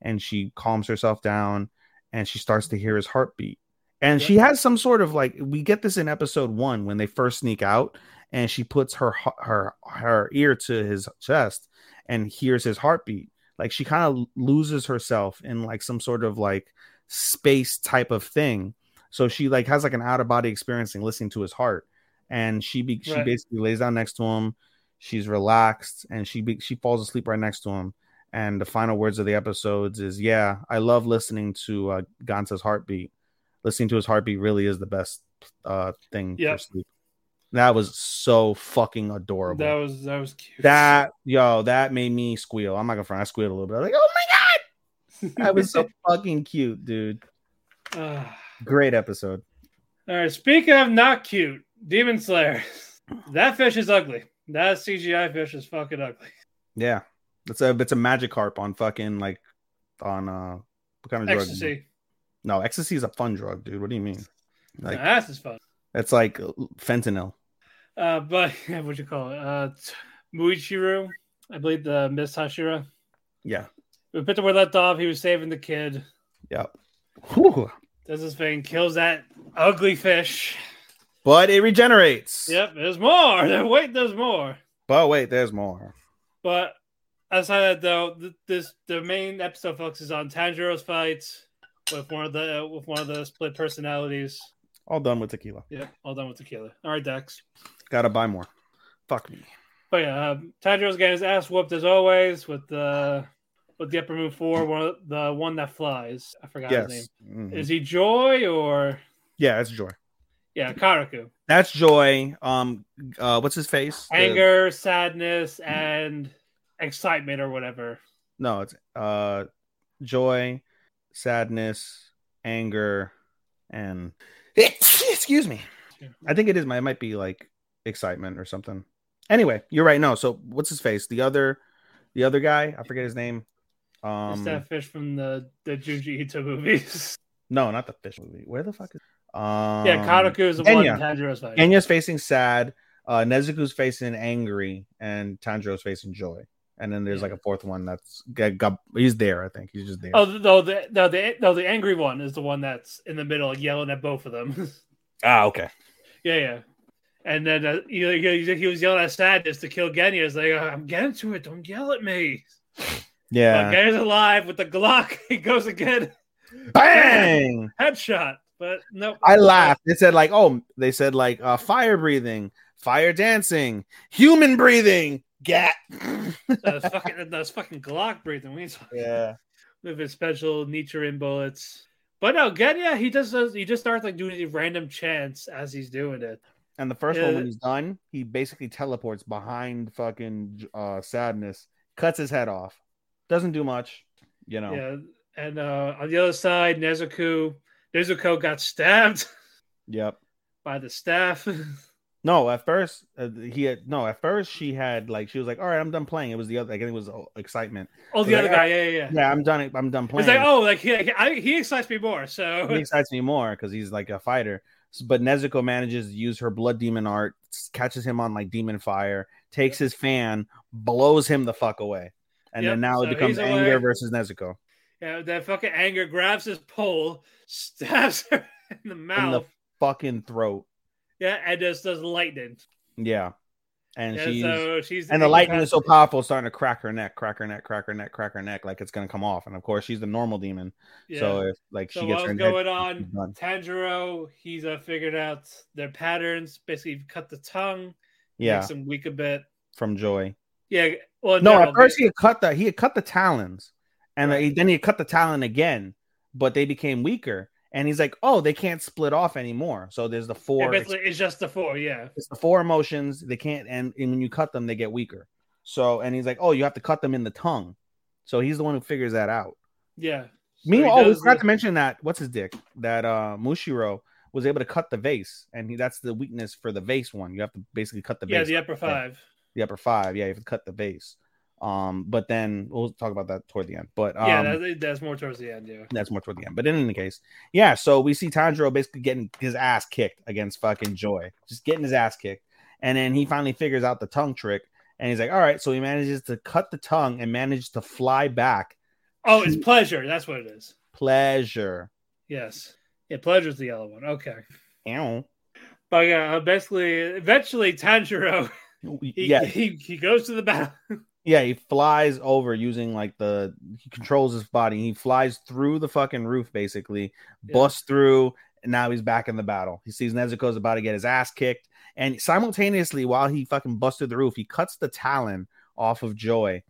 and she calms herself down and she starts to hear his heartbeat. And she has some sort of like, we get this in episode one when they first sneak out and she puts her her her ear to his chest and hears his heartbeat. Like, she kind of loses herself in like some sort of like space type of thing. So she like has like an out of body experience and listening to his heart. And she be, she right. basically lays down next to him. She's relaxed and she be, she falls asleep right next to him. And the final words of the episodes is, yeah, I love listening to uh, Gansa's heartbeat. Listening to his heartbeat really is the best uh, thing yep. for sleep. That was so fucking adorable. That was that was cute. That yo, that made me squeal. I'm not gonna front. I squealed a little bit. I was like, oh my god, that was so fucking cute, dude. Uh, Great episode. All right, speaking of not cute, Demon Slayer. That fish is ugly. That C G I fish is fucking ugly. Yeah, it's a it's a Magikarp on fucking like on uh what kind of drug? Ecstasy. No, ecstasy is a fun drug, dude. What do you mean? Like no, ass is fun. It's like fentanyl. Uh, but what you call it? Uh, Muichiro, I believe the Miss Hashira. Yeah, we picked up where we left off. He was saving the kid. Yep. Whew. Does his thing, kills that ugly fish, but it regenerates. Yep, there's more. Wait, there's more. But wait, there's more. But outside that, though, this the main episode focuses on Tanjiro's fights with one of the with one of the split personalities. All done with tequila. Yep, all done with tequila. All right, Dex. Gotta buy more. Fuck me. But yeah, um, Tanjiro's getting his ass whooped as always with the with the upper move four, one of the one that flies. I forgot yes. his name. Mm-hmm. Is he Joy or? Yeah, it's Joy. Yeah, Karaku. That's Joy. Um, uh, what's his face? Anger, the... sadness, and excitement, or whatever. No, it's uh, Joy, sadness, anger, and. Excuse me. I think it is my. It might be like excitement or something. Anyway, you're right. No. So what's his face? The other, the other guy. I forget his name. Um, it's that fish from the, the Junji Ito movies. No, not the fish movie. Where the fuck is? Um, yeah, Karaku is the Enya. One. Tanjiro's fighting. Enya's facing sad. Uh, Nezuko's facing angry, and Tanjiro's facing joy. And then there's yeah. like a fourth one that's got, he's there. I think he's just there. Oh no, the no the no the angry one is the one that's in the middle, yelling at both of them. Ah, okay. Yeah, yeah. And then uh, you know, he was yelling at sadness to kill Genya. He's like, "I'm getting to it. Don't yell at me." Yeah. But Genya's alive with the Glock. He goes again. Bang! Headshot. But no. I laughed. They said like, "Oh," they said like, uh, "Fire breathing, fire dancing, human breathing." Gat. That's fucking, that's fucking Glock breathing. We yeah. With his special Nichiren bullets. But no, Genya, he just does, he just starts like doing these random chants as he's doing it. And the first yeah. one, when he's done, he basically teleports behind fucking uh, sadness, cuts his head off. Doesn't do much, you know. Yeah. And uh, on the other side, Nezuko, Nezuko got stabbed. Yep. By the staff. No, at first uh, he had no. At first she had like she was like, "All right, I'm done playing." It was the other. Like, I think it was oh, excitement. Oh, the other like, guy. Yeah, yeah, yeah. Yeah, I'm done. I'm done playing. He's like, "Oh, like he, I, he excites me more." So he excites me more because he's like a fighter. But Nezuko manages to use her blood demon art, catches him on like demon fire, takes his fan, blows him the fuck away, and yep. then now so it becomes anger aware. versus Nezuko. Yeah, that fucking anger grabs his pole, stabs her in the mouth, in the fucking throat. Yeah, and just does lightning. Yeah. And, and she's, so she's and the lightning is so powerful, it's starting to crack her neck, crack her neck, crack her neck, crack her neck, like it's gonna come off. And of course, she's the normal demon. Yeah. So if like so she gets her going head, on, Tanjiro, he's uh, figured out their patterns. Basically, cut the tongue. Yeah, makes him weak a bit from joy. Yeah. Well, no, no at first they... he had cut the he had cut the talons, and right. then he had cut the talon again, but they became weaker. And he's like, oh, they can't split off anymore. So there's the four. Yeah, basically, it's just the four, yeah. It's the four emotions. They can't, and, and when you cut them, they get weaker. So, and he's like, oh, you have to cut them in the tongue. So he's the one who figures that out. Yeah. Meanwhile, so oh, we forgot to mention that, what's his dick? That uh, Mushiro was able to cut the vase. And he, that's the weakness for the vase one. You have to basically cut the vase. Yeah, the upper five. The upper five, yeah, you have to cut the vase. Um, but then we'll talk about that toward the end. But um, yeah, that's, that's more towards the end. Yeah, that's more toward the end. But in any case, yeah. So we see Tanjiro basically getting his ass kicked against fucking Joy, just getting his ass kicked, and then he finally figures out the tongue trick, and he's like, "All right." So he manages to cut the tongue and manages to fly back. Oh, to... it's pleasure. That's what it is. Pleasure. Yes. Yeah, pleasure's the yellow one. Okay. Ow. But yeah, uh, basically, eventually Tanjiro, he, yeah, he he goes to the battle. Yeah, he flies over using like the he controls his body. He flies through the fucking roof, basically, yeah. busts through, and now he's back in the battle. He sees Nezuko's about to get his ass kicked, and simultaneously, while he fucking busted the roof, he cuts the talon off of Joy.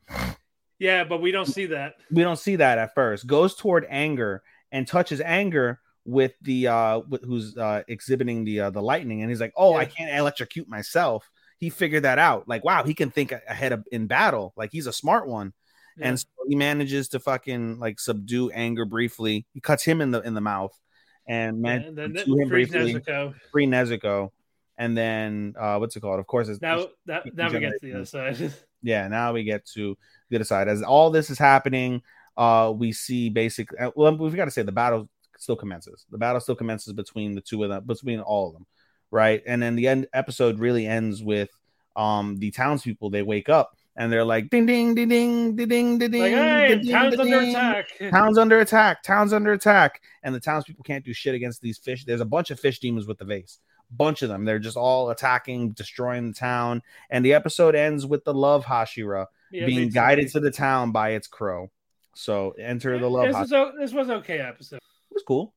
Yeah, but we don't see that. We don't see that at first. Goes toward Anger and touches Anger with the uh, with, who's uh, exhibiting the uh, the lightning, and he's like, "Oh, yeah. I can't electrocute myself." He figured that out. Like, wow, he can think ahead of in battle. Like, he's a smart one. Yeah. And so he manages to fucking like subdue Anger briefly. He cuts him in the in the mouth and man yeah, to him free briefly. Nezuko. Free Nezuko. And then uh, what's it called? Of course, it's now that now we get to the other side. Yeah, now we get to the other side. As all this is happening, uh, we see basically well, we've got to say the battle still commences. The battle still commences between the two of them, between all of them. Right. And then the end episode really ends with um the townspeople. They wake up and they're like ding ding ding ding ding ding ding like, hey, ding. Town's ding, under ding. attack. Town's under attack. Town's under attack. And the townspeople can't do shit against these fish. There's a bunch of fish demons with the vase. Bunch of them. They're just all attacking, destroying the town. And the episode ends with the love Hashira yeah, being guided sense. to the town by its crow. So enter the love. This, Hash- is o- this was okay episode. It was cool.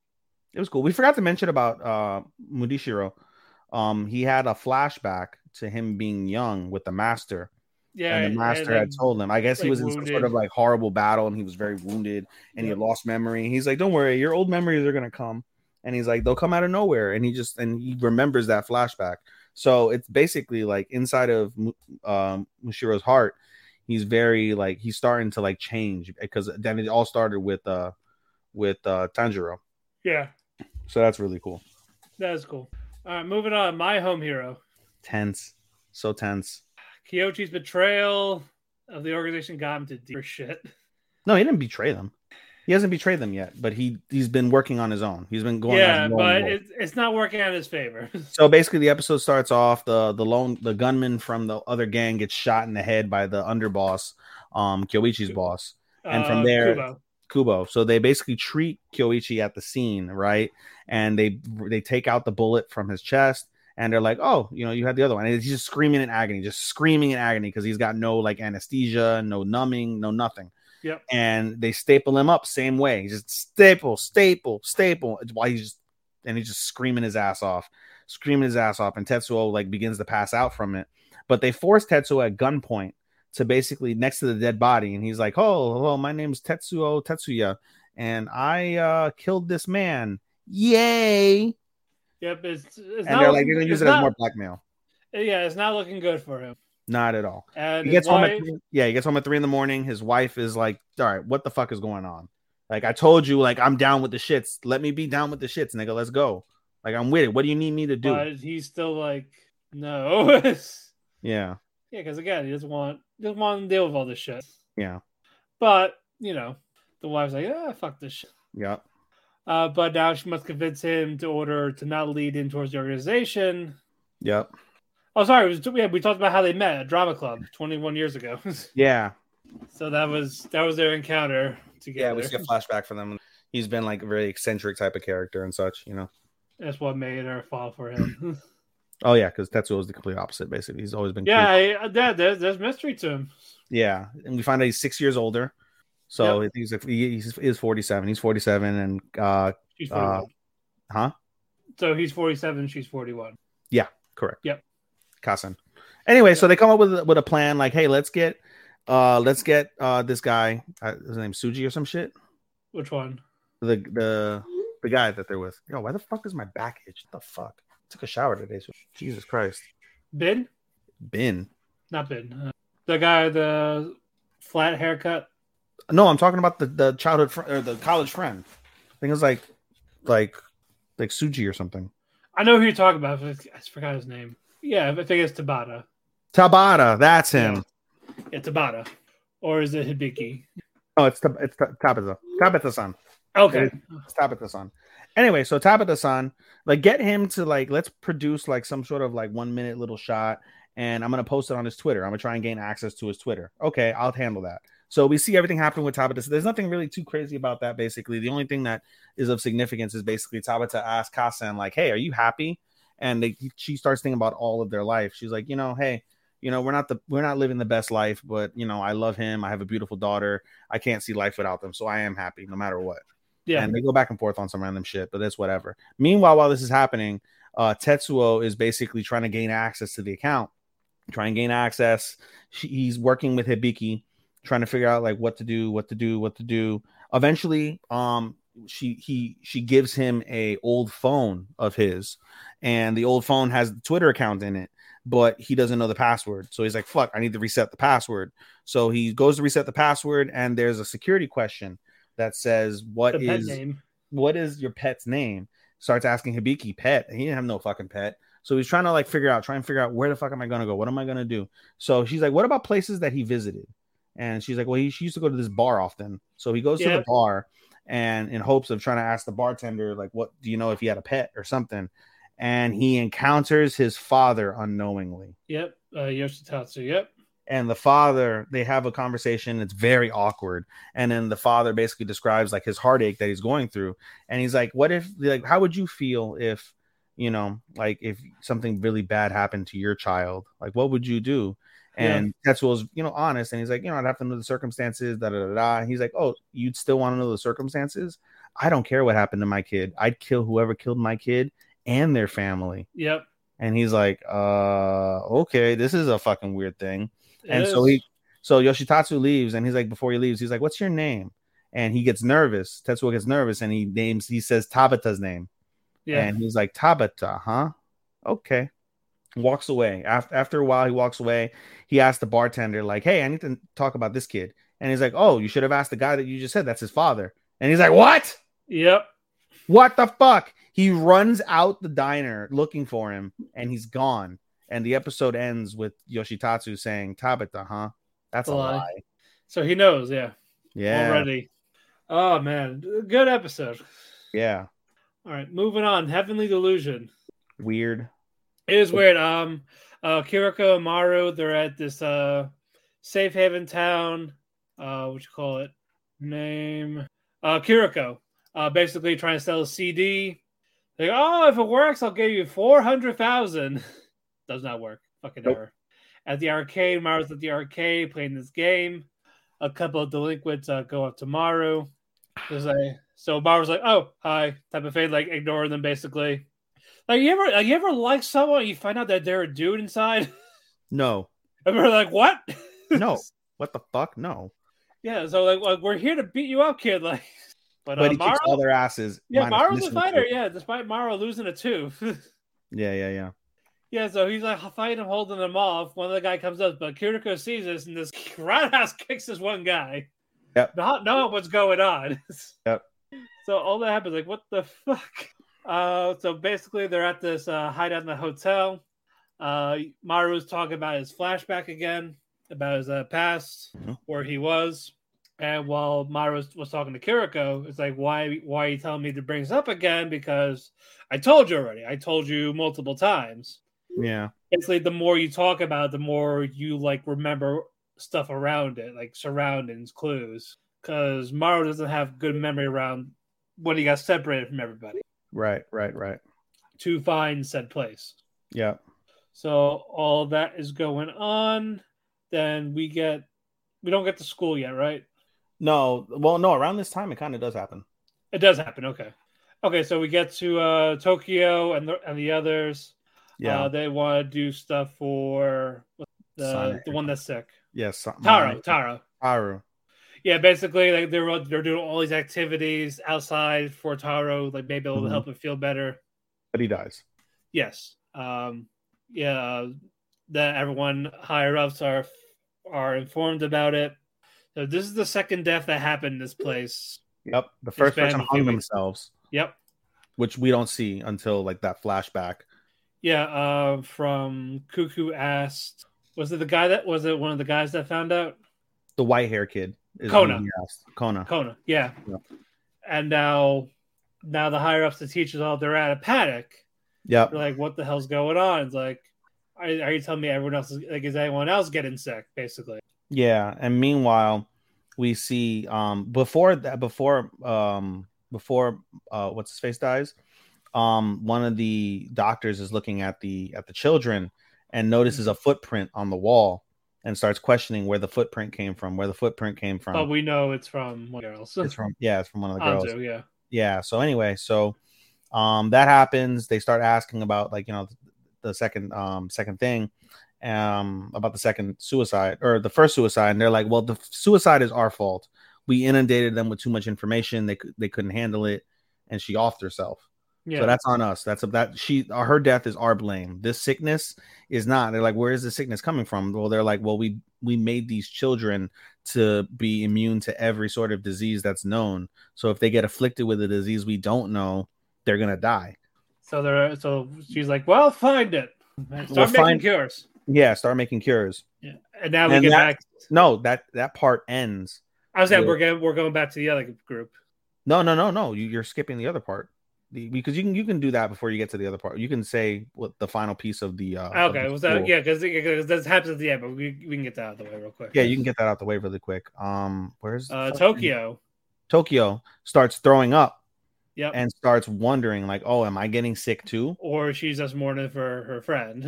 It was cool. We forgot to mention about uh Mudishiro. Um, he had a flashback to him being young with the master. Yeah, and the master and, and had told him. I guess like he was in wounded. some sort of like horrible battle, and he was very wounded, and yeah. he had lost memory. He's like, "Don't worry, your old memories are gonna come." And he's like, "They'll come out of nowhere." And he just and he remembers that flashback. So it's basically like inside of um, Mushiro's heart, he's very like he's starting to like change because then it all started with uh with uh, Tanjiro. Yeah. So that's really cool. That is cool. All right, moving on. My home hero. Tense. So tense. Kyochi's betrayal of the organization got him to deeper shit. No, he didn't betray them. He hasn't betrayed them yet, but he, he's been working on his own. He's been going yeah, on his own. Yeah, but it's, it's not working out in his favor. So basically the episode starts off, the the lone the gunman from the other gang gets shot in the head by the underboss, um, Kyoichi's boss. And from there... Uh, Kubo. Kubo. So they basically treat Kyoichi at the scene, right? And they they take out the bullet from his chest, and they're like, "Oh, you know, you had the other one." And he's just screaming in agony, just screaming in agony because he's got no like anesthesia, no numbing, no nothing. Yep. And they staple him up same way, he's just staple, staple, staple. While he's just and he's just screaming his ass off, screaming his ass off. And Tetsuo like begins to pass out from it, but they force Tetsuo at gunpoint. So basically next to the dead body, and he's like, "Oh, hello, my name's Tetsuo Tetsuya, and I uh, killed this man. Yay!" Yep, it's, it's and not they're like, "You're gonna use it not, as more blackmail." Yeah, it's not looking good for him. Not at all. And he gets home. Wife... At three, yeah, he gets home at three in the morning. His wife is like, "All right, what the fuck is going on? Like, I told you, like, I'm down with the shits. Let me be down with the shits, nigga. Let's go. Like, I'm with it. What do you need me to do?" But he's still like, "No." yeah. Yeah, because again, he doesn't want doesn't want to deal with all this shit. Yeah, but you know, the wife's like, "Ah, fuck this shit." Yeah. Uh, but now she must convince him to order to not lead him towards the organization. Yep. Oh, sorry. It was, yeah, we talked about how they met at drama club twenty-one years ago. yeah. So that was that was their encounter together. Yeah, we see a flashback from them. He's been like a very eccentric type of character and such, you know. That's what made her fall for him. Oh, yeah, because Tetsuo is the complete opposite, basically. He's always been... Yeah, I, yeah there's, there's mystery to him. Yeah, and we find out he's six years older. So yep. he's, he's, he's forty-seven. He's forty-seven, and... Uh, she's forty-one. Uh, huh? So he's forty-seven, she's forty-one. Yeah, correct. Yep. Kasen. Anyway, yep. So they come up with, with a plan, like, hey, let's get uh, let's get uh, this guy... Uh, his name's Suji or some shit? Which one? The, the, the guy that they're with. Yo, why the fuck is my back itch? What the fuck? Took a shower today, so Jesus Christ. Bin? Bin. Not Bin. Uh, the guy, the flat haircut. No, I'm talking about the, the childhood fr- or the college friend. I think it was like, like, like Suji or something. I know who you're talking about. But I forgot his name. Yeah, I think it's Tabata. Tabata, that's him. Yeah, yeah Tabata, or is it Hibiki? Oh, it's it's Tabata. Tabata-san. Okay, it's Tabata-san. Anyway, so Tabata-san, like, get him to, like, let's produce, like, some sort of, like, one-minute little shot, and I'm going to post it on his Twitter. I'm going to try and gain access to his Twitter. Okay, I'll handle that. So we see everything happen with Tabata. So there's nothing really too crazy about that, basically. The only thing that is of significance is basically Tabata asked Kasen, like, hey, are you happy? And they, she starts thinking about all of their life. She's like, you know, hey, you know, we're not the we're not living the best life, but you know, I love him. I have a beautiful daughter. I can't see life without them, so I am happy no matter what. Yeah, and they go back and forth on some random shit, but it's whatever. Meanwhile, while this is happening, uh, Tetsuo is basically trying to gain access to the account, trying to gain access. He's working with Hibiki, trying to figure out like what to do, what to do, what to do. Eventually, um, she he she gives him a old phone of his, and the old phone has the Twitter account in it, but he doesn't know the password. So he's like, "Fuck, I need to reset the password." So he goes to reset the password, and there's a security question that says, what is name. what is your pet's name? Starts asking Hibiki pet. He didn't have no fucking pet. So he's trying to like figure out, try and figure out where the fuck am I going to go? What am I going to do? So she's like, what about places that he visited? And she's like, well, he, she used to go to this bar often. So he goes yeah. to the bar and in hopes of trying to ask the bartender, like, what do you know if he had a pet or something? And he encounters his father unknowingly. Yep. Uh, Yoshitatsu. Yep. And the father, they have a conversation. It's very awkward. And then the father basically describes like his heartache that he's going through. And he's like, what if, like, how would you feel if, you know, like if something really bad happened to your child? Like, what would you do? And yeah. Tetsuo's, you know, honest. And he's like, you know, I'd have to know the circumstances. Da, da, da, da. He's like, oh, you'd still want to know the circumstances? I don't care what happened to my kid. I'd kill whoever killed my kid and their family. Yep. And he's like, uh, okay, this is a fucking weird thing. And so he, so Yoshitatsu leaves, and he's like, before he leaves, he's like, "What's your name?" And he gets nervous. Tetsuo gets nervous, and he names, he says Tabata's name. Yeah. And he's like, "Tabata, huh? Okay." Walks away. After after a while, he walks away. He asks the bartender, like, "Hey, I need to talk about this kid." And he's like, "Oh, you should have asked the guy that you just said. That's his father." And he's like, "What? Yep. What the fuck?" He runs out the diner looking for him, and he's gone. And the episode ends with Yoshitatsu saying, "Tabata, huh? That's a, a lie. lie." So he knows, yeah. Yeah. Already. Oh, man. Good episode. Yeah. All right. Moving on. Heavenly Delusion. Weird. It is weird. Um, uh, Kiriko and Maru, they're at this uh, safe haven town. Uh, what you call it? Name. Uh, Kiriko. Uh, basically trying to sell a C D. Like, oh, if it works, I'll give you four hundred thousand dollars. Does not work. Fucking nope. Error. At the arcade, Maru's at the arcade playing this game. A couple of delinquents uh, go up to Maru. There's a, so Maru's like, "Oh, hi," type of thing, like ignoring them basically. Like you ever, like, you ever like someone, you find out that they're a dude inside. No. And we're like, what? No. What the fuck? No. Yeah. So like, like we're here to beat you up, kid. Like, but, but uh, he Maru, kicks all their asses. Yeah, Maru's a fighter. Yeah, despite Maru losing a two. yeah, yeah, yeah. Yeah, so he's like fighting him, holding him off. One of the guy comes up, but Kiriko sees this, and this roundhouse kicks this one guy. Yep. Not knowing what's going on. Yep. So all that happens, like, what the fuck? Uh, so basically, they're at this uh, hideout in the hotel. Uh, Maru's talking about his flashback again, about his uh, past, mm-hmm. where he was. And while Maru was talking to Kiriko, it's like, why, why are you telling me to bring this up again? Because I told you already. I told you multiple times. Yeah. Basically, the more you talk about it, the more you like remember stuff around it, like surroundings, clues. Because Maru doesn't have good memory around when he got separated from everybody. Right, right, right. To find said place. Yeah. So all that is going on. Then we get we don't get to school yet, right? No. Well, no, around this time it kind of does happen. It does happen, okay. Okay, so we get to uh, Tokyo and the and the others. Yeah, uh, they want to do stuff for the the one that's sick. Yes, Taro, Taro, Taro. Yeah, basically, like they're they're doing all these activities outside for Taro, like maybe it'll mm-hmm. help him feel better. But he dies. Yes. Um. Yeah. That everyone higher ups are are informed about it. So this is the second death that happened in this place. Yep. The first person hung themselves. Yep. Which we don't see until like that flashback. Yeah, uh, from Cuckoo asked, was it the guy that was it one of the guys that found out? The white hair kid, is Kona. Kona. Kona, yeah. yeah. And now, now the higher ups, the teachers, all they're at a panic. Yeah, they're like, what the hell's going on? It's like, are, are you telling me everyone else is like, is anyone else getting sick? Basically. Yeah, and meanwhile, we see um, before that, before um, before uh, what's his face dies. Um, one of the doctors is looking at the at the children, and notices a footprint on the wall and starts questioning where the footprint came from, where the footprint came from. But we know it's from one of the girls. It's from, yeah, it's from one of the girls. Anzu, yeah. Yeah. So anyway, so um, that happens. They start asking about, like, you know, the second um, second thing um, about the second suicide or the first suicide. And they're like, well, the suicide is our fault. We inundated them with too much information. They, they couldn't handle it. And she offed herself. Yeah. So that's on us. That's a, that she her death is our blame. This sickness is not. They're like, where is the sickness coming from? Well, they're like, well, we we made these children to be immune to every sort of disease that's known. So if they get afflicted with a disease we don't know, they're gonna die. So they're so she's like, well, find it. Start we'll making find, cures. Yeah, start making cures. Yeah, and now we and get that, back. No, that that part ends. I was saying we're going we're going back to the other group. No, no, no, no. You, you're skipping the other part. Because you can you can do that before you get to the other part. You can say what the final piece of the uh, okay. Of the was that, yeah, because that happens at the end, but we, we can get that out of the way real quick. Yeah, you can get that out of the way really quick. Um, where's uh, Tokyo? Tokyo starts throwing up. Yep. And starts wondering like, oh, am I getting sick too? Or she's just mourning for her friend.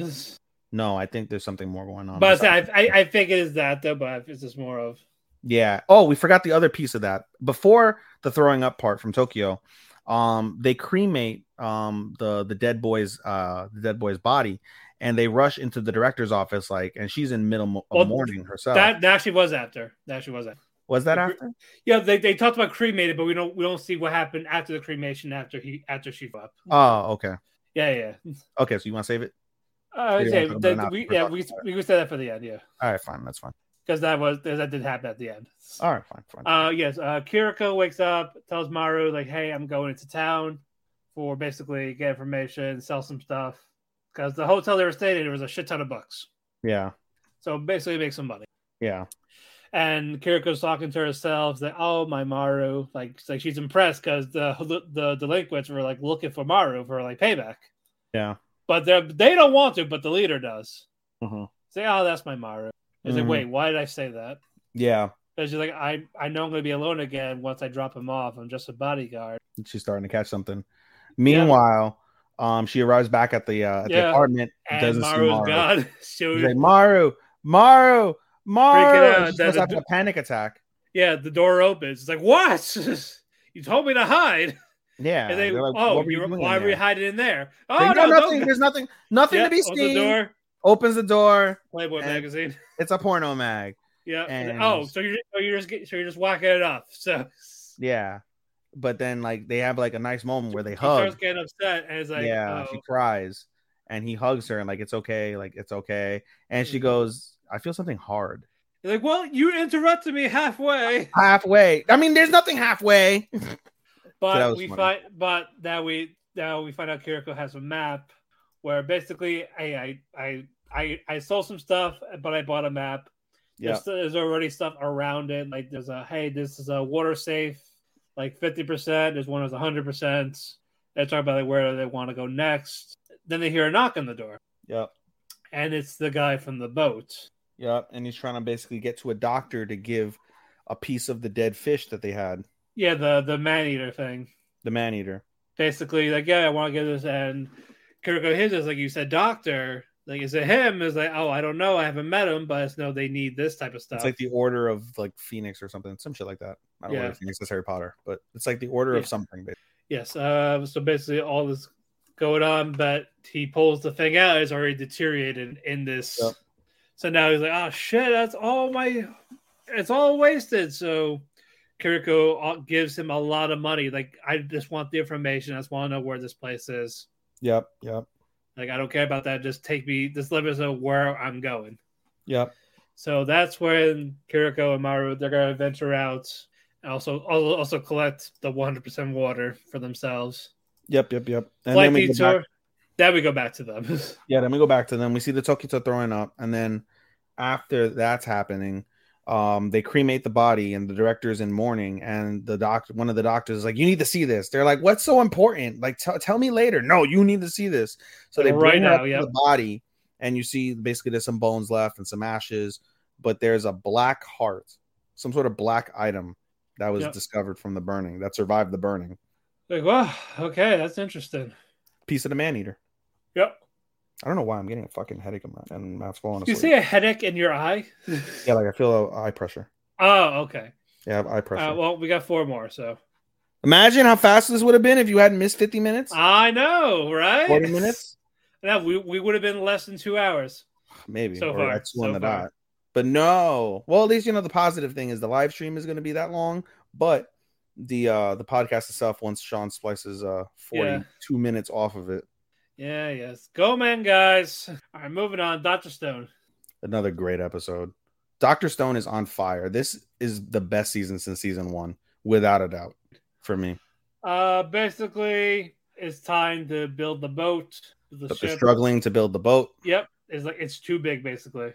No, I think there's something more going on. But I I, I think it is that though. But it's just more of yeah. Oh, we forgot the other piece of that before the throwing up part from Tokyo. Um, they cremate um the the dead boy's uh the dead boy's body, and they rush into the director's office like, and she's in middle well, mourning herself. That, that actually was after. That actually was after. Was that after? Yeah, they, they talked about cremated, but we don't we don't see what happened after the cremation after he after she up. Oh, okay. Yeah, yeah. Okay, so you want to save it? Uh, so save, they, we, yeah, we we we say that for the end. Yeah. All right, fine, that's fine. Because that was that did happen at the end. All right, fine, fine. Uh, yes, uh, Kiriko wakes up, tells Maru like, "Hey, I'm going into town for basically get information, sell some stuff." Because the hotel they were staying in, there was a shit ton of books. Yeah. So basically, make some money. Yeah. And Kiriko's talking to herself that, "Oh, my Maru!" Like, like she's impressed because the the delinquents were like looking for Maru for like payback. Yeah. But they they don't want to, but the leader does. Mm-hmm. Say, "Oh, that's my Maru." I was like, wait, why did I say that? Yeah. Because she's like, I, I know I'm going to be alone again once I drop him off. I'm just a bodyguard. She's starting to catch something. Meanwhile, yeah. um, she arrives back at the uh, at yeah. the apartment. And doesn't Maru's see Maru. God. She's like, Maru, Maru, Maru. She's having do- a panic attack. Yeah, the door opens. It's like, what? You told me to hide. Yeah. And they, like, oh, were you you, why were you hiding in there? Oh, no, no, nothing. There's nothing. Nothing yeah, to be seen. The door. Opens the door. Playboy magazine. It's a porno mag. Yeah. And oh, so you're so you're just so you're just walking it off. So yeah, but then like they have like a nice moment where they she hug. Starts getting upset and it's like yeah, oh. She cries and he hugs her and like it's okay, like it's okay, and she goes, I feel something hard. You're like, well, you interrupted me halfway. Halfway. I mean, there's nothing halfway. But so we find, but now we now we find out Kiriko has a map. Where basically, I, I I I sold some stuff, but I bought a map. Yeah. There's, there's already stuff around it. Like there's a hey, this is a water safe, like fifty percent. There's one that's a hundred percent. They talk about like where they want to go next. Then they hear a knock on the door. Yep. And it's the guy from the boat. Yep. And he's trying to basically get to a doctor to give a piece of the dead fish that they had. Yeah, the the man eater thing. The man eater. Basically, like yeah, I want to get this and. Kiriko his is like you said, doctor. Like is it him? Is like oh, I don't know, I haven't met him, but I just know they need this type of stuff. It's like the order of like Phoenix or something, some shit like that. I don't yeah. know if Phoenix is Harry Potter, but it's like the order yeah. of something. Basically. Yes. Uh, so basically, all this going on, but he pulls the thing out. It's already deteriorated in this. Yep. So now he's like, oh shit, that's all my, it's all wasted. So Kiriko gives him a lot of money. Like I just want the information. I just want to know where this place is. Yep, yep. Like, I don't care about that. Just take me, just let me know where I'm going. Yep. So that's when Kiriko and Maru, they're going to venture out and also, also collect the one hundred percent water for themselves. Yep, yep, yep. And Flight then we detour. Go back... Then we go back to them. yeah, then we go back to them. We see the Tokito throwing up. And then after that's happening, um, they cremate the body and the director's in mourning. And the doctor, one of the doctors is like, you need to see this. They're like, what's so important? Like, t- tell me later. No, you need to see this. So like they bring right now, up yep. the body and you see basically there's some bones left and some ashes, but there's a black heart, some sort of black item that was yep. discovered from the burning that survived the burning. Like, wow. Okay. That's interesting. Piece of the man eater. Yep. I don't know why I'm getting a fucking headache in my, and my falling asleep. You say a headache in your eye? Yeah, like I feel eye pressure. Oh, okay. Yeah, eye pressure. Uh, well, we got four more, so. Imagine how fast this would have been if you hadn't missed fifty minutes. I know, right? forty minutes? No, we, we would have been less than two hours. Maybe. So or far. That's one so that far. I, but no. Well, at least, you know, the positive thing is the live stream is going to be that long, but the uh, the podcast itself, once Sean splices uh, forty-two yeah. minutes off of it. Yeah, yes. Go, man, guys. All right, moving on. Doctor Stone. Another great episode. Doctor Stone is on fire. This is the best season since season one, without a doubt, for me. Uh, basically, it's time to build the boat. The but ship. They're struggling to build the boat. Yep. It's like it's too big, basically.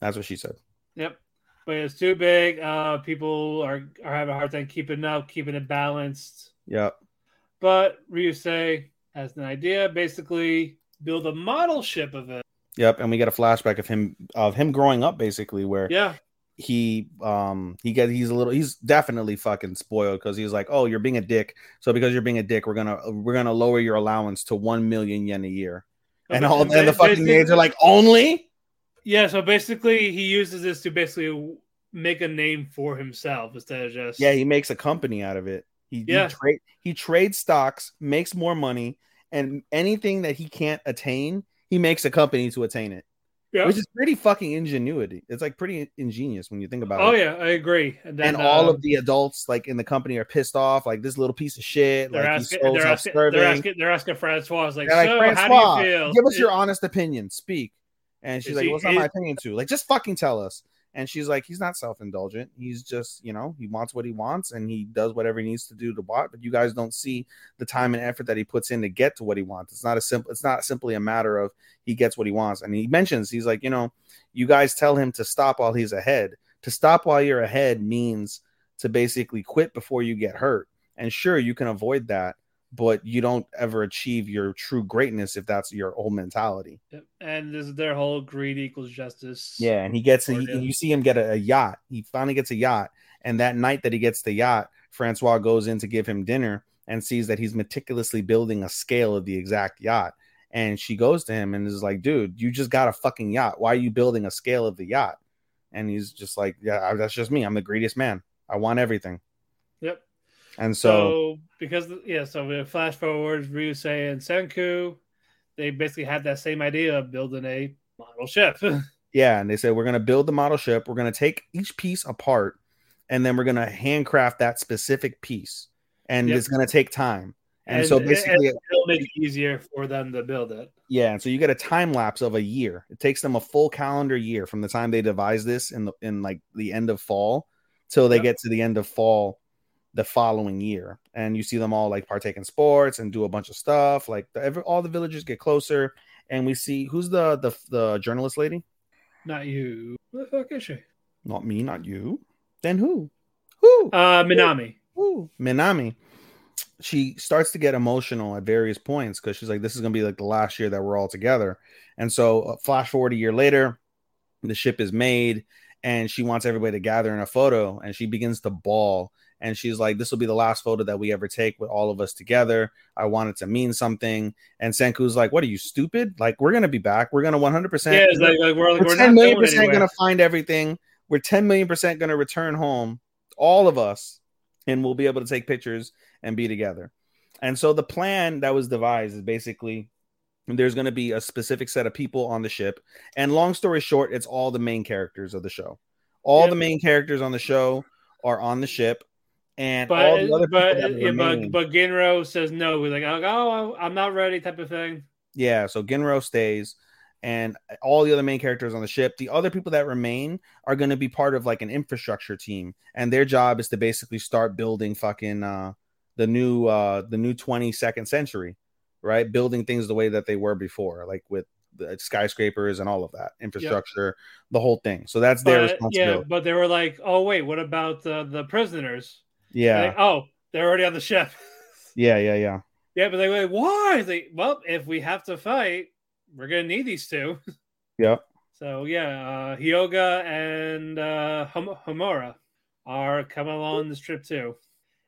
That's what she said. Yep. But it's too big. Uh, people are, are having a hard time keeping up, keeping it balanced. Yep. But Ryusei has an idea, basically build a model ship of it. Yep, and we get a flashback of him of him growing up, basically, where yeah. he um he gets he's a little he's definitely fucking spoiled because he's like, oh, you're being a dick, so because you're being a dick, we're gonna we're gonna lower your allowance to one million yen a year, okay. and all and then the fucking maids are like, only yeah. So basically, he uses this to basically make a name for himself instead of just yeah. He makes a company out of it. He, yeah. he, tra- he trades stocks, makes more money, and anything that he can't attain, he makes a company to attain it, yeah. which is pretty fucking ingenuity. It's like pretty ingenious when you think about oh, it. Oh, yeah, I agree. And, then, and uh, all of the adults like in the company are pissed off, like this little piece of shit. They're, like, asking, they're, asking, they're, asking, they're asking Francois, like, like so, Francois, how do you feel? Give us your honest opinion. Speak. And she's is like, he, what's not my opinion to? Like, just fucking tell us. And she's like, he's not self-indulgent. He's just, you know, he wants what he wants and he does whatever he needs to do to what. But you guys don't see the time and effort that he puts in to get to what he wants. It's not a simple. It's not simply a matter of he gets what he wants. And he mentions, he's like, you know, you guys tell him to stop while he's ahead. To stop while you're ahead means to basically quit before you get hurt. And sure, you can avoid that, but you don't ever achieve your true greatness if that's your whole mentality. Yep. And this is their whole greed equals justice. Yeah, and he gets a, he, you see him get a, a yacht. He finally gets a yacht, and that night that he gets the yacht, Francois goes in to give him dinner and sees that he's meticulously building a scale of the exact yacht. And she goes to him and is like, dude, you just got a fucking yacht. Why are you building a scale of the yacht? And he's just like, yeah, that's just me. I'm the greediest man. I want everything. Yep. And so, so because, yeah, so we flash forward, Ryusei and Senku, they basically had that same idea of building a model ship. Yeah. And they said, we're going to build the model ship. We're going to take each piece apart and then we're going to handcraft that specific piece. And yep. it's going to take time. And, and so basically, and it'll make it easier for them to build it. Yeah. And so you get a time lapse of a year. It takes them a full calendar year from the time they devise this in the, in like the end of fall till they yep. get to the end of fall the following year. And you see them all like partake in sports and do a bunch of stuff. Like the, every, all the villagers get closer and we see who's the, the, the journalist lady? Not you. Who the fuck is she? Not me, not you. Then who? Who? Uh, Minami. Who? Who? Minami. She starts to get emotional at various points because she's like, this is going to be like the last year that we're all together. And so uh, flash forward a year later, the ship is made and she wants everybody to gather in a photo and she begins to bawl. And she's like, this will be the last photo that we ever take with all of us together. I want it to mean something. And Senku's like, what are you, stupid? Like, we're going to be back. We're going to one hundred percent. Yeah, it's like, like we're, we're, we're ten million percent going to find everything. We're ten million percent going to return home, all of us, and we'll be able to take pictures and be together. And so the plan that was devised is basically there's going to be a specific set of people on the ship. And long story short, it's all the main characters of the show. All yeah. the main characters on the show are on the ship. And but, all the other but, yeah, but but Ginro says no. We're like, oh, I'm not ready, type of thing. Yeah, so Ginro stays, and all the other main characters on the ship, the other people that remain are going to be part of like an infrastructure team, and their job is to basically start building fucking uh, the new uh, the new twenty-second century, right? Building things the way that they were before, like with the skyscrapers and all of that infrastructure, yep. the whole thing. So that's but, their responsibility. Yeah, but they were like, oh wait, what about the, the prisoners? Yeah. Like, oh, they're already on the ship. Yeah, yeah, yeah. Yeah, but they're like, why? Like, well, if we have to fight, we're gonna need these two. Yeah. So yeah, uh, Hyoga and uh, Hom- Homura are coming along this trip too,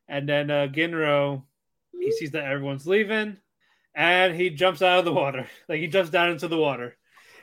and then uh, Ginro, he sees that everyone's leaving, and he jumps out of the water. Like, he jumps down into the water.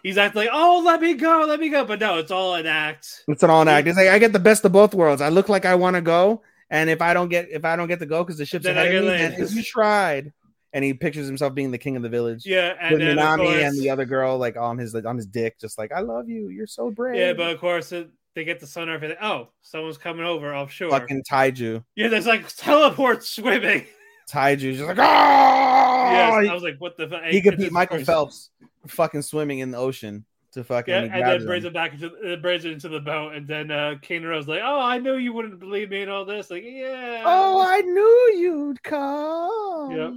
He's acting like, oh, let me go, let me go. But no, it's all an act. It's an all an act. He's like, I get the best of both worlds. I look like I want to go, and if I don't get if I don't get to go because the ship's ahead of me, and you tried. And he pictures himself being the king of the village. Yeah, and with then, Minami course, and the other girl like on his like on his dick, just like, I love you, you're so brave. Yeah, but of course it, they get the sun or everything. Oh, someone's coming over offshore. Fucking Taiju. Yeah, there's like teleport swimming. Taiju's just like, ah. Yes, I was like, what the fuck? He could beat Michael Phelps fucking swimming in the ocean to fucking. Yeah, and, and then brings him. it back into it brings it into the boat, and then uh, Kanero's like, oh, I knew you wouldn't believe me and all this. Like, yeah. Oh, I knew you'd come. Yep.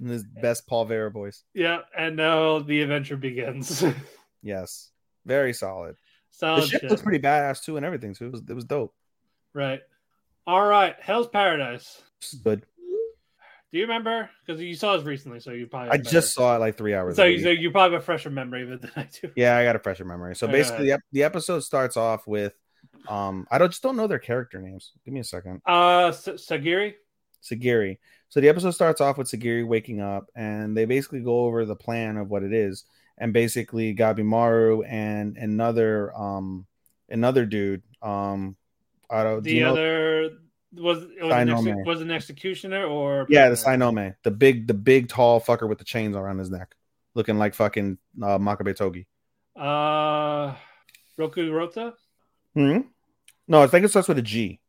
In his best Paul Vera voice. Yeah, and now the adventure begins. Yes. Very solid. Solid. The ship shit. looks pretty badass too and everything, so it was it was dope. Right. All right. Hell's Paradise. This is good. Do you remember? Because you saw this recently, so you probably... I just saw it like three hours ago. So you, so you probably have a fresher memory of it than I do. Yeah, I got a fresher memory. So basically, the, the episode starts off with... um, I don't just don't know their character names. Give me a second. Uh, Sagiri? Sagiri. So the episode starts off with Sagiri waking up, and they basically go over the plan of what it is. And basically, Gabimaru and another um another dude... um, I don't, The do you other... Know? Was it was, an ex- was it an executioner or yeah, the Sainome, the big, the big tall fucker with the chains around his neck, looking like fucking uh, Makabe Togi. Uh, Roku Rota. Hmm. No, I think it starts with a G.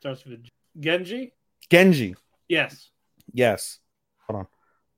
Starts with a G. Genji. Genji. Yes. Yes. Hold on.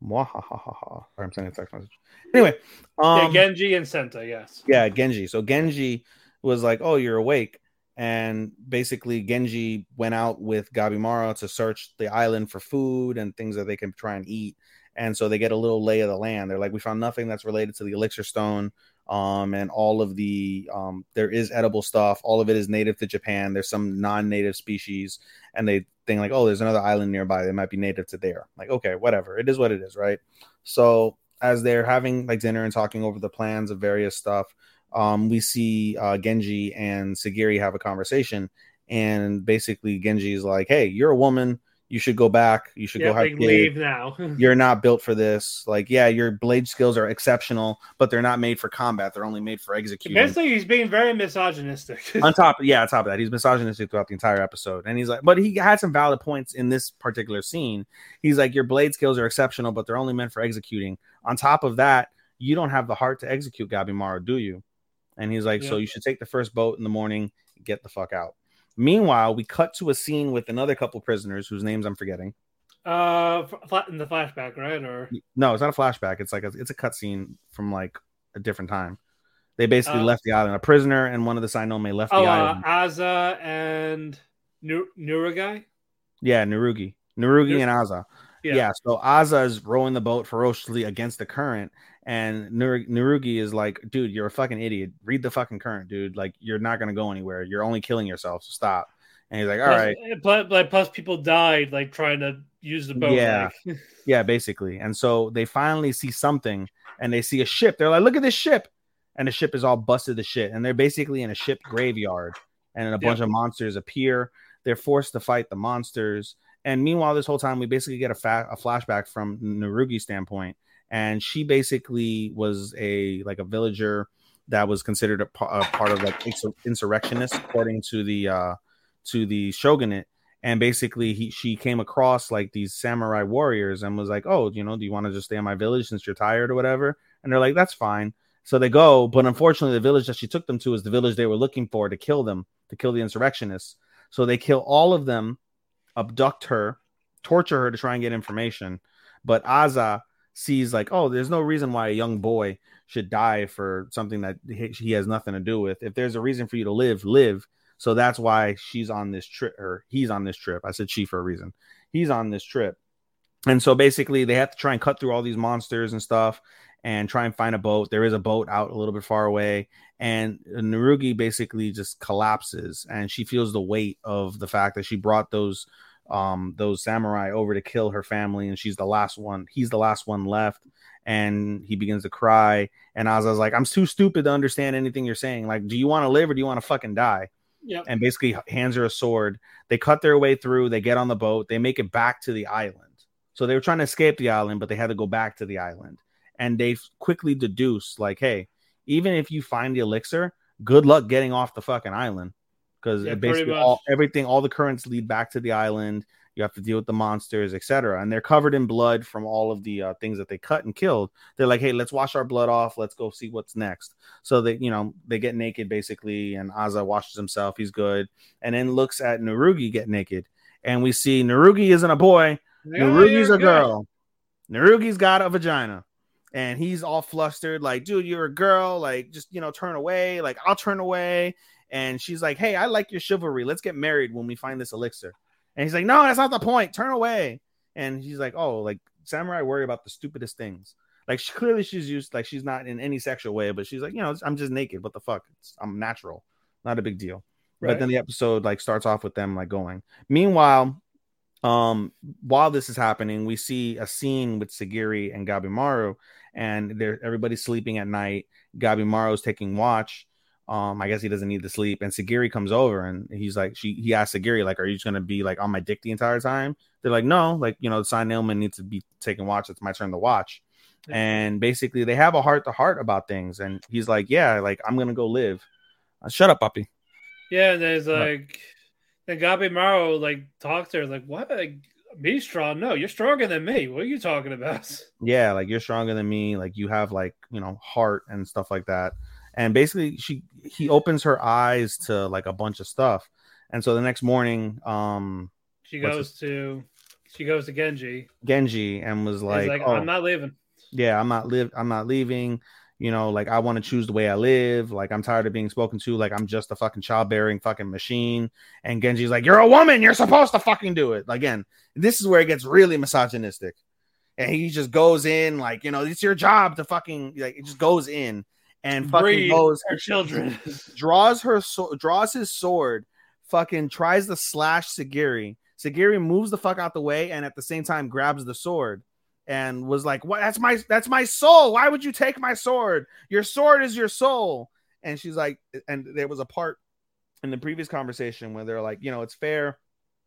Mwahahaha. I'm sending a text message. Anyway. Um, yeah, Genji and Senta. Yes. Yeah, Genji. So Genji was like, "Oh, you're awake." And basically, Genji went out with Gabimaru to search the island for food and things that they can try and eat. And so they get a little lay of the land. They're like, we found nothing that's related to the elixir stone. Um, and all of the, um, there is edible stuff. All of it is native to Japan. There's some non-native species. And they think like, oh, there's another island nearby that might be native to there. Like, okay, whatever. It is what it is, right? So as they're having like dinner and talking over the plans of various stuff, Um, we see uh, Genji and Sagiri have a conversation, and basically Genji is like, "Hey, you're a woman. You should go back. You should yeah, go have kids. Leave now. You're not built for this. Like, yeah, your blade skills are exceptional, but they're not made for combat. They're only made for execution." Basically, he's being very misogynistic. on top, yeah, on top of that, he's misogynistic throughout the entire episode, and he's like, but he had some valid points in this particular scene. He's like, your blade skills are exceptional, but they're only meant for executing. On top of that, you don't have the heart to execute Gabimaru, do you? And he's like, yeah. So you should take the first boat in the morning, get the fuck out. Meanwhile, we cut to a scene with another couple prisoners whose names I'm forgetting. Uh, in the flashback, right? Or no, it's not a flashback. It's like a, it's a cut scene from like a different time. They basically uh, left the island. A prisoner and one of the Sainome left oh, the island. Uh, Aza and Nur- Nurugi? Yeah, Nurugi. Nurugi Nur- and Aza. Yeah. yeah, so Aza is rowing the boat ferociously against the current. And Nur- Nurugi is like, dude, you're a fucking idiot. Read the fucking current, dude. Like, you're not going to go anywhere. You're only killing yourself. So stop. And he's like, all plus, right. Plus, like, plus people died, like, trying to use the boat. Yeah, like. yeah, basically. And so they finally see something, and they see a ship. They're like, look at this ship. And the ship is all busted to shit. And they're basically in a ship graveyard. And a bunch yeah. of monsters appear. They're forced to fight the monsters. And meanwhile, this whole time, we basically get a, fa- a flashback from Nurugi's standpoint. And she basically was a like a villager that was considered a, a part of like insurrectionist, according to the uh, to the shogunate. And basically, he she came across like these samurai warriors and was like, "Oh, you know, do you want to just stay in my village since you're tired or whatever?" And they're like, "That's fine." So they go, but unfortunately, the village that she took them to is the village they were looking for to kill them, to kill the insurrectionists. So they kill all of them, abduct her, torture her to try and get information. But Aza sees like, oh, there's no reason why a young boy should die for something that he has nothing to do with. If there's a reason for you to live, live. So that's why she's on this trip, or he's on this trip. I said she for a reason. He's on this trip. And so basically they have to try and cut through all these monsters and stuff and try and find a boat. There is a boat out a little bit far away. And Nurugi basically just collapses. And she feels the weight of the fact that she brought those um those samurai over to kill her family, and she's the last one he's the last one left. And he begins to cry, and Aza's like, I'm too stupid to understand anything you're saying. Like, do you want to live or do you want to fucking die? Yeah. And basically hands her a sword. They cut their way through. They get on the boat. They make it back to the island. So they were trying to escape the island, but they had to go back to the island. And they quickly deduced, like, hey, even if you find the elixir, good luck getting off the fucking island. Because yeah, basically all, everything, all the currents lead back to the island. You have to deal with the monsters, et cetera. And they're covered in blood from all of the uh, things that they cut and killed. They're like, hey, let's wash our blood off. Let's go see what's next. So they, you know, they get naked basically. And Aza washes himself. He's good. And then looks at Narugi get naked. And we see Narugi isn't a boy. Yeah, Narugi's a girl. Good. Narugi's got a vagina. And he's all flustered. Like, dude, you're a girl. Like, just, you know, turn away. Like, I'll turn away. And she's like, hey, I like your chivalry. Let's get married when we find this elixir. And he's like, no, that's not the point. Turn away. And he's like, oh, like samurai worry about the stupidest things. Like she, clearly she's used, like she's not in any sexual way, but she's like, you know, I'm just naked. What the fuck? It's, I'm natural. Not a big deal. Right. But then the episode like starts off with them like going. Meanwhile, um, while this is happening, we see a scene with Sagiri and Gabimaru, and they're everybody's sleeping at night. Gabimaru's taking watch. Um, I guess he doesn't need to sleep. And Sagiri comes over and he's like, she, he asked Sagiri, like, are you just going to be like on my dick the entire time? They're like, no, like, you know, the sign ailment needs to be taking watch. It's my turn to watch. Yeah. And basically they have a heart to heart about things. And he's like, yeah, like, I'm going to go live. Uh, Shut up, puppy. Yeah. And there's like, then Gabimaru like talks to her like, what? Like, be strong. No, you're stronger than me. What are you talking about? Yeah. Like you're stronger than me. Like you have like, you know, heart and stuff like that. And basically, she he opens her eyes to like a bunch of stuff, and so the next morning, um, she goes to she goes to Genji, Genji, and was like, like oh, "I'm not leaving." Yeah, I'm not live. I'm not leaving. You know, like I want to choose the way I live. Like I'm tired of being spoken to. Like I'm just a fucking childbearing fucking machine. And Genji's like, "You're a woman. You're supposed to fucking do it." Again, this is where it gets really misogynistic, and he just goes in like, you know, it's your job to fucking like. It just goes in. And fucking goes her children draws her so- draws his sword, fucking tries to slash Sagiri. Sagiri moves the fuck out the way and at the same time grabs the sword and was like, "What? That's my that's my soul. Why would you take my sword? Your sword is your soul." And she's like, and there was a part in the previous conversation where they're like, you know, it's fair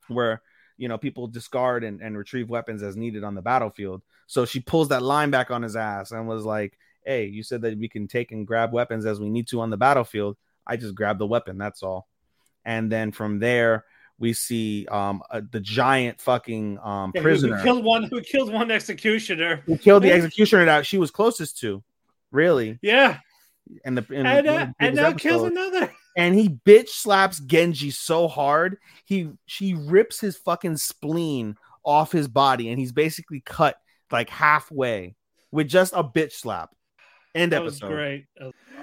where you know people discard and, and retrieve weapons as needed on the battlefield. So she pulls that line back on his ass and was like, hey, you said that we can take and grab weapons as we need to on the battlefield. I just grabbed the weapon. That's all. And then from there, we see um, a, the giant fucking um, yeah, prisoner. Who killed one, who killed one executioner. Who killed the executioner that she was closest to. Really? Yeah. And, the, and, and, uh, and now episode, kills another. And he bitch slaps Genji so hard, he she rips his fucking spleen off his body. And he's basically cut like halfway with just a bitch slap. End that episode. Was great.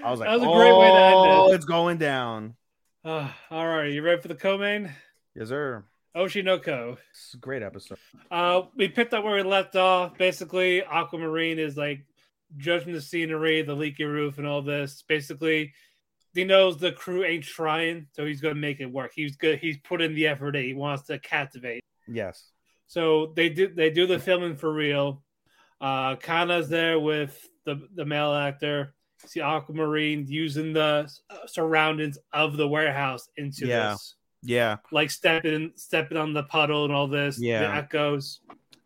I was like, that was a great oh, way to end it. It's going down. Uh, all right, you ready for the co-main? Yes, sir. Oshinoko. It's a great episode. Uh, we picked up where we left off. Basically, Aquamarine is like judging the scenery, the leaky roof, and all this. Basically, he knows the crew ain't trying, so he's going to make it work. He's good. He's put in the effort that he wants to captivate. Yes. So they do. They do the filming for real. Uh, Kana's there with the the male actor. You see Aquamarine using the surroundings of the warehouse into yeah. this. Yeah. Like stepping stepping on the puddle and all this. Yeah. The echoes.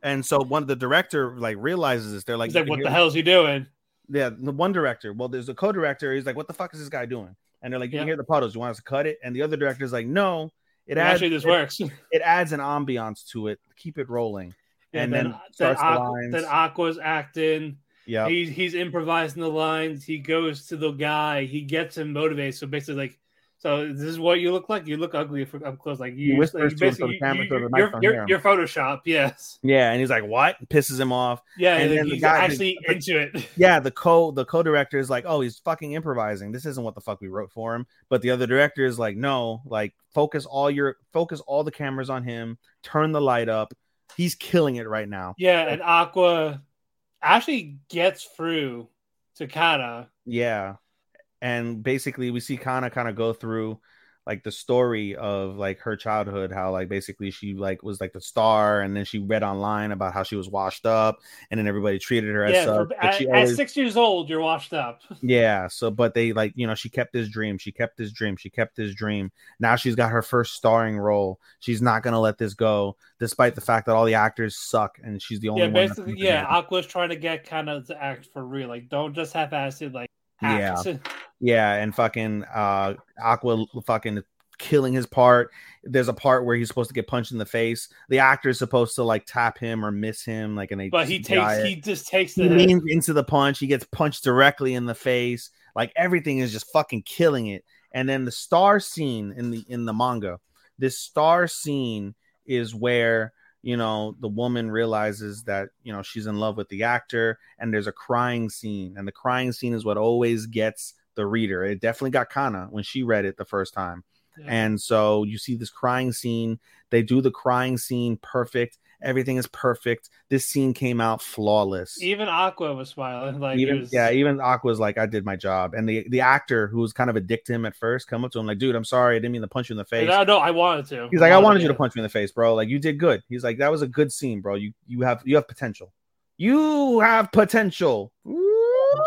And so one of the director like realizes this. They're like, he's like, what the hell is he doing? Yeah. The one director. Well, there's a co-director. He's like, what the fuck is this guy doing? And they're like, you yeah. can hear the puddles. You want us to cut it? And the other director's like, no. It adds, actually, this it, works. It adds an ambiance to it. Keep it rolling. And, and then, then, starts then, the Aqua, lines. Then Aqua's acting. Yeah, he, he's improvising the lines. He goes to the guy. He gets him motivated. So basically, like, so this is what you look like. You look ugly for, up close. Like you, whispers like, to him you, camera you, through the microphone. You're, you're, you're Photoshop, yes. Yeah, and he's like, "What?" Pisses him off. Yeah, and, and then he's the guy, actually the, into it. Yeah, the co the co director is like, "Oh, he's fucking improvising. This isn't what the fuck we wrote for him." But the other director is like, "No, like focus all your focus all the cameras on him. Turn the light up. He's killing it right now." Yeah, and Aqua actually gets through to Kana. Yeah, and basically we see Kana kind of go through like the story of like her childhood, how like basically she like was like the star, and then she read online about how she was washed up, and then everybody treated her as yeah, such. At, she always, at six years old, you're washed up. Yeah. So, but they like, you know, she kept this dream. She kept this dream. She kept this dream. Now she's got her first starring role. She's not gonna let this go, despite the fact that all the actors suck, and she's the only yeah, one. Basically, yeah. Aqua's trying to get Kana to act for real. Like, don't just have acid. Like. Act. Yeah, yeah, and fucking uh, Aqua fucking killing his part. There's a part where he's supposed to get punched in the face. The actor is supposed to like tap him or miss him, like an. But he takes, he just takes the leans into the punch. He gets punched directly in the face. Like everything is just fucking killing it. And then the star scene in the in the manga, this star scene is where, you know, the woman realizes that, you know, she's in love with the actor, and there's a crying scene, and the crying scene is what always gets the reader. It definitely got Kana when she read it the first time. Yeah. And so you see this crying scene. They do the crying scene perfect. Everything is perfect. This scene came out flawless. Even Aqua was smiling. Like, even, was... yeah, even Aqua's like, I did my job. And the, the actor, who was kind of a dick to him at first, come up to him like, dude, I'm sorry. I didn't mean to punch you in the face. No, no, I wanted to. He's like, I wanted, I wanted you to punch me in the face, bro. Like, you did good. He's like, that was a good scene, bro. You you have you have potential. You have potential.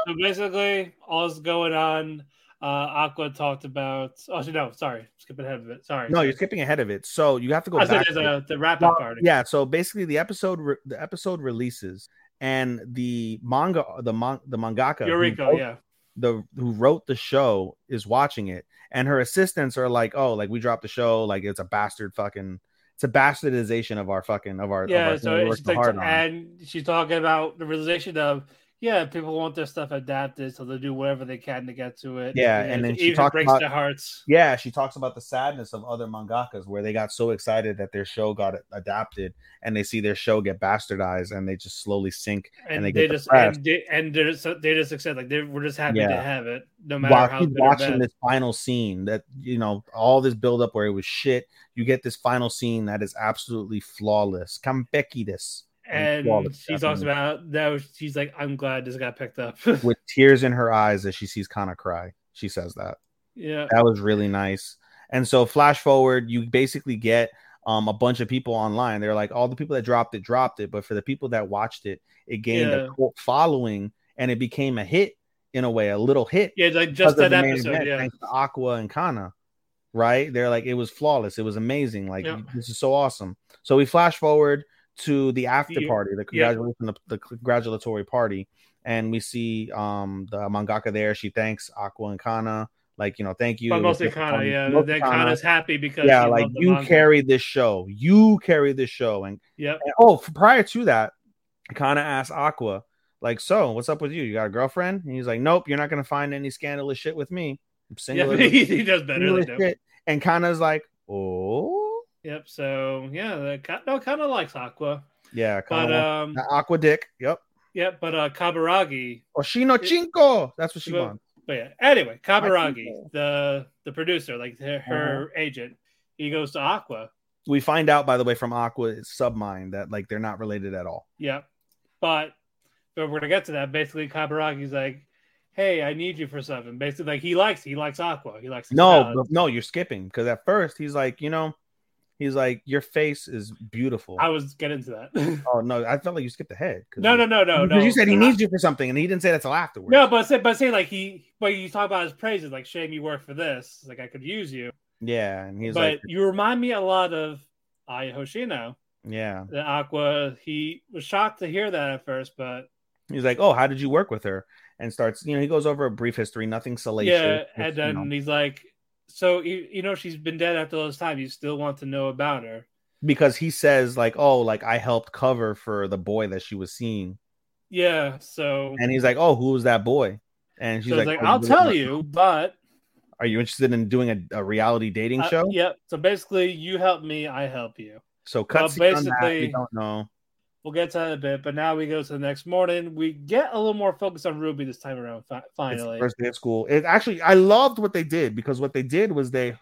So basically, all's going on. Uh, Aqua talked about. Oh no, sorry, skipping ahead of it. Sorry, no, sorry. You're skipping ahead of it. So you have to go I back. There's a, the wrap up part. Yeah. So basically, the episode re- the episode releases, and the manga the man- the mangaka Yuriko, wrote, yeah, the who wrote the show is watching it, and her assistants are like, "Oh, like we dropped the show. Like it's a bastard fucking." It's a bastardization of our fucking of our yeah. Of our, so you know, she took, and she's talking about the realization of. Yeah, people want their stuff adapted, so they do whatever they can to get to it. Yeah, and, and then she talks breaks about, their hearts. Yeah, she talks about the sadness of other mangakas where they got so excited that their show got adapted, and they see their show get bastardized, and they just slowly sink, and, and they, they get just and, they, and they're just they just accept like they we're just happy yeah. to have it, no matter While how. She's watching this final scene that you know all this buildup where it was shit, you get this final scene that is absolutely flawless. Kambeki this. And, and she talks about that. She's like, I'm glad this got picked up. With tears in her eyes as she sees Kana cry. She says that. Yeah. That was really nice. And so flash forward, you basically get um, a bunch of people online. They're like, all the people that dropped it, dropped it. But for the people that watched it, it gained yeah. a cult following, and it became a hit in a way, a little hit. Yeah, like just that episode. Event, yeah. Thanks to Aqua and Kana. Right? They're like, it was flawless. It was amazing. Like, yeah. This is so awesome. So we flash forward to the after party, the, yeah. the, the congratulatory party, and we see um the mangaka there. She thanks Aqua and Kana, like, you know, thank you. But mostly Kana, yeah. That Kana's happy because yeah, like you carried this show, you carried this show, and yeah. Oh, prior to that, Kana asked Aqua, like, so what's up with you? You got a girlfriend? And he's like, nope, you're not gonna find any scandalous shit with me. I'm single. Yeah, he, he does better than that. And Kana's like, oh. Yep. So yeah, the, no, Kana likes Aqua. Yeah, Kana, but um, Aqua dick. Yep. Yep. But uh, Kaburagi. Oshino Chinko. That's what she but, wants. But yeah. Anyway, Kaburagi, the the producer, like her, her uh-huh. agent, he goes to Aqua. We find out, by the way, from Aqua's submind that like they're not related at all. Yeah. But but we're gonna get to that. Basically, Kabaragi's like, hey, I need you for something. Basically, like he likes he likes Aqua. He likes no but, no. You're skipping because at first he's like, you know. He's like, your face is beautiful. I was getting to that. Oh no, I felt like you skipped ahead. No, no, no, no, no. You said he needs you for something, and he didn't say that till afterwards. No, but say, but say like he, but you talk about his praises, like shame you work for this, like I could use you. Yeah, and he's but like, but you remind me a lot of Ai Hoshino. Yeah, the Aqua. He was shocked to hear that at first, but he's like, oh, how did you work with her? And starts, you know, he goes over a brief history, nothing salacious. Yeah, and then you know. He's like. So, you, you know, she's been dead after all this time. You still want to know about her. Because he says, like, oh, like, I helped cover for the boy that she was seeing. Yeah, so... And he's like, oh, who was that boy? And she's so like, like oh, I'll tell not- you, but... Are you interested in doing a, a reality dating uh, show? Yep. So, basically, you help me, I help you. So, cuts well, basically, on that, we don't know. We'll get to that in a bit, but now we go to the next morning. We get a little more focused on Ruby this time around, fi- finally. It's the first day of school. It actually, I loved what they did because what they did was they,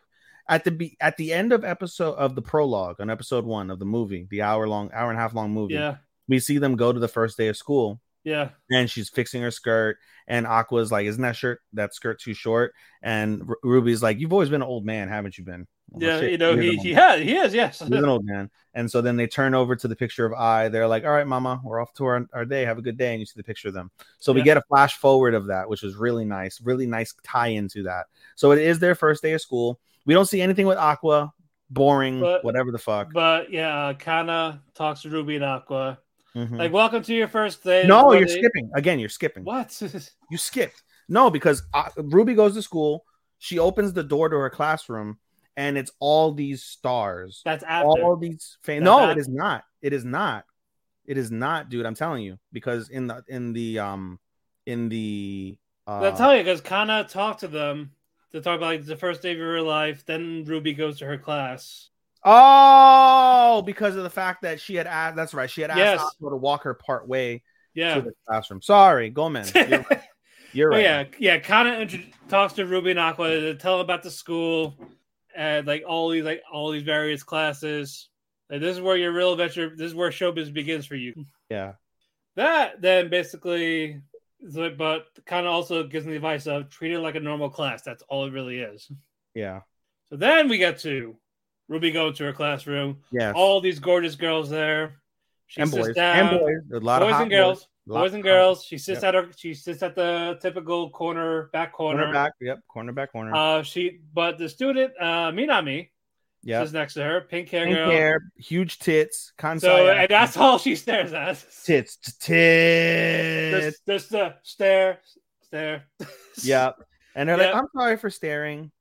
at the be- at the end of episode of the prologue on episode one of the movie, the hour long, hour and a half long movie, yeah. We see them go to the first day of school Yeah. And she's fixing her skirt. And Aqua's like, isn't that shirt, that skirt too short? And R- Ruby's like, you've always been an old man, haven't you been? Well, yeah, shit, you know, he, he has. He is, yes. He's an old man. And so then they turn over to the picture of I. They're like, all right, mama, we're off to our, our day. Have a good day. And you see the picture of them. So yeah. we get a flash forward of that, which is really nice. Really nice tie into that. So it is their first day of school. We don't see anything with Aqua. Boring, but, whatever the fuck. But yeah, Kana talks to Ruby and Aqua. Mm-hmm. Like, welcome to your first day. No, buddy. You're skipping. Again, you're skipping. What? You skipped. No, because uh, Ruby goes to school. She opens the door to her classroom, and it's all these stars. That's after. All these fans. No, after. It is not. It is not. It is not, dude. I'm telling you. Because in the, in the, um, in the. Uh, I'll tell you, because Kana talked to them to talk about like, the first day of your life. Then Ruby goes to her class. Oh, because of the fact that she had asked, that's right, she had asked yes. Aqua to walk her part way yeah. to the classroom. Sorry, go man. You're right. You're right. Yeah, yeah. Kana inter- talks to Ruby and Aqua to tell them about the school and like all these like all these various classes. Like, this is where your real adventure, this is where showbiz begins for you. Yeah. That then basically, but Kana also gives them the advice of treat it like a normal class. That's all it really is. Yeah. So then we get to Ruby goes to her classroom. Yes. All these gorgeous girls there. She and sits boys. Down. And boys. A lot boys of hot and girls. Boys, boys and girls. She sits yep. at her. She sits at the typical corner, back corner. Corner back. Yep. Corner back corner. Uh, she. But the student, uh, Minami, yep. sits next to her. Pink hair. Pink girl. Hair. Huge tits. Kansai. So and that's all she stares at. Tits. Tits. Just, just uh, stare. Stare. Yep. And they're yep. like, "I'm sorry for staring."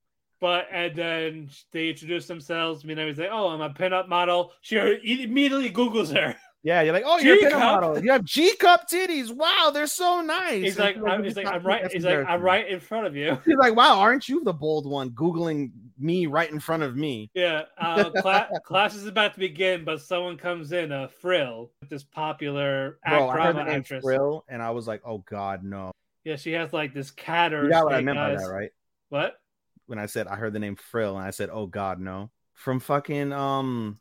But and then they introduce themselves. Minami's like, "Oh, I'm a pinup model." She immediately Googles her. Yeah, you're like, "Oh, you're G-cup. A pinup model. You have G-cup titties. Wow, they're so nice." He's like, "I'm, he's like, I'm right." He's like, "I'm right in front of you." He's like, "Wow, aren't you the bold one Googling me right in front of me?" Yeah. Uh, cla- class is about to begin, but someone comes in. A uh, Frill, this popular Bro, I heard the name actress. Frill, and I was like, "Oh God, no." Yeah, she has like this cat or. You got what I meant by that, right? What? When I said I heard the name Frill and I said, "Oh God, no!" From fucking um,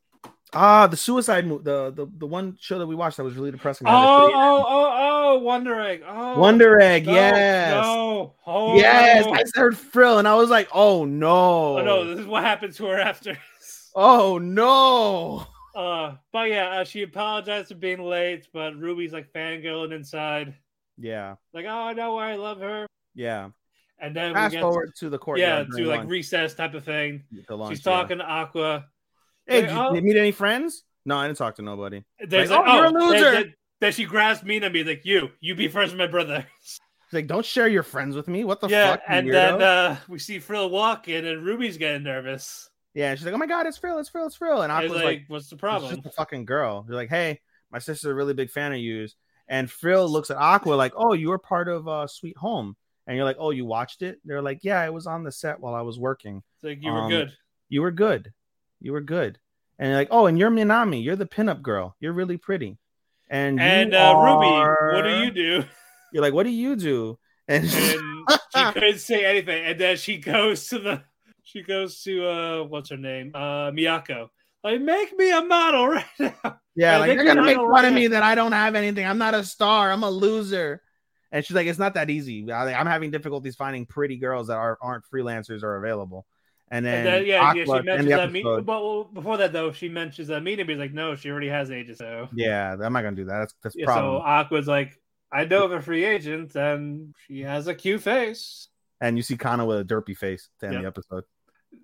ah, the suicide movie, the, the the one show that we watched that was really depressing. Oh, oh, oh, oh, Wonder Egg. Oh, Wonder Egg. No, yes. No. Oh, yes. No. I heard Frill and I was like, "Oh no!" Oh no! This is what happened to her after. Oh no! Uh, but yeah, uh, she apologized for being late, but Ruby's like fangirling inside. Yeah. Like, oh, I know why I love her. Yeah. And then fast we get forward to, to the courtyard. Yeah, to like lunch. Recess type of thing. Lunch, she's talking yeah. to Aqua. Hey, like, did oh. you meet any friends? No, I didn't talk to nobody. Like, like, oh, you're a loser. Then, then, then she grabs me and me like, you, you be friends with my brother. She's like, don't share your friends with me. What the yeah, fuck? And then uh, we see Frill walk in and Ruby's getting nervous. Yeah, she's like, oh my God, it's Frill, it's Frill, it's Frill. And Aqua's like, like, what's the problem? It's just a fucking girl. You're like, hey, my sister's a really big fan of yours. And Frill looks at Aqua like, oh, you were part of uh, Sweet Home. And you're like, oh, you watched it? They're like, yeah, I was on the set while I was working. It's like, you were um, good. You were good. You were good. And you're like, oh, and you're Minami. You're the pinup girl. You're really pretty. And and uh, are... Ruby, what do you do? You're like, what do you do? And, and she couldn't say anything. And then she goes to the, she goes to, uh, what's her name? Uh, Miyako. Like, make me a model right now. Yeah, like, like they're going to make fun right of me now. That I don't have anything. I'm not a star. I'm a loser. And she's like, it's not that easy. I'm having difficulties finding pretty girls that are, aren't freelancers or available. And then, and then yeah, Aqua, yeah, she mentions that. Me- but well, before that, though, she mentions that Minami's like, no, she already has an agent. So yeah, I'm not gonna do that. That's that's yeah, problem. So Aqua's like, I know of a free agent, and she has a cute face. And you see Kana with a derpy face to end yep. the episode.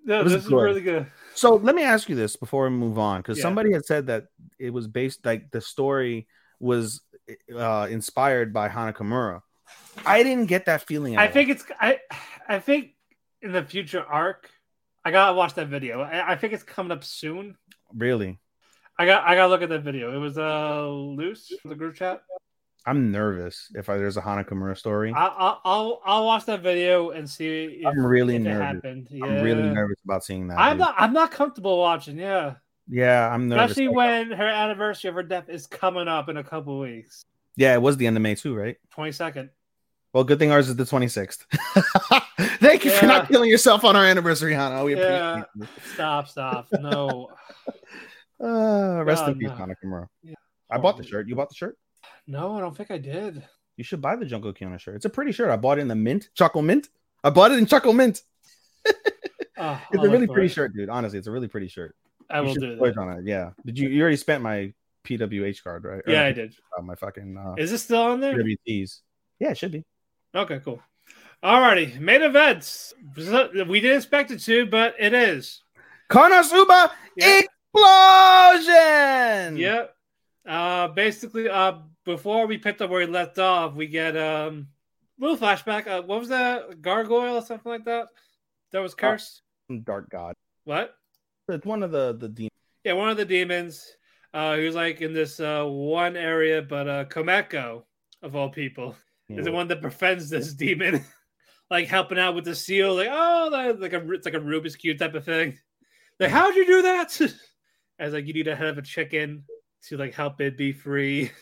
No, this is really good. So let me ask you this before we move on, because yeah. somebody had said that it was based like the story was. Uh, inspired by Hanakamura. I didn't get that feeling. I all. think it's I I think in the future arc, I gotta watch that video. I, I think it's coming up soon. Really? I got I gotta look at that video. It was uh loose from the group chat. I'm nervous if I, there's a Hanakamura story. I, I, I'll I'll watch that video and see. If, I'm really if nervous. It yeah. I'm really nervous about seeing that. I'm dude. not I'm not comfortable watching. Yeah. Yeah, I'm nervous. Especially when her anniversary of her death is coming up in a couple of weeks. Yeah, it was the end of May too, right? twenty-second. Well, good thing ours is the twenty-sixth. Thank you yeah. for not killing yourself on our anniversary, Hana. We yeah. appreciate it. Stop, stop. No. uh, rest God, in peace, no. Hana Kimura. Yeah. I bought the shirt. You bought the shirt? No, I don't think I did. You should buy the Junko Kiona shirt. It's a pretty shirt. I bought it in the mint. Choco mint. I bought it in Choco mint. uh, it's I'll a really pretty it. shirt, dude. Honestly, it's a really pretty shirt. I you will do that. On it. Yeah. Did you? You already spent my P W H card, right? Yeah, or, I did. Uh, my fucking. Uh, Is it still on there? P W Ts. Yeah, it should be. Okay, cool. Alrighty, main events. We didn't expect it to, but it is. Konosuba yeah. explosion. Yep. Uh, basically, uh, before we picked up where we left off, we get a um, little flashback. Uh, what was that? Gargoyle or something like that? That was cursed. Oh, dark god. What? It's one of the the demons. Yeah, one of the demons. Uh, he was like in this uh, one area, but uh, Komeko of all people. Yeah. Is the one that befriends this demon, like helping out with the seal, like oh, like a it's like a Rubik's Cube type of thing. Like, how'd you do that? As like you need a head of a chicken to like help it be free.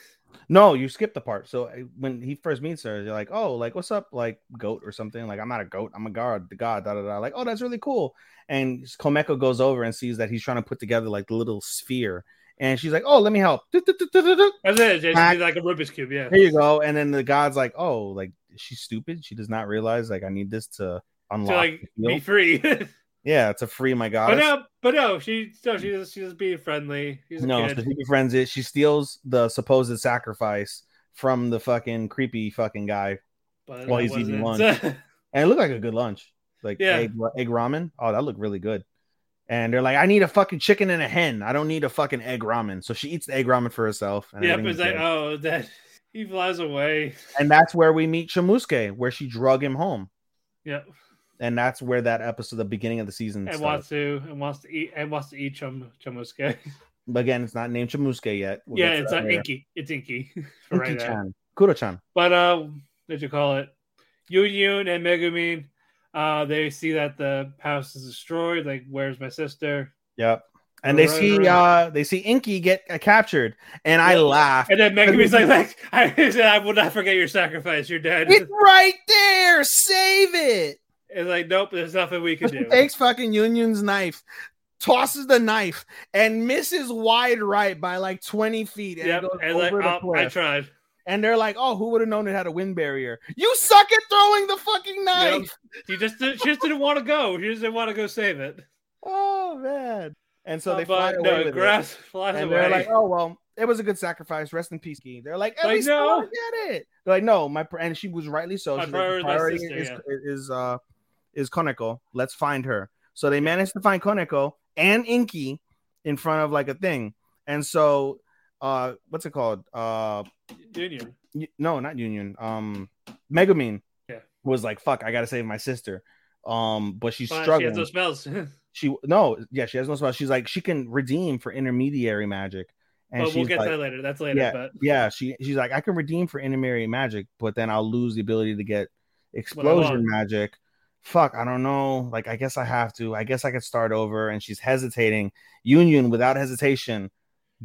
No, you skipped the part. So when he first meets her, you're like, oh, like what's up, like goat or something. Like I'm not a goat, I'm a god, the god, da da da. Like oh, that's really cool. And Komeko goes over and sees that he's trying to put together like the little sphere. And she's like, "Oh, let me help." That's it. Like a Rubik's Cube, yeah. Here you go. And then the god's like, "Oh, like she's stupid. She does not realize like I need this to unlock, to, like be free." Yeah, to free my goddess. But no, but no, she no, she just, she just being friendly. She's a no, kid. So she befriends it. She steals the supposed sacrifice from the fucking creepy fucking guy but while he's eating lunch, and it looked like a good lunch, like yeah. egg, egg ramen. Oh, that looked really good. And they're like, I need a fucking chicken and a hen. I don't need a fucking egg ramen. So she eats the egg ramen for herself. And yeah, but it's like, oh, that he flies away. And that's where we meet Shamusuke, where she drug him home. Yep. And that's where that episode, the beginning of the season, and wants to and wants to eat and wants to eat Chum, Shamusuke. But again, it's not named Shamusuke yet. We'll yeah, it's not Inky. It's Inky. For right now. Kuro-chan. But uh, what did you call it? Yun-Yun and Megumin. Uh, they see that the house is destroyed. Like, where's my sister? Yep. And they see uh, they see Inky get uh, captured, and yeah. I laugh. And then Megumi's like, like I, I will not forget your sacrifice. You're dead. It's right there. Save it. It's like, nope, there's nothing we can do. Takes fucking Yun-Yun's knife, tosses the knife, and misses wide right by like twenty feet. And yep. Goes and over like, the oh, I tried. And they're like, "Oh, who would have known it had a wind barrier? You suck at throwing the fucking knife." Yep. She just did, she just didn't want to go. She just didn't want to go save it. Oh man! And so uh, they fly away. No, with grass it. Flies and away. They're like, "Oh well, it was a good sacrifice. Rest in peace." They're like, "At like, least no. get it." They're like, "No, my pr-. and she was rightly so. She priority, like, priority sister, is, yeah. is uh is Koneko. Let's find her." So they managed to find Koneko and Inky in front of like a thing, and so. Uh, what's it called? Uh, Union. No, not Union. Um, Megumin. Yeah. Was like, fuck, I gotta save my sister. Um, but she's Fine, struggling. She has no spells. she no, yeah, she has no spells. She's like, she can redeem for intermediary magic. And but we'll get like, to that later. That's later. Yeah, but yeah, she she's like, I can redeem for intermediary magic, but then I'll lose the ability to get explosion magic. Fuck, I don't know. Like, I guess I have to. I guess I could start over. And she's hesitating. Union, without hesitation,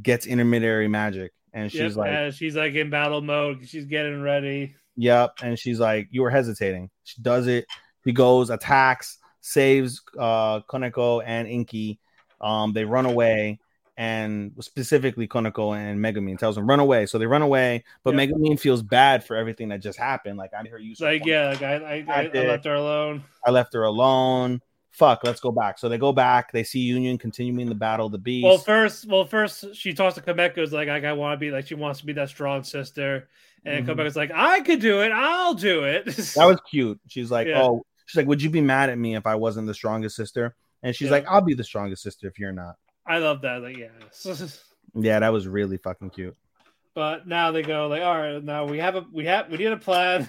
gets intermediary magic, and she's yep, like, uh, she's like in battle mode, she's getting ready. Yep, and she's like, you were hesitating. She does it. She goes, attacks, saves uh, Koneko and Inky. Um, they run away, and specifically Koneko and Megumin tells them run away. So they run away, but yep. Megumin feels bad for everything that just happened. Like I made her use. Like yeah, like I I, I, I left her alone. I left her alone. Fuck, let's go back. So they go back. They see Union continuing the battle of the beast. Well, first, well, first she talks to Komeko's like, I, I want to be like she wants to be that strong sister, and mm-hmm. Komeko's like, I could do it. I'll do it. That was cute. She's like, yeah. oh, she's like, would you be mad at me if I wasn't the strongest sister? And she's yeah. like, I'll be the strongest sister if you're not. I love that. Like, yeah, yeah, that was really fucking cute. But now they go like, all right, now we have a we have we need a plan.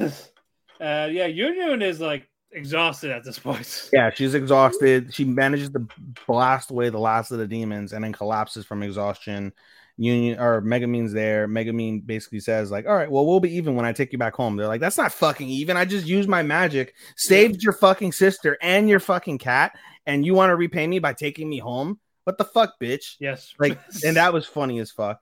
uh, yeah, Union is like. Exhausted at this point. Yeah, she's exhausted. She manages to blast away the last of the demons and then collapses from exhaustion. Union or Megumin's there. Megumin basically says like, all right, well, we'll be even when I take you back home. They're like, that's not fucking even. I just used my magic, saved your fucking sister and your fucking cat, and you want to repay me by taking me home? What the fuck, bitch? Yes. Like, and that was funny as fuck.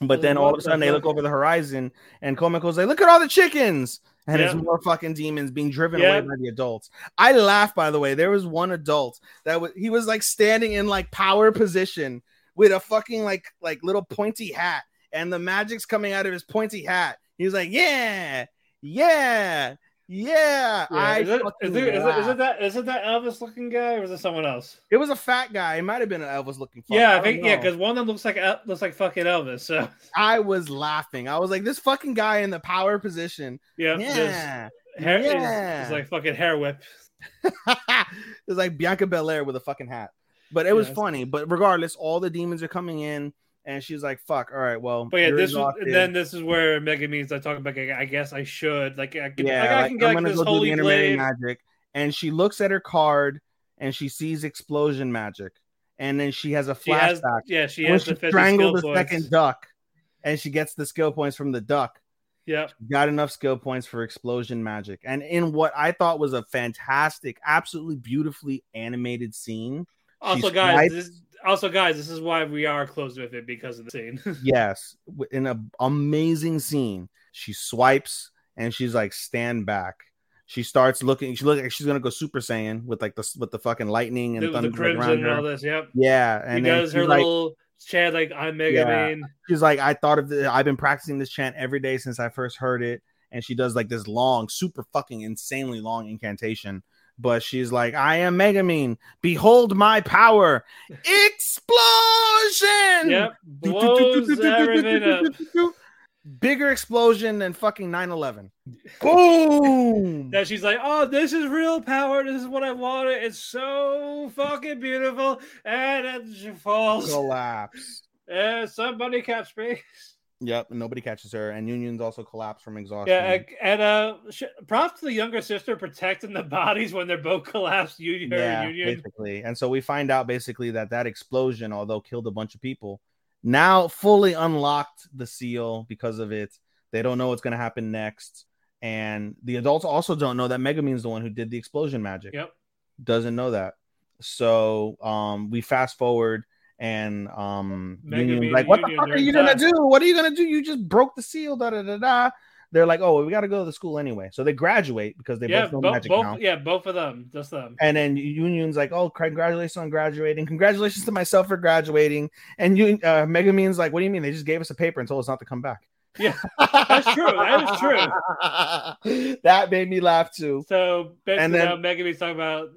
But then all of a sudden they look over the horizon and Komeko's like, look at all the chickens. And yeah. There's more fucking demons being driven yeah. away by the adults. I laugh, by the way. There was one adult that was he was like standing in like power position with a fucking like like little pointy hat, and the magic's coming out of his pointy hat. He was like, yeah, yeah, yeah. yeah. I is, it, is, there, is, it, is it that is it that Elvis looking guy, or is it someone else? It was a fat guy. It might have been an Elvis looking. Yeah, I, I think know. yeah, because one of them looks like looks like fucking Elvis. So I was laughing. I was like, this fucking guy in the power position. Yeah, yeah, hair, yeah. It's, it's like fucking hair whip. It's like Bianca Belair with a fucking hat. But it yeah, was funny. But regardless, all the demons are coming in, and she's like, "Fuck, all right, well." But yeah, this was, then this is where Mega means I talk about. Like, I guess I should like. I can, yeah, like, I can like, get, I'm like, gonna this go holy do the intermittent magic. And she looks at her card, and she sees explosion magic, and then she has a she flashback. Has, yeah, she has she the strangled the points. second duck, and she gets the skill points from the duck. Yeah, got enough skill points for explosion magic, and in what I thought was a fantastic, absolutely beautifully animated scene. Also, guys, this, also, guys, this is why we are closed with it, because of the scene. Yes, in an amazing scene, she swipes and she's like, "Stand back." She starts looking. She looks like she's gonna go Super Saiyan with like the with the fucking lightning and the, thunder the crimson and her. all this. Yep. Yeah, and she does her like, little chant like, "I'm Mega yeah. Man." She's like, "I thought of this. I've been practicing this chant every day since I first heard it." And she does like this long, super fucking insanely long incantation. But she's like, I am Megamine. Behold my power. Explosion! Yep. Blows everything up. Bigger explosion than fucking nine eleven. Boom! That she's like, oh, this is real power. This is what I wanted. It's so fucking beautiful. And it just falls. Collapse. And somebody catch me. Yep, nobody catches her, and Union's also collapsed from exhaustion. Yeah, and uh, sh- props to the younger sister protecting the bodies when they're both collapsed. Union, yeah, Union. Basically. And so we find out basically that that explosion, although killed a bunch of people, now fully unlocked the seal because of it. They don't know what's going to happen next, and the adults also don't know that Megamine's the one who did the explosion magic. Yep, doesn't know that. So um, we fast forward. And um, Union's like, what the fuck are you gonna do? What are you gonna do? You just broke the seal. Da da da da. They're like, oh, we gotta go to the school anyway. So they graduate because they yeah, both know magic both, now. Yeah, both of them, just them. And then Union's like, oh, congratulations on graduating. Congratulations to myself for graduating. And you, uh, Megamine's like, what do you mean? They just gave us a paper and told us not to come back. Yeah, that's true. That is true. That made me laugh too. So basically, and then Megamine's talking about.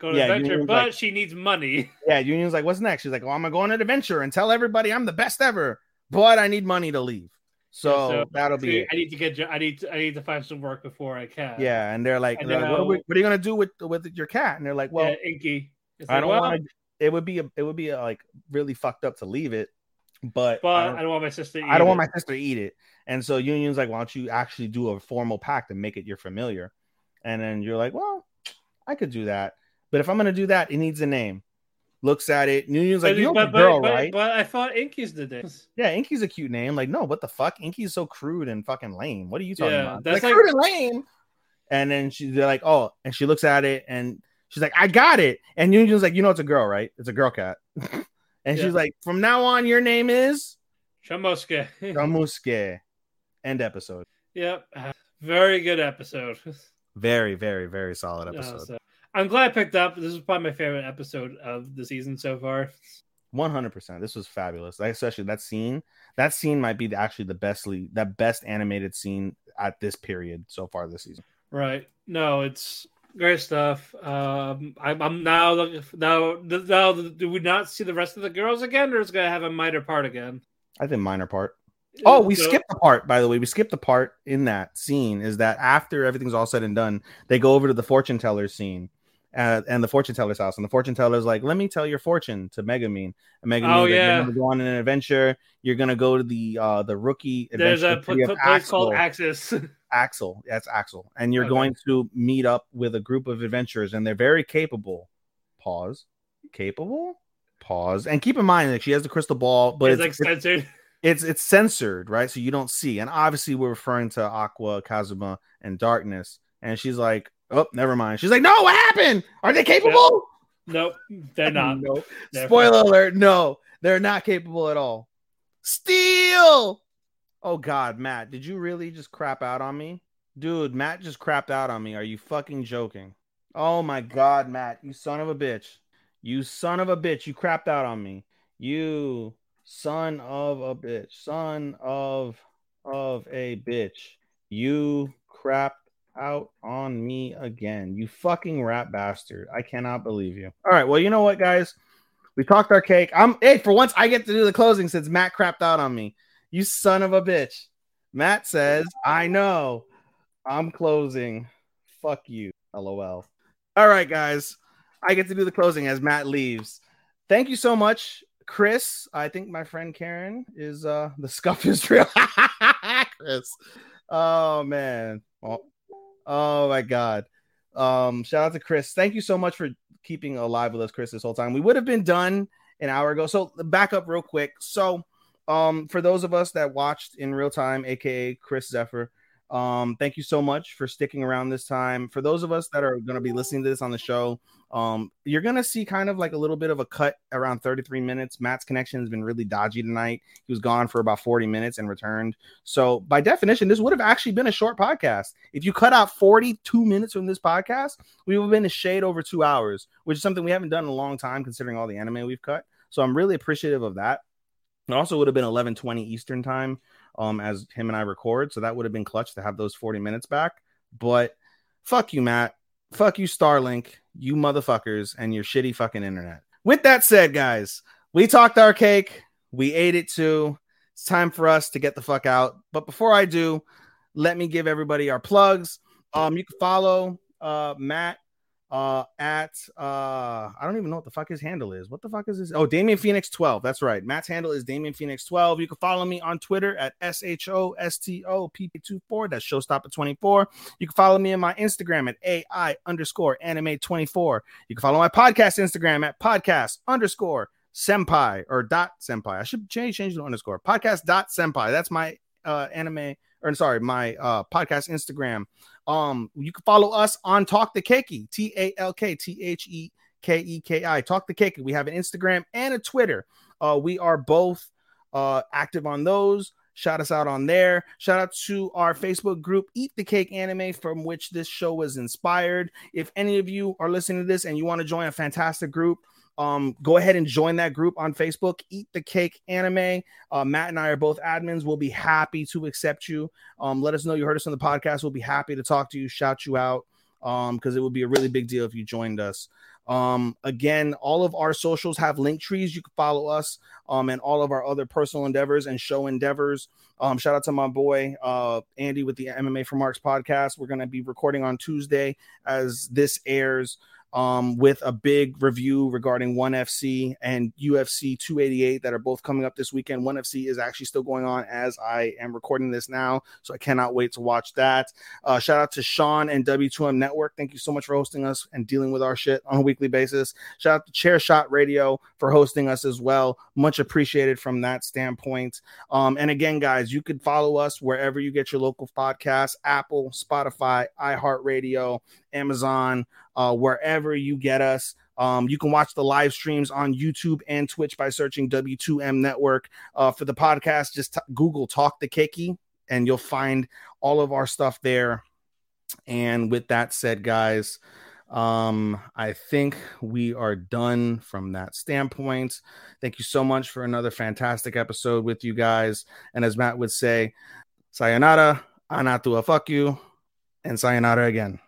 Go to yeah, adventure, Union's but like, she needs money. Yeah, Union's like, what's next? She's like, oh, I'm going to go on an adventure and tell everybody I'm the best ever, but I need money to leave. So, so that'll so be it. I need to get, I need to, I need to find some work before I can. Yeah, and they're like, and they're like what, are we, what are you going to do with, with your cat? And they're like, well, yeah, Inky. It's I like, don't well, want to, it would be, a, it would be a, like really fucked up to leave it, but, but I, don't, I don't want my sister to eat I don't it. want my sister to eat it. And so Union's like, why don't you actually do a formal pact and make it your familiar? And then you're like, well, I could do that. But if I'm going to do that, it needs a name. Looks at it. Union's like, but, you know the girl, but, right? But I thought Inky's the name. Yeah, Inky's a cute name. Like, no, what the fuck? Inky's so crude and fucking lame. What are you talking yeah, about? That's like, like, crude and lame. And then she's like, oh. And she looks at it, and she's like, I got it. And Union's like, you know it's a girl, right? It's a girl cat. and yeah. she's like, from now on, your name is? Chamosuke. Chamosuke. End episode. Yep. Very good episode. Very, very, very solid episode. Oh, so- I'm glad I picked up. This is probably my favorite episode of the season so far. one hundred percent. This was fabulous. Like, especially that scene. That scene might be actually the best that best animated scene at this period so far this season. Right. No, it's great stuff. Um, I'm, I'm now looking. Now, now, do we not see the rest of the girls again, or is it going to have a minor part again? I think minor part. Oh, we so, skipped the part, by the way. We skipped the part in that scene is that after everything's all said and done, they go over to the fortune teller scene. Uh, and the fortune teller's house, and the fortune teller's like, "Let me tell your fortune to Megamine." And Megamine, oh, yeah. You're gonna go on an adventure. You're gonna go to the uh, the rookie. There's a pl- pl- place called Axis. Axel, that's Axel, and you're okay. going to meet up with a group of adventurers, and they're very capable. Pause. Capable. Pause. And keep in mind that like, she has the crystal ball, but it's, it's like it's, censored. It's, it's it's censored, right? So you don't see. And obviously, we're referring to Aqua, Kazuma, and Darkness. And she's like. Oh, never mind. She's like, no, what happened? Are they capable? Nope, nope they're not. Nope. They're Spoiler fine. alert, no, they're not capable at all. Steal! Oh, God, Matt, did you really just crap out on me? Dude, Matt just crapped out on me. Are you fucking joking? Oh, my God, Matt, you son of a bitch. You son of a bitch. You crapped out on me. You Son of a bitch. Son of of a bitch. You crapped out on me again. You fucking rat bastard. I cannot believe you. All right. Well, you know what, guys? We talked our cake. I'm hey, for once I get to do the closing since Matt crapped out on me. You son of a bitch. Matt says, I know. I'm closing. Fuck you. LOL. All right, guys. I get to do the closing as Matt leaves. Thank you so much, Chris. I think my friend Karen is uh the scuff is real. Chris. Oh man. Oh, oh my god. Um, shout out to Chris. Thank you so much for keeping alive with us, Chris, this whole time. We would have been done an hour ago. So back up real quick. So um for those of us that watched in real time, aka Chris Zephyr, um, thank you so much for sticking around this time. For those of us that are gonna be listening to this on the show, um, you're gonna see kind of like a little bit of a cut around thirty-three minutes. Matt's connection has been really dodgy tonight. He was gone for about forty minutes and returned. So by definition, this would have actually been a short podcast. If you cut out forty-two minutes from this podcast, we would have been a shade over two hours, which is something we haven't done in a long time considering all the anime we've cut. So I'm really appreciative of that. It also would have been eleven twenty Eastern time, um, as him and I record. So that would have been clutch to have those forty minutes back, but fuck you, Matt. Fuck you, Starlink, you motherfuckers, and your shitty fucking internet. With that said, guys, we talked our cake. We ate it too. It's time for us to get the fuck out. But before I do, let me give everybody our plugs. Um, you can follow uh, Matt uh, at, uh, I don't even know what the fuck his handle is. What the fuck is this? Oh, Damien Phoenix twelve. That's right. Matt's handle is Damien Phoenix twelve. You can follow me on Twitter at S H O S T O P P two four. That's showstopper twenty-four. You can follow me on my Instagram at A I underscore anime twenty-four. You can follow my podcast Instagram at podcast underscore senpai or dot senpai. I should change, change the underscore podcast dot senpai. That's my, uh, anime or sorry, my, uh, podcast Instagram. Um, you can follow us on Talk the Keiki, T A L K T H E K E K I, Talk the Keiki. We have an Instagram and a Twitter. Uh, we are both uh, active on those. Shout us out on there. Shout out to our Facebook group, Eat the Cake Anime, from which this show was inspired. If any of you are listening to this and you want to join a fantastic group, Um, go ahead and join that group on Facebook, Eat the Cake Anime. Uh, Matt and I are both admins. We'll be happy to accept you. Um, let us know you heard us on the podcast. We'll be happy to talk to you, shout you out, um, because it would be a really big deal if you joined us. Um, again, all of our socials have link trees. You can follow us um, and all of our other personal endeavors and show endeavors. Um, shout out to my boy, uh, Andy with the M M A for Marks podcast. We're going to be recording on Tuesday as this airs. Um, with a big review regarding one F C and U F C two eighty-eight that are both coming up this weekend. one F C is actually still going on as I am recording this now, so I cannot wait to watch that. Uh, shout out to Sean and W two M Network. Thank you so much for hosting us and dealing with our shit on a weekly basis. Shout out to Chair Shot Radio for hosting us as well. Much appreciated from that standpoint. Um, and again, guys, you could follow us wherever you get your local podcasts, Apple, Spotify, iHeartRadio, Amazon, uh, wherever you get us. Um, you can watch the live streams on YouTube and Twitch by searching W two M Network. Uh, for the podcast, just t- Google Talk the Keiki and you'll find all of our stuff there. And with that said, guys, um, I think we are done from that standpoint. Thank you so much for another fantastic episode with you guys. And as Matt would say, sayonara, anatua, fuck you, and sayonara again.